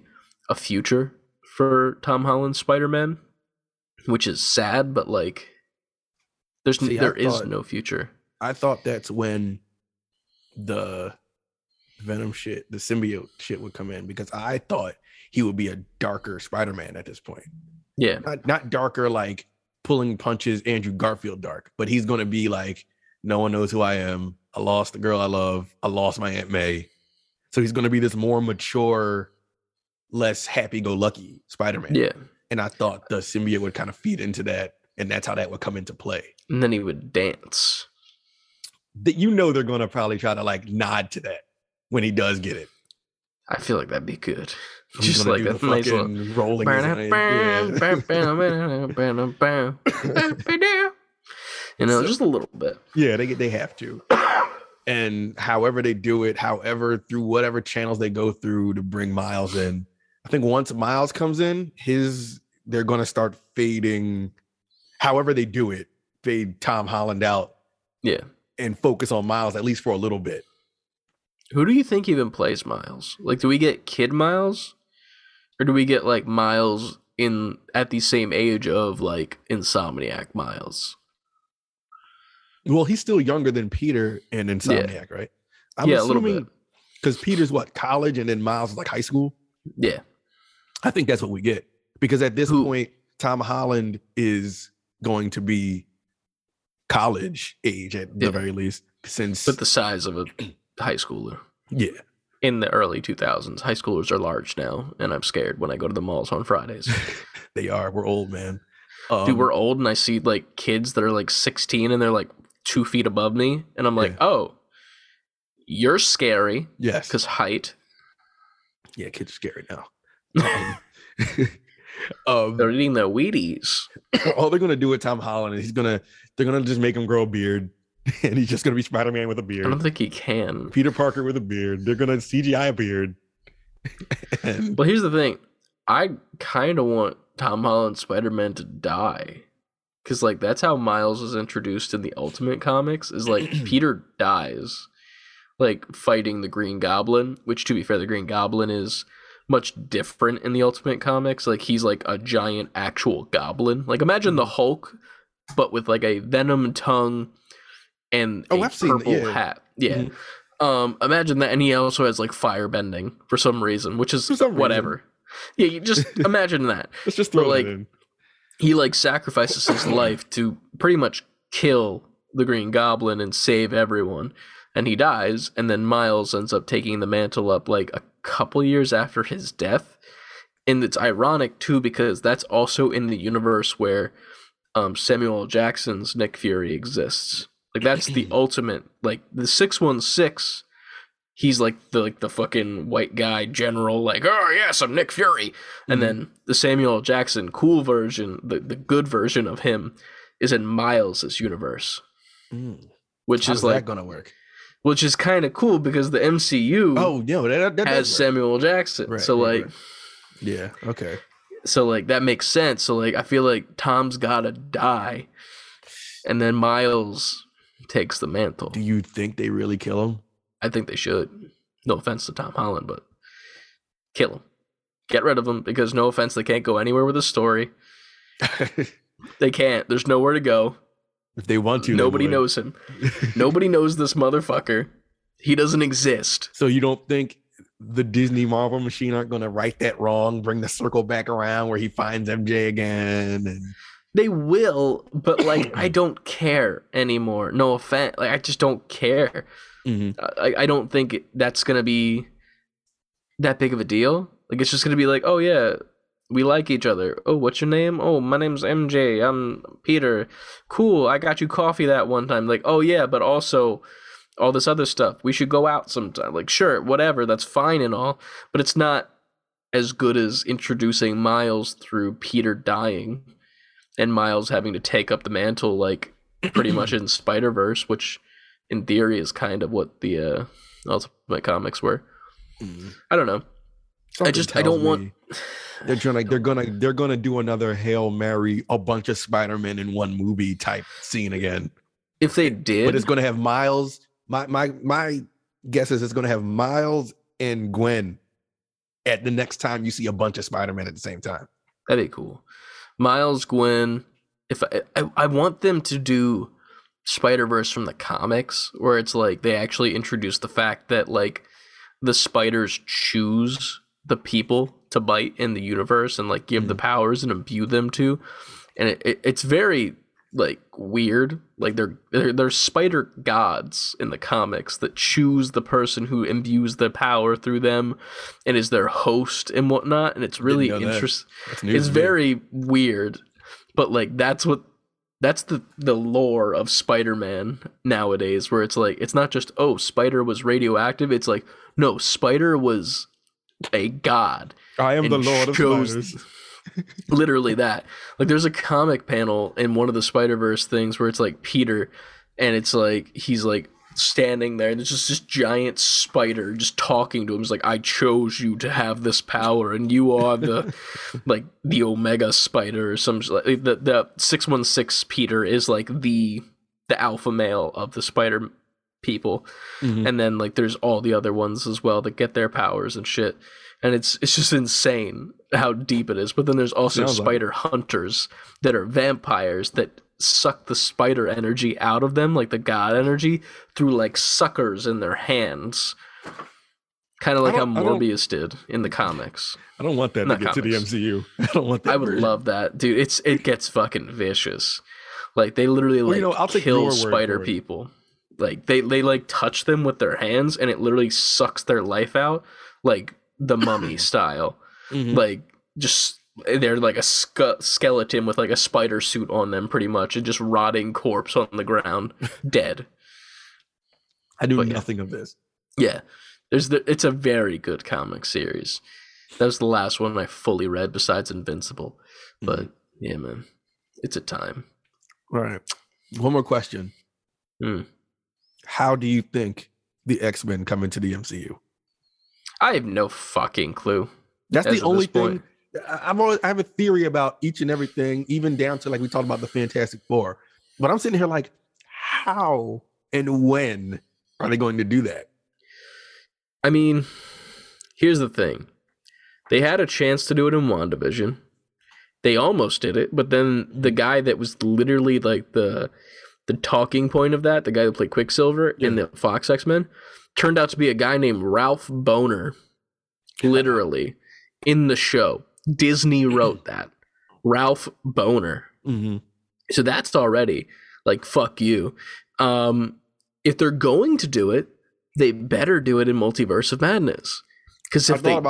a future for Tom Holland's Spider-Man. Which is sad, but like, there is no future. I thought that's when the Venom shit, the symbiote shit, would come in because I thought he would be a darker Spider-Man at this point. Yeah, not darker like pulling punches, Andrew Garfield dark, but he's gonna be like, no one knows who I am. I lost the girl I love. I lost my Aunt May. So he's gonna be this more mature, less happy-go-lucky Spider-Man. Yeah. And I thought the symbiote would kind of feed into that, and that's how that would come into play. And then he would dance. That you know they're going to probably try to like nod to that when he does get it. I feel like that'd be good. Just like that nice little rolling. You know, just a little bit. Yeah, they have to. And however they do it, however through whatever channels they go through to bring Miles in. I think once Miles comes in, they're going to start fading. However they do it, fade Tom Holland out. Yeah. And focus on Miles, at least for a little bit. Who do you think even plays Miles? Like, do we get kid Miles? Or do we get, like, Miles at the same age of, like, Insomniac Miles? Well, he's still younger than Peter and Insomniac, right? I'm assuming, a little bit. Because Peter's, what, college, and then Miles is, like, high school? Yeah. I think that's what we get because at this point, Tom Holland is going to be college age at the very least, but the size of a high schooler. Yeah. In the early 2000s, high schoolers are large now, and I'm scared when I go to the malls on Fridays. They are. We're old, man. Dude, we're old, and I see like kids that are like 16 and they're like 2 feet above me, and I'm like, oh, you're scary. Yes. Because height. Yeah, kids are scary now. They're eating their Wheaties. All they're gonna do with Tom Holland is they're gonna just make him grow a beard, and he's just gonna be Spider-Man with a beard. I don't think he can. Peter Parker with a beard. They're gonna CGI a beard. But here's the thing: I kind of want Tom Holland Spider-Man to die, because like that's how Miles is introduced in the Ultimate Comics. Is like Peter dies. Like fighting the Green Goblin, which to be fair, the Green Goblin is much different in the Ultimate Comics. Like he's like a giant actual goblin. Like imagine the Hulk, but with like a venom tongue and a purple hat. Yeah. Mm-hmm. Imagine that, and he also has like fire bending for some reason, which is whatever. Yeah, you just imagine that. Let's just throw it in. He like sacrifices his life to pretty much kill the Green Goblin and save everyone. and he dies, and then Miles ends up taking the mantle up like a couple years after his death. And it's ironic too, because that's also in the universe where Samuel L. Jackson's Nick Fury exists. Like, that's the ultimate, like the 616, he's like the fucking white guy general, like, oh yes, I'm Nick Fury. Mm-hmm. And then the Samuel L. Jackson cool version, the good version of him, is in Miles' universe. Mm. Which How is like that gonna work? Which is kind of cool because the MCU that has Samuel L. Jackson. Right, so right, like right. Yeah, okay. So like that makes sense. So like I feel like Tom's gotta die, and then Miles takes the mantle. Do you think they really kill him? I think they should. No offense to Tom Holland, but kill him. Get rid of him, because no offense, they can't go anywhere with the story. They can't. There's nowhere to go. If they want to, nobody knows him. Nobody knows this motherfucker. He doesn't exist. So you don't think the Disney Marvel machine aren't going to right that wrong, bring the circle back around where he finds MJ again? And... They will, but like I don't care anymore. No offense, like I just don't care. Mm-hmm. I don't think that's going to be that big of a deal. Like it's just going to be like, oh yeah, we like each other. Oh, what's your name? Oh, my name's MJ. I'm Peter. Cool. I got you coffee that one time. Like, oh yeah, but also all this other stuff. We should go out sometime. Like, sure, whatever. That's fine and all, but it's not as good as introducing Miles through Peter dying and Miles having to take up the mantle, like pretty much in Spider-Verse, which in theory is kind of what the Ultimate Comics were. Mm-hmm. I don't know. I don't want. They're gonna do another Hail Mary, a bunch of Spider-Man in one movie type scene again. If they did, but it's gonna have Miles. My guess is it's gonna have Miles and Gwen at the next time you see a bunch of Spider-Man at the same time. That'd be cool. Miles, Gwen. If I want them to do Spider-Verse from the comics, where it's like they actually introduce the fact that like the spiders choose the people to bite in the universe and like give the powers and imbue them to, and it's very like weird. Like they're spider gods in the comics that choose the person who imbues the power through them and is their host and whatnot, and it's really interesting. It's very weird, but like that's the lore of Spider-Man nowadays, where it's like it's not just, oh, Spider was radioactive. It's like, no, Spider was a god. I am the Lord of Spiders. Literally that. Like there's a comic panel in one of the Spider-Verse things where it's like Peter, and it's like he's like standing there and there's just this giant spider just talking to him. He's like, I chose you to have this power and you are the like the Omega Spider or some like the 616. Peter is like the alpha male of the Spider people. Mm-hmm. And then like there's all the other ones as well that get their powers and shit, and it's just insane how deep it is. But then there's also spider hunters that are vampires that suck the spider energy out of them, like the god energy, through like suckers in their hands, kind of like how Morbius did in the comics. I don't want that to get to the MCU. I don't want that. I would love that, dude. It gets fucking vicious. Like they literally kill spider people. Like they like touch them with their hands and it literally sucks their life out, like the Mummy style. Mm-hmm. Like just they're like a skeleton with like a spider suit on them pretty much, and just rotting corpse on the ground, dead. Nothing of this. Yeah, it's a very good comic series. That was the last one I fully read besides Invincible. Mm-hmm. But yeah, man, it's a time. All right, one more question. How do you think the X-Men come into the MCU? I have no fucking clue. That's the only thing. I have a theory about each and everything, even down to like we talked about the Fantastic Four. But I'm sitting here like, how and when are they going to do that? I mean, here's the thing. They had a chance to do it in WandaVision. They almost did it, but then the guy that was literally like the talking point of that, the guy that played Quicksilver in the Fox X-Men, turned out to be a guy named Ralph Boner, literally, in the show. Disney wrote that. Ralph Boner. Mm-hmm. So that's already, like, fuck you. if they're going to do it, they better do it in Multiverse of Madness. Because if they don't,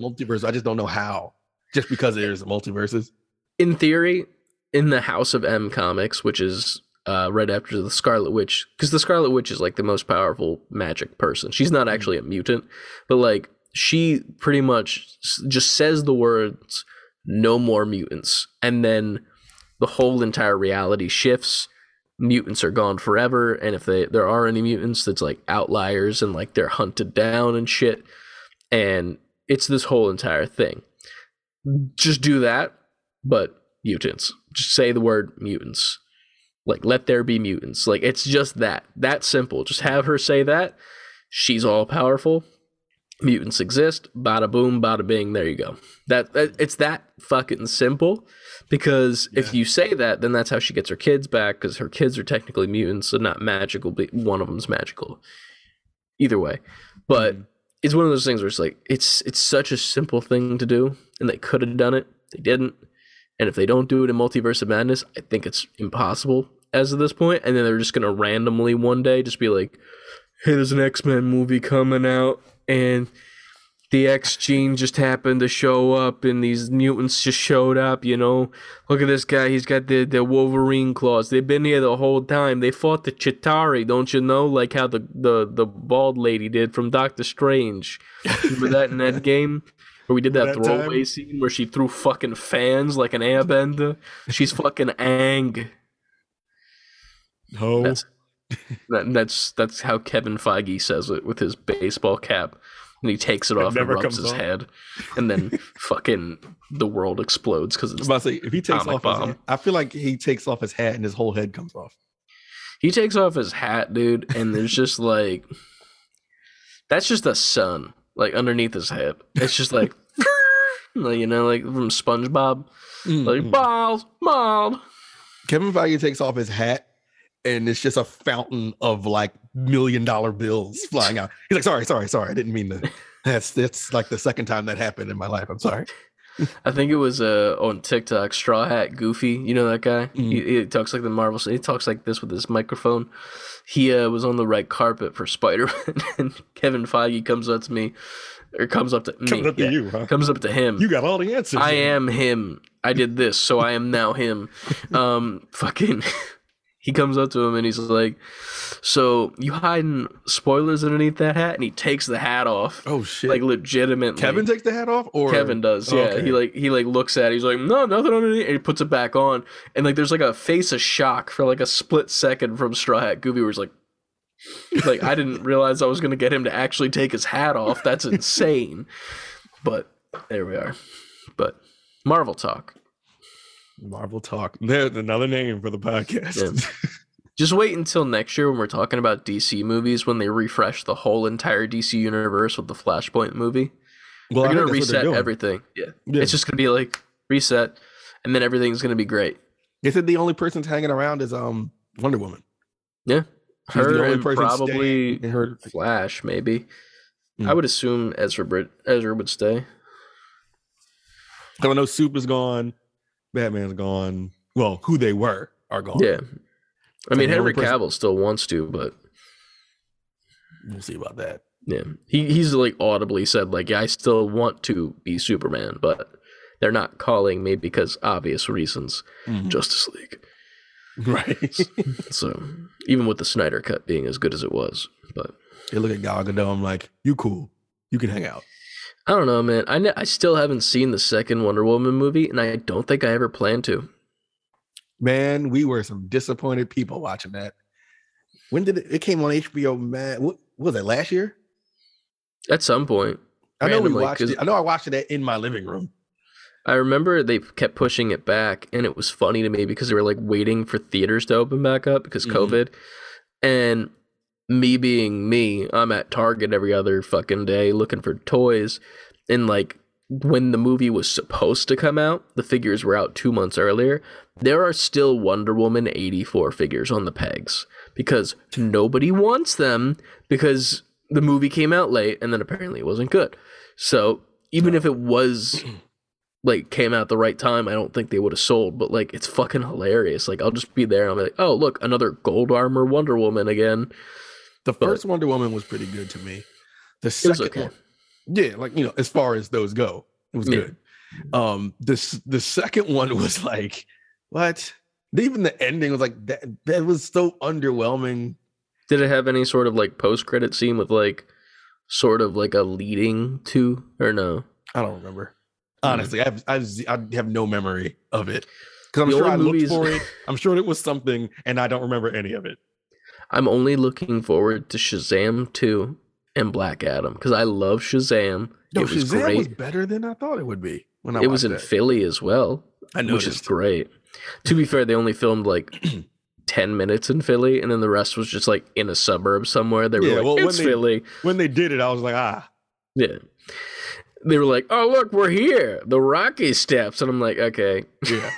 multiverse, I just don't know how. Just because there's multiverses. In theory, in the House of M comics, which is right after the Scarlet Witch, because the Scarlet Witch is like the most powerful magic person. She's not actually a mutant, but like she pretty much just says the words "no more mutants," and then the whole entire reality shifts. Mutants are gone forever, and if there are any mutants, that's like outliers, and like they're hunted down and shit. And it's this whole entire thing. Just do that, but mutants. Just say the word mutants. Like, let there be mutants. Like, it's just that simple. Just have her say that. She's all powerful. Mutants exist. Bada boom, bada bing. There you go. It's that fucking simple. Because if you say that, then that's how she gets her kids back. Because her kids are technically mutants and not magical. But one of them's magical. Either way, but. It's one of those things where it's like, it's such a simple thing to do, and they could have done it. They didn't. And if they don't do it in Multiverse of Madness, I think it's impossible as of this point. And then they're just going to randomly one day just be like, hey, there's an X-Men movie coming out, and the X gene just happened to show up, and these mutants just showed up, you know? Look at this guy. He's got the Wolverine claws. They've been here the whole time. They fought the Chitauri, don't you know? Like how the bald lady did from Doctor Strange. Remember that in that game? Where we did that throwaway scene where she threw fucking fans like an airbender? She's fucking Aang. No. That's how Kevin Feige says it with his baseball cap. And he takes it off and rubs his head. And then fucking the world explodes because it's about to say, if he takes off his hat, I feel like he takes off his hat and his whole head comes off. He takes off his hat, dude, and there's just like that's just the sun like underneath his head. It's just like you know, like from SpongeBob. Like mild. Kevin Feige takes off his hat. And it's just a fountain of like $1 million bills flying out. He's like, sorry. I didn't mean that. That's like the second time that happened in my life. I'm sorry. I think it was on TikTok, Straw Hat Goofy. You know that guy? Mm-hmm. He talks like the Marvel. He talks like this with his microphone. He was on the red carpet for Spider-Man. And Kevin Feige comes up to him. You got all the answers. I am him. I did this, so I am now him. He comes up to him and he's like, so you hiding spoilers underneath that hat? And he takes the hat off. Oh shit. Like legitimately. Kevin takes the hat off? Or Kevin does, yeah. Okay. He looks at it, he's like, no, nothing underneath, and he puts it back on. And like there's like a face of shock for like a split second from Straw Hat Goofy where he's like I didn't realize I was gonna get him to actually take his hat off. That's insane. But there we are. But Marvel talk. Marvel talk. There's another name for the podcast. Yeah. Just wait until next year when we're talking about DC movies, when they refresh the whole entire DC universe with the Flashpoint movie. Well, they're going to reset everything. Yeah. It's just going to be like reset, and then everything's going to be great. They said the only person hanging around is Wonder Woman. Yeah. Her and probably Flash, maybe. I would assume Ezra would stay. I know Super's gone. Batman's gone. Well, who they were are gone. Yeah. I mean, Henry Cavill still wants to, but we'll see about that. Yeah. He's like audibly said, like, yeah, I still want to be Superman, but they're not calling me because obvious reasons. Justice League. Right. So even with the Snyder Cut being as good as it was, but they look at Gal Gadot, I'm like, you cool. You can hang out. I don't know, man. I still haven't seen the second Wonder Woman movie, and I don't think I ever planned to. Man, we were some disappointed people watching that. When did it came on HBO, man? What was it, last year? At some point. I know we watched it. I know I watched it in my living room. I remember they kept pushing it back, and it was funny to me because they were like waiting for theaters to open back up because COVID. And me being me, I'm at Target every other fucking day looking for toys. And like when the movie was supposed to come out, the figures were out 2 months earlier. There are still Wonder Woman 84 figures on the pegs because nobody wants them because the movie came out late and then apparently it wasn't good. So even if it was like came out the right time, I don't think they would have sold, but like it's fucking hilarious. Like I'll just be there and I'm like, oh, look, another gold armor Wonder Woman again. The first Wonder Woman was pretty good to me. The second one, yeah, like, you know, as far as those go, it was good. The second one was like, what? Even the ending was like that was so underwhelming. Did it have any sort of like post-credit scene with like sort of like a leading to, or no? I don't remember. Honestly, I have no memory of it because I'm sure I looked for it. I'm sure it was something, and I don't remember any of it. I'm only looking forward to Shazam 2 and Black Adam because I love Shazam. No, it was Shazam great. Was better than I thought it would be. When I it was in that. Philly as well, I noticed. Which is great. To be fair, they only filmed like 10 minutes in Philly, and then the rest was just like in a suburb somewhere. They were like, well, it's Philly. When they did it, I was like, ah. Yeah. They were like, oh, look, we're here. The Rocky Steps. And I'm like, okay. Yeah.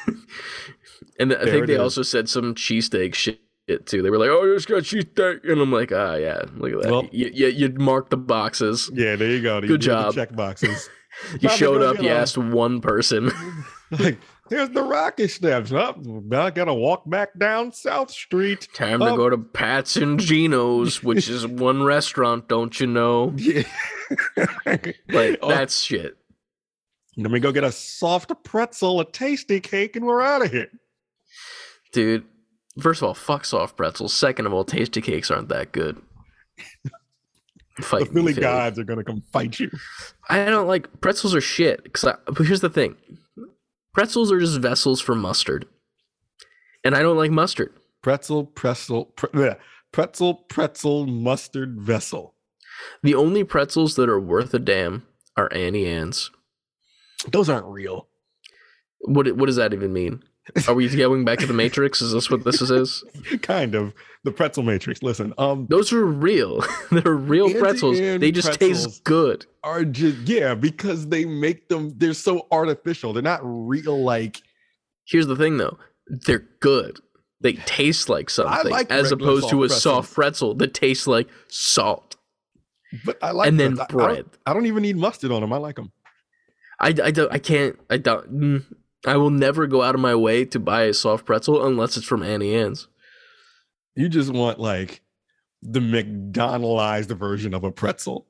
And I think they also said some cheesesteak shit too. They were like, oh, you just got cheesesteak. And I'm like, ah, oh, yeah. Look at that. Well, you marked the boxes. Yeah, there you go. Good job. Check boxes. You showed up. You asked one person. Like, here's the Rocky Steps. Oh, now I got to walk back down South Street. Time to go to Pat's and Gino's, which is one restaurant, don't you know? Yeah. Like, that's shit. Let me go get a soft pretzel, a tasty cake, and we're out of here. Dude, first of all, fuck soft pretzels. Second of all, tasty cakes aren't that good. The Philly gods are going to come fight you. I don't like pretzels are shit. But here's the thing. Pretzels are just vessels for mustard. And I don't like mustard. Pretzel, mustard, vessel. The only pretzels that are worth a damn are Annie Ann's. Those aren't real. What does that even mean? Are we going back to the Matrix? Is this what this is? Kind of. The pretzel Matrix. Listen. Those are real. They're real Annie pretzels. They just taste good. Are just, yeah, because they make them, they're so artificial. They're not real. Like, here's the thing though. They're good. They taste like something, like, as opposed to a soft pretzel that tastes like salt. But I like, and then bread. I don't even need mustard on them. I like them. I will never go out of my way to buy a soft pretzel unless it's from Annie Ann's. You just want like the McDonaldized version of a pretzel.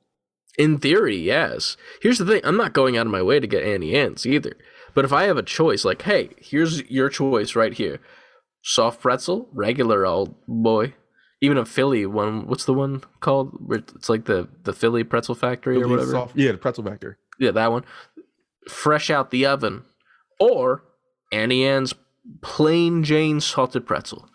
In theory, yes. Here's the thing. I'm not going out of my way to get Annie Ann's either. But if I have a choice, like, hey, here's your choice right here. Soft pretzel, regular old boy. Even a Philly one. What's the one called? It's like the Philly Pretzel Factory or whatever. The Pretzel Factory. Yeah, that one. Fresh out the oven. Or Annie Ann's plain Jane salted pretzel.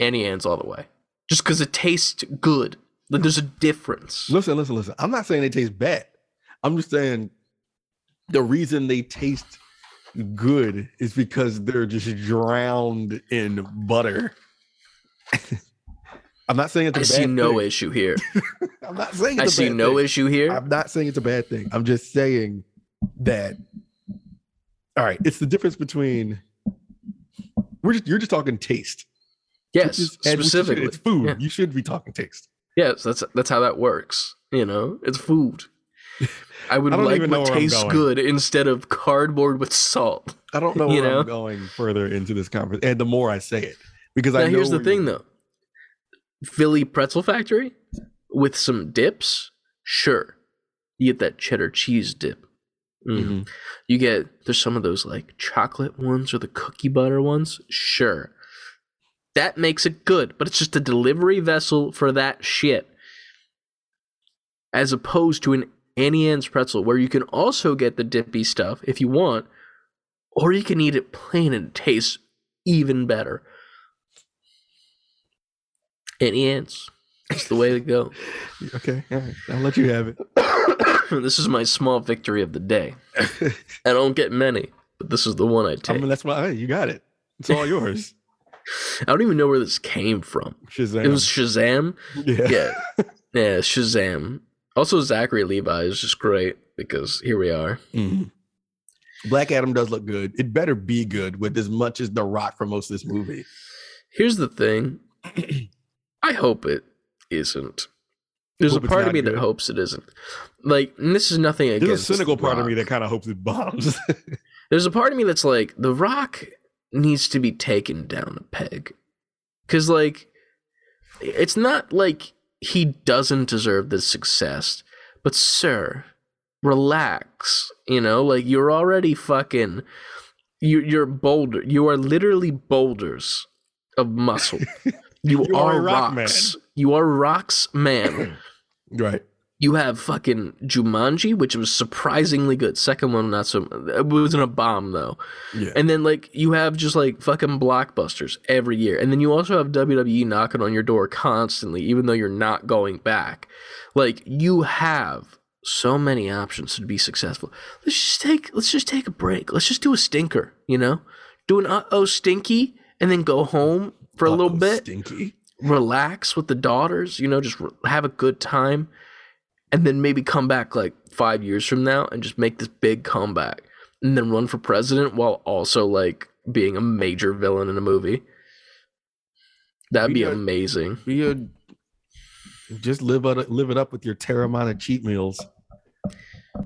Annie Ann's all the way. Just because it tastes good. Like, there's a difference. Listen. I'm not saying they taste bad. I'm just saying the reason they taste good is because they're just drowned in butter. I'm not saying it's a bad thing. I see no issue here. I'm not saying it's a bad thing. I see no issue here. I'm not saying it's a bad thing. I'm just saying that... All right, it's the difference between you're just talking taste. Yes, specifically, it's food. Yeah. You should be talking taste. Yes, that's how that works. You know, it's food. I would like what tastes good instead of cardboard with salt. I don't know where I'm going further into this conference, and the more I say it, because now I know. Here's the thing, though: Philly Pretzel Factory with some dips. Sure, you get that cheddar cheese dip. Mm-hmm. You get, there's some of those like chocolate ones or the cookie butter ones. Sure. That makes it good, but it's just a delivery vessel for that shit. As opposed to an Annie Ann's pretzel, where you can also get the dippy stuff if you want, or you can eat it plain and it tastes even better. Annie Ann's. That's the way to go. Okay. All right. I'll let you have it. This is my small victory of the day. I don't get many, but this is the one I take. I mean, that's why you got it. It's all yours. I don't even know where this came from. Shazam. It was Shazam? Yeah. Yeah, Shazam. Also, Zachary Levi is just great because here we are. Mm-hmm. Black Adam does look good. It better be good with as much as The Rock for most of this movie. Here's the thing. I hope it isn't. There's a part of me that hopes it isn't. Like, and this is nothing against. There's a cynical part of me that kind of hopes it bombs. There's a part of me that's like, The Rock needs to be taken down a peg. Because, like, it's not like he doesn't deserve this success. But sir, relax. You know, like, you're already fucking, you're boulder. You are literally boulders of muscle. You are rocks. Man. You are rocks, man. Right. You have fucking Jumanji, which was surprisingly good. Second one, not so. It wasn't a bomb though. Yeah. And then like you have just like fucking blockbusters every year, and then you also have WWE knocking on your door constantly, even though you're not going back. Like you have so many options to be successful. Let's just take a break. Let's just do a stinker. You know, do an stinky, and then go home for a little bit. Stinky. Relax with the daughters. You know, just have a good time. And then maybe come back like 5 years from now and just make this big comeback and then run for president while also like being a major villain in a movie. That'd be amazing. You just live it up with your Terramana cheat meals.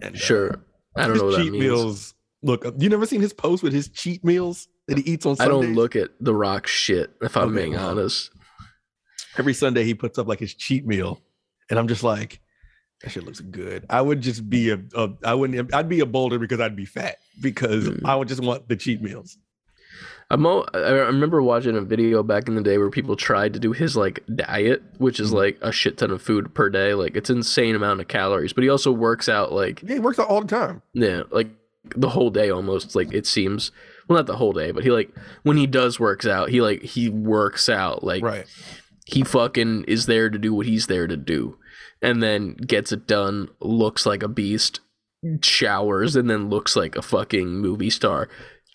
And, sure. I don't know what that means. Meals. Look, you never seen his post with his cheat meals that he eats on Sundays? I don't look at The Rock shit, if I'm being honest. Every Sunday he puts up like his cheat meal and I'm just like, that shit looks good. I would just be I'd be a boulder because I'd be fat because I would just want the cheat meals. I remember watching a video back in the day where people tried to do his like diet, which is like a shit ton of food per day. Like it's an insane amount of calories, but he also works out like, yeah, he works out all the time. Yeah. Like the whole day almost, like it seems. Well, not the whole day, but he like, when he does works out, he works out like right. He fucking is there to do what he's there to do. And then gets it done, looks like a beast, showers, and then looks like a fucking movie star,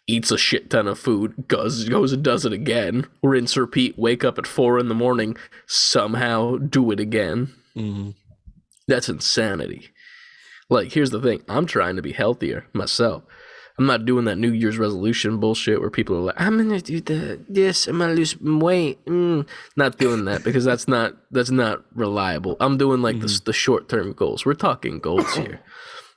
eats a shit ton of food, goes and does it again, rinse, repeat, wake up at 4 a.m, somehow do it again. Mm-hmm. That's insanity. Like, here's the thing. I'm trying to be healthier myself. I'm not doing that New Year's resolution bullshit where people are like, I'm going to do this. I'm going to lose weight. Not doing that because that's not reliable. I'm doing like the short-term goals. We're talking goals here.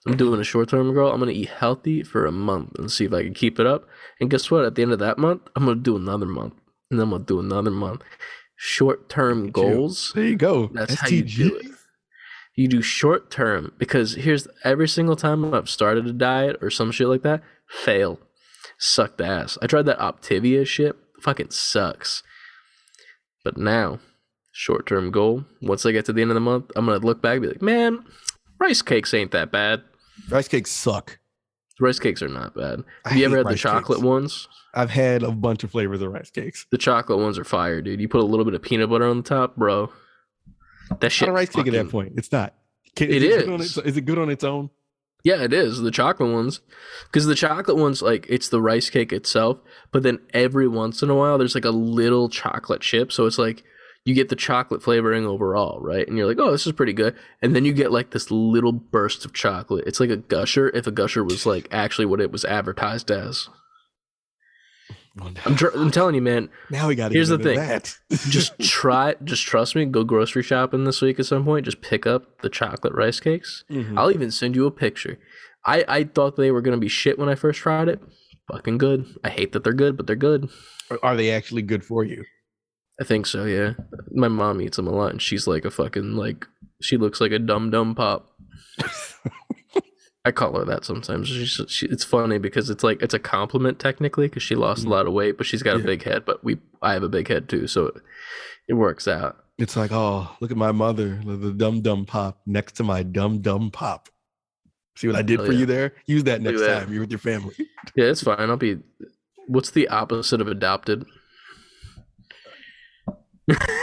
I'm doing a short-term goal. I'm going to eat healthy for a month and see if I can keep it up. And guess what? At the end of that month, I'm going to do another month. And I'm going to do another month. Short-term goals. There you go. That's how you do it. You do short term because here's every single time I've started a diet or some shit like that, fail. Sucked ass. I tried that Optivia shit. Fucking sucks. But now, short term goal. Once I get to the end of the month, I'm going to look back and be like, man, rice cakes ain't that bad. Rice cakes suck. Rice cakes are not bad. Have you ever had the chocolate ones? I've had a bunch of flavors of rice cakes. The chocolate ones are fire, dude. You put a little bit of peanut butter on the top, bro. That shit. Not a rice cake at that point. It's not. Is it good on its own? Yeah, it is. The chocolate ones, because the chocolate ones, like it's the rice cake itself, but then every once in a while there's like a little chocolate chip, so it's like you get the chocolate flavoring overall, right? And you're like, oh, this is pretty good. And then you get like this little burst of chocolate. It's like a gusher if a gusher was like actually what it was advertised as. I'm telling you, man. Now we got. Here's the thing. That. Just trust me. Go grocery shopping this week at some point. Just pick up the chocolate rice cakes. Mm-hmm. I'll even send you a picture. I thought they were gonna be shit when I first tried it. Fucking good. I hate that they're good, but they're good. Are they actually good for you? I think so. Yeah. My mom eats them a lot, and she's like a fucking like. She looks like a dum-dum pop. I call her that sometimes. It's funny because it's like it's a compliment technically because she lost a lot of weight, but she's got a big head. But I have a big head too, so it works out. It's like, oh, look at my mother, the dum dum pop next to my dum dum pop. See what I did for you there? Use that next time you're with your family. Yeah, it's fine. I'll be. What's the opposite of adopted?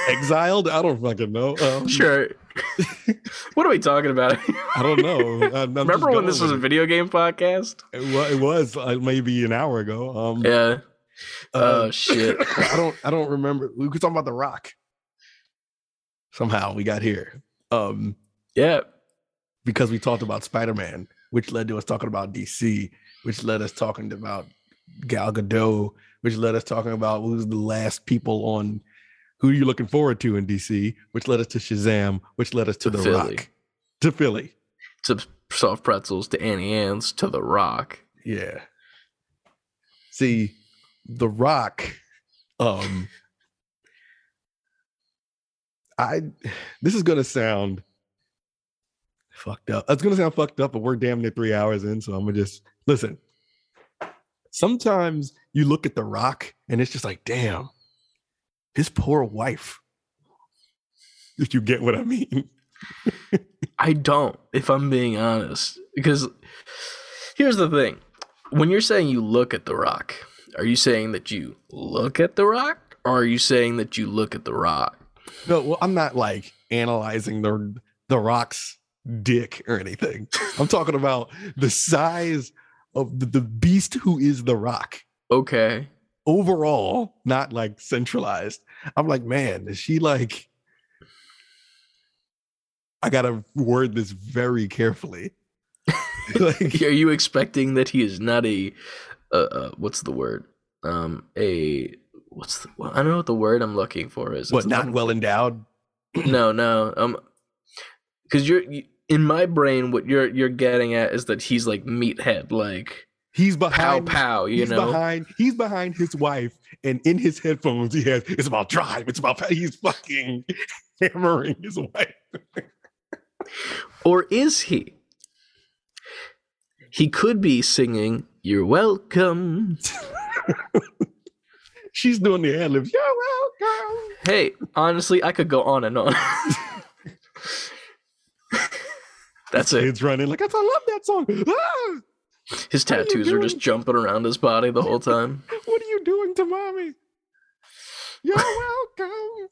Exiled? I don't fucking know. Sure. What are we talking about? I don't know. Remember when this was a video game podcast? It was maybe an hour ago. Yeah. Oh shit. I don't remember. We could talk about The Rock. Somehow we got here. Yeah. Because we talked about Spider-Man, which led to us talking about DC, which led us talking about Gal Gadot, which led us talking about who's the last people on. Who are you looking forward to in DC? Which led us to Shazam, which led us to The Rock. To Philly. To soft pretzels, to Annie Ann's, to The Rock. Yeah. See, The Rock. This is going to sound fucked up. It's going to sound fucked up, but we're damn near 3 hours in, so I'm going to just listen. Sometimes you look at The Rock and it's just like, damn, his poor wife. If you get what I mean. I don't, if I'm being honest, because here's the thing. When you're saying you look at The Rock, are you saying that you look at The Rock, or are you saying that you look at The Rock? No, well, I'm not like analyzing the Rock's dick or anything. I'm talking about the size of the beast who is The Rock. Okay. Overall, not like centralized. I'm like, man, is she like... I gotta word this very carefully. Like, are you expecting that he is not a what's the word? I don't know what the word I'm looking for is. What, not well endowed? No. Because you're in my brain. What you're getting at is that he's like meathead. Like he's behind pow. He's behind his wife, and in his headphones he has. It's about drive. It's about pow. He's fucking hammering his wife. Or is he? He could be singing "You're Welcome." She's doing the ad libs. You're welcome. Hey, honestly, I could go on and on. That's it. It's running like I love that song. Ah! His tattoos are just jumping around his body the whole time. What are you doing to mommy? You're welcome.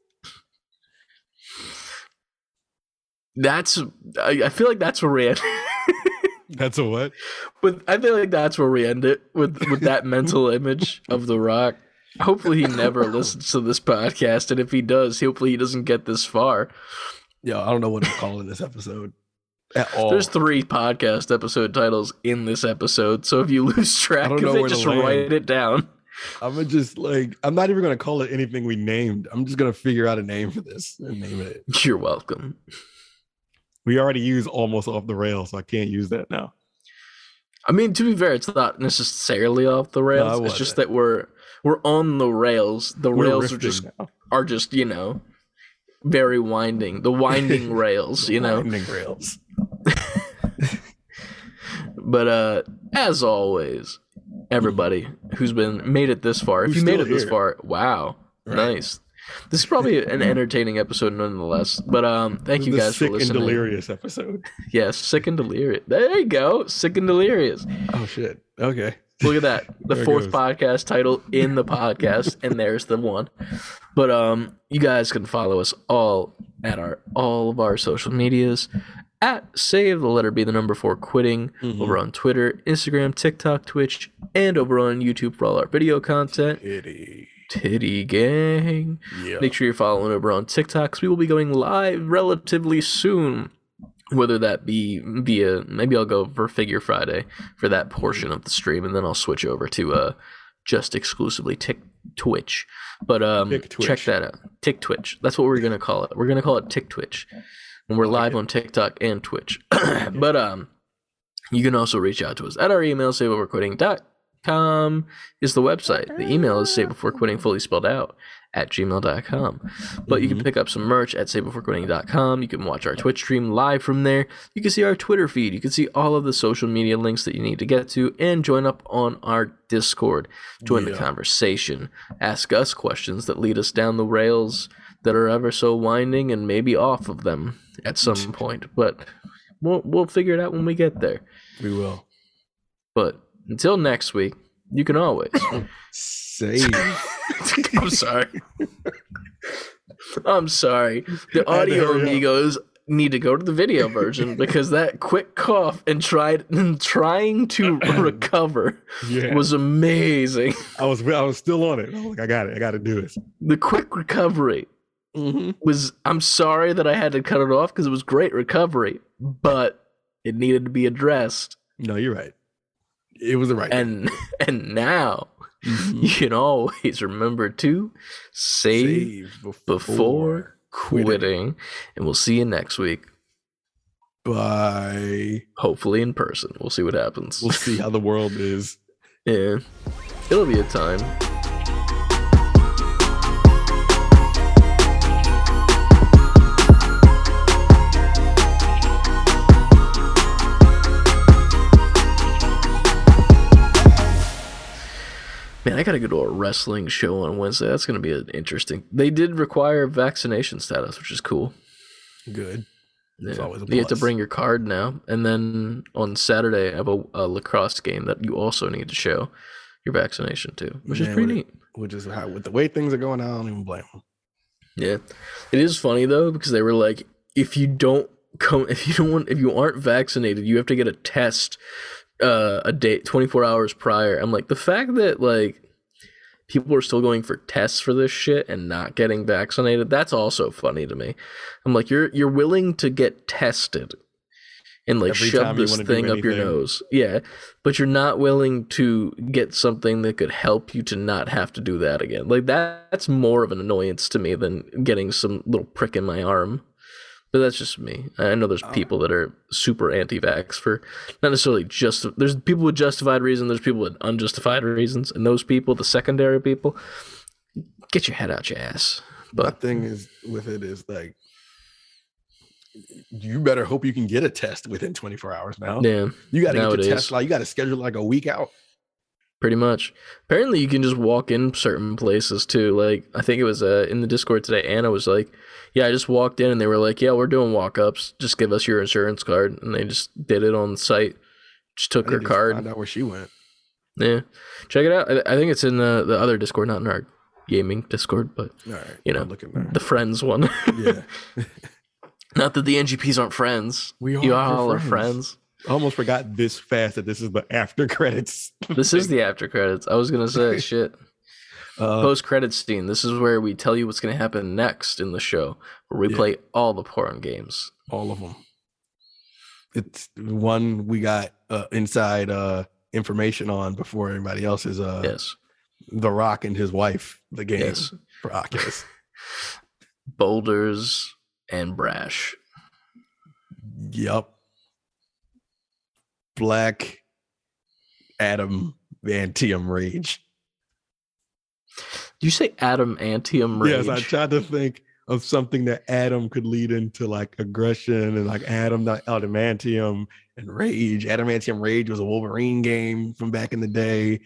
I feel like that's where we end. That's a what? But I feel like that's where we end it with that mental image of The Rock. Hopefully he never listens to this podcast, and if he does, hopefully he doesn't get this far. Yeah, I don't know what I'm calling this episode at all. There's 3 podcast episode titles in this episode, so if you lose track of it, just write it down. I'm not even gonna call it anything we named. I'm just gonna figure out a name for this and name it. You're welcome. We already use almost off the rails, so I can't use that now. I mean, to be fair, it's not necessarily off the rails. No, it's just that we're on the rails. We're rails are just very winding. The winding rails, Winding rails. But as always, everybody who's made it this far. If you made it this far, wow, right. Nice. This is probably an entertaining episode nonetheless, but thank you guys for listening. Sick and delirious episous episode. Yes, yeah, sick and delirious. There you go, sick and delirious. Oh shit! Okay, look at that. The fourth podcast title in the podcast, and there's the one. But you guys can follow us all at all of our social medias at Save the Letter B the number 4 Quitting over on Twitter, Instagram, TikTok, Twitch, and over on YouTube for all our video content. Titty gang. Yeah. Make sure you're following over on TikTok, because we will be going live relatively soon, whether that be via, maybe I'll go for Figure Friday for that portion of the stream, and then I'll switch over to just exclusively Twitch. But Twitch. Check that out. Tick Twitch. That's what we're going to call it. We're going to call it Tick Twitch. And we're live on TikTok and Twitch. But you can also reach out to us at our email, saveoverquitting.com is the website. The email is savebeforequitting fully spelled out at gmail.com. But you can pick up some merch at savebeforequitting.com. You can watch our Twitch stream live from there. You can see our Twitter feed. You can see all of the social media links that you need to get to, and join up on our Discord. Join the conversation. Ask us questions that lead us down the rails that are ever so winding, and maybe off of them at some point. But we'll figure it out when we get there. We will. But until next week, you can always save. I'm sorry. The audio amigos need to go to the video version, because that quick cough and trying to recover was amazing. I was still on it. I was like, I got it. I got to do this. The quick recovery was. I'm sorry that I had to cut it off, because it was great recovery, but it needed to be addressed. No, you're right. It was the right and now you can always remember to save before quitting. And we'll see you next week. Bye. Hopefully in person. We'll see what happens. We'll see how the world is. Yeah. It'll be a time. Man, I got to go to a wrestling show on Wednesday. That's going to be an interesting. They did require vaccination status, which is cool. Good. Yeah. Always a plus. You have to bring your card now. And then on Saturday, I have a lacrosse game that you also need to show your vaccination to, which is pretty neat. Which is how, with the way things are going, I don't even blame them. Yeah. It is funny, though, because they were like, if you don't come, if you aren't vaccinated, you have to get a test a day, 24 hours prior. I'm like, the fact that like people are still going for tests for this shit and not getting vaccinated, that's also funny to me. I'm like, you're willing to get tested and like every shove this thing up your nose. Yeah. But you're not willing to get something that could help you to not have to do that again. Like that's more of an annoyance to me than getting some little prick in my arm. But that's just me. I know there's people that are super anti-vax for not necessarily just. There's people with justified reason. There's people with unjustified reasons, and those people, the secondary people, get your head out your ass. But my thing is with it is like, you better hope you can get a test within 24 hours now. Yeah, you got to get your test like you got to schedule like a week out. Pretty much. Apparently, you can just walk in certain places too. Like I think it was in the Discord today. Anna was like, "Yeah, I just walked in and they were like, yeah, we're doing walk-ups. Just give us your insurance card." And they just did it on the site. Just took her card. Find out where she went. Yeah, check it out. I think it's in the other Discord, not in our gaming Discord, but all right, you know, the friends one. Yeah. Not that the NGPs aren't friends. We all are friends. I almost forgot this fast that this is the after credits. This is the after credits. I was going to say, shit. Post credits scene. This is where we tell you what's going to happen next in the show. Where we play all the porn games. All of them. It's one we got inside information on before everybody else is yes. The Rock and his wife, the game for Oculus. Boulders and Brash. Yep. Black Adam Antium Rage. Did you say Adam Antium Rage? Yes, I tried to think of something that Adam could lead into, like aggression and like Adamantium and Rage. Adamantium Rage was a Wolverine game from back in the day.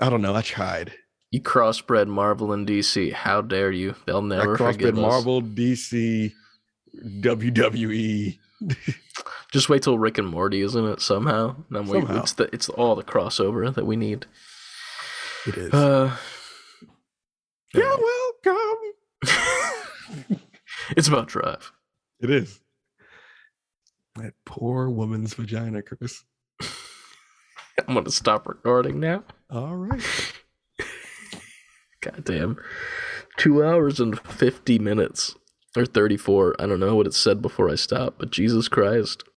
I don't know. I tried. You crossbred Marvel and DC. How dare you? They'll never forgive us. I crossbred Marvel, DC, WWE. Just wait till Rick and Morty is in it somehow. And I'm waiting. It's all the crossover that we need. It is. You're welcome. It's about Drive. It is. That poor woman's vagina, Chris. I'm going to stop recording now. All right. Goddamn. 2 hours and 50 minutes. Or 34. I don't know what it said before I stopped, but Jesus Christ.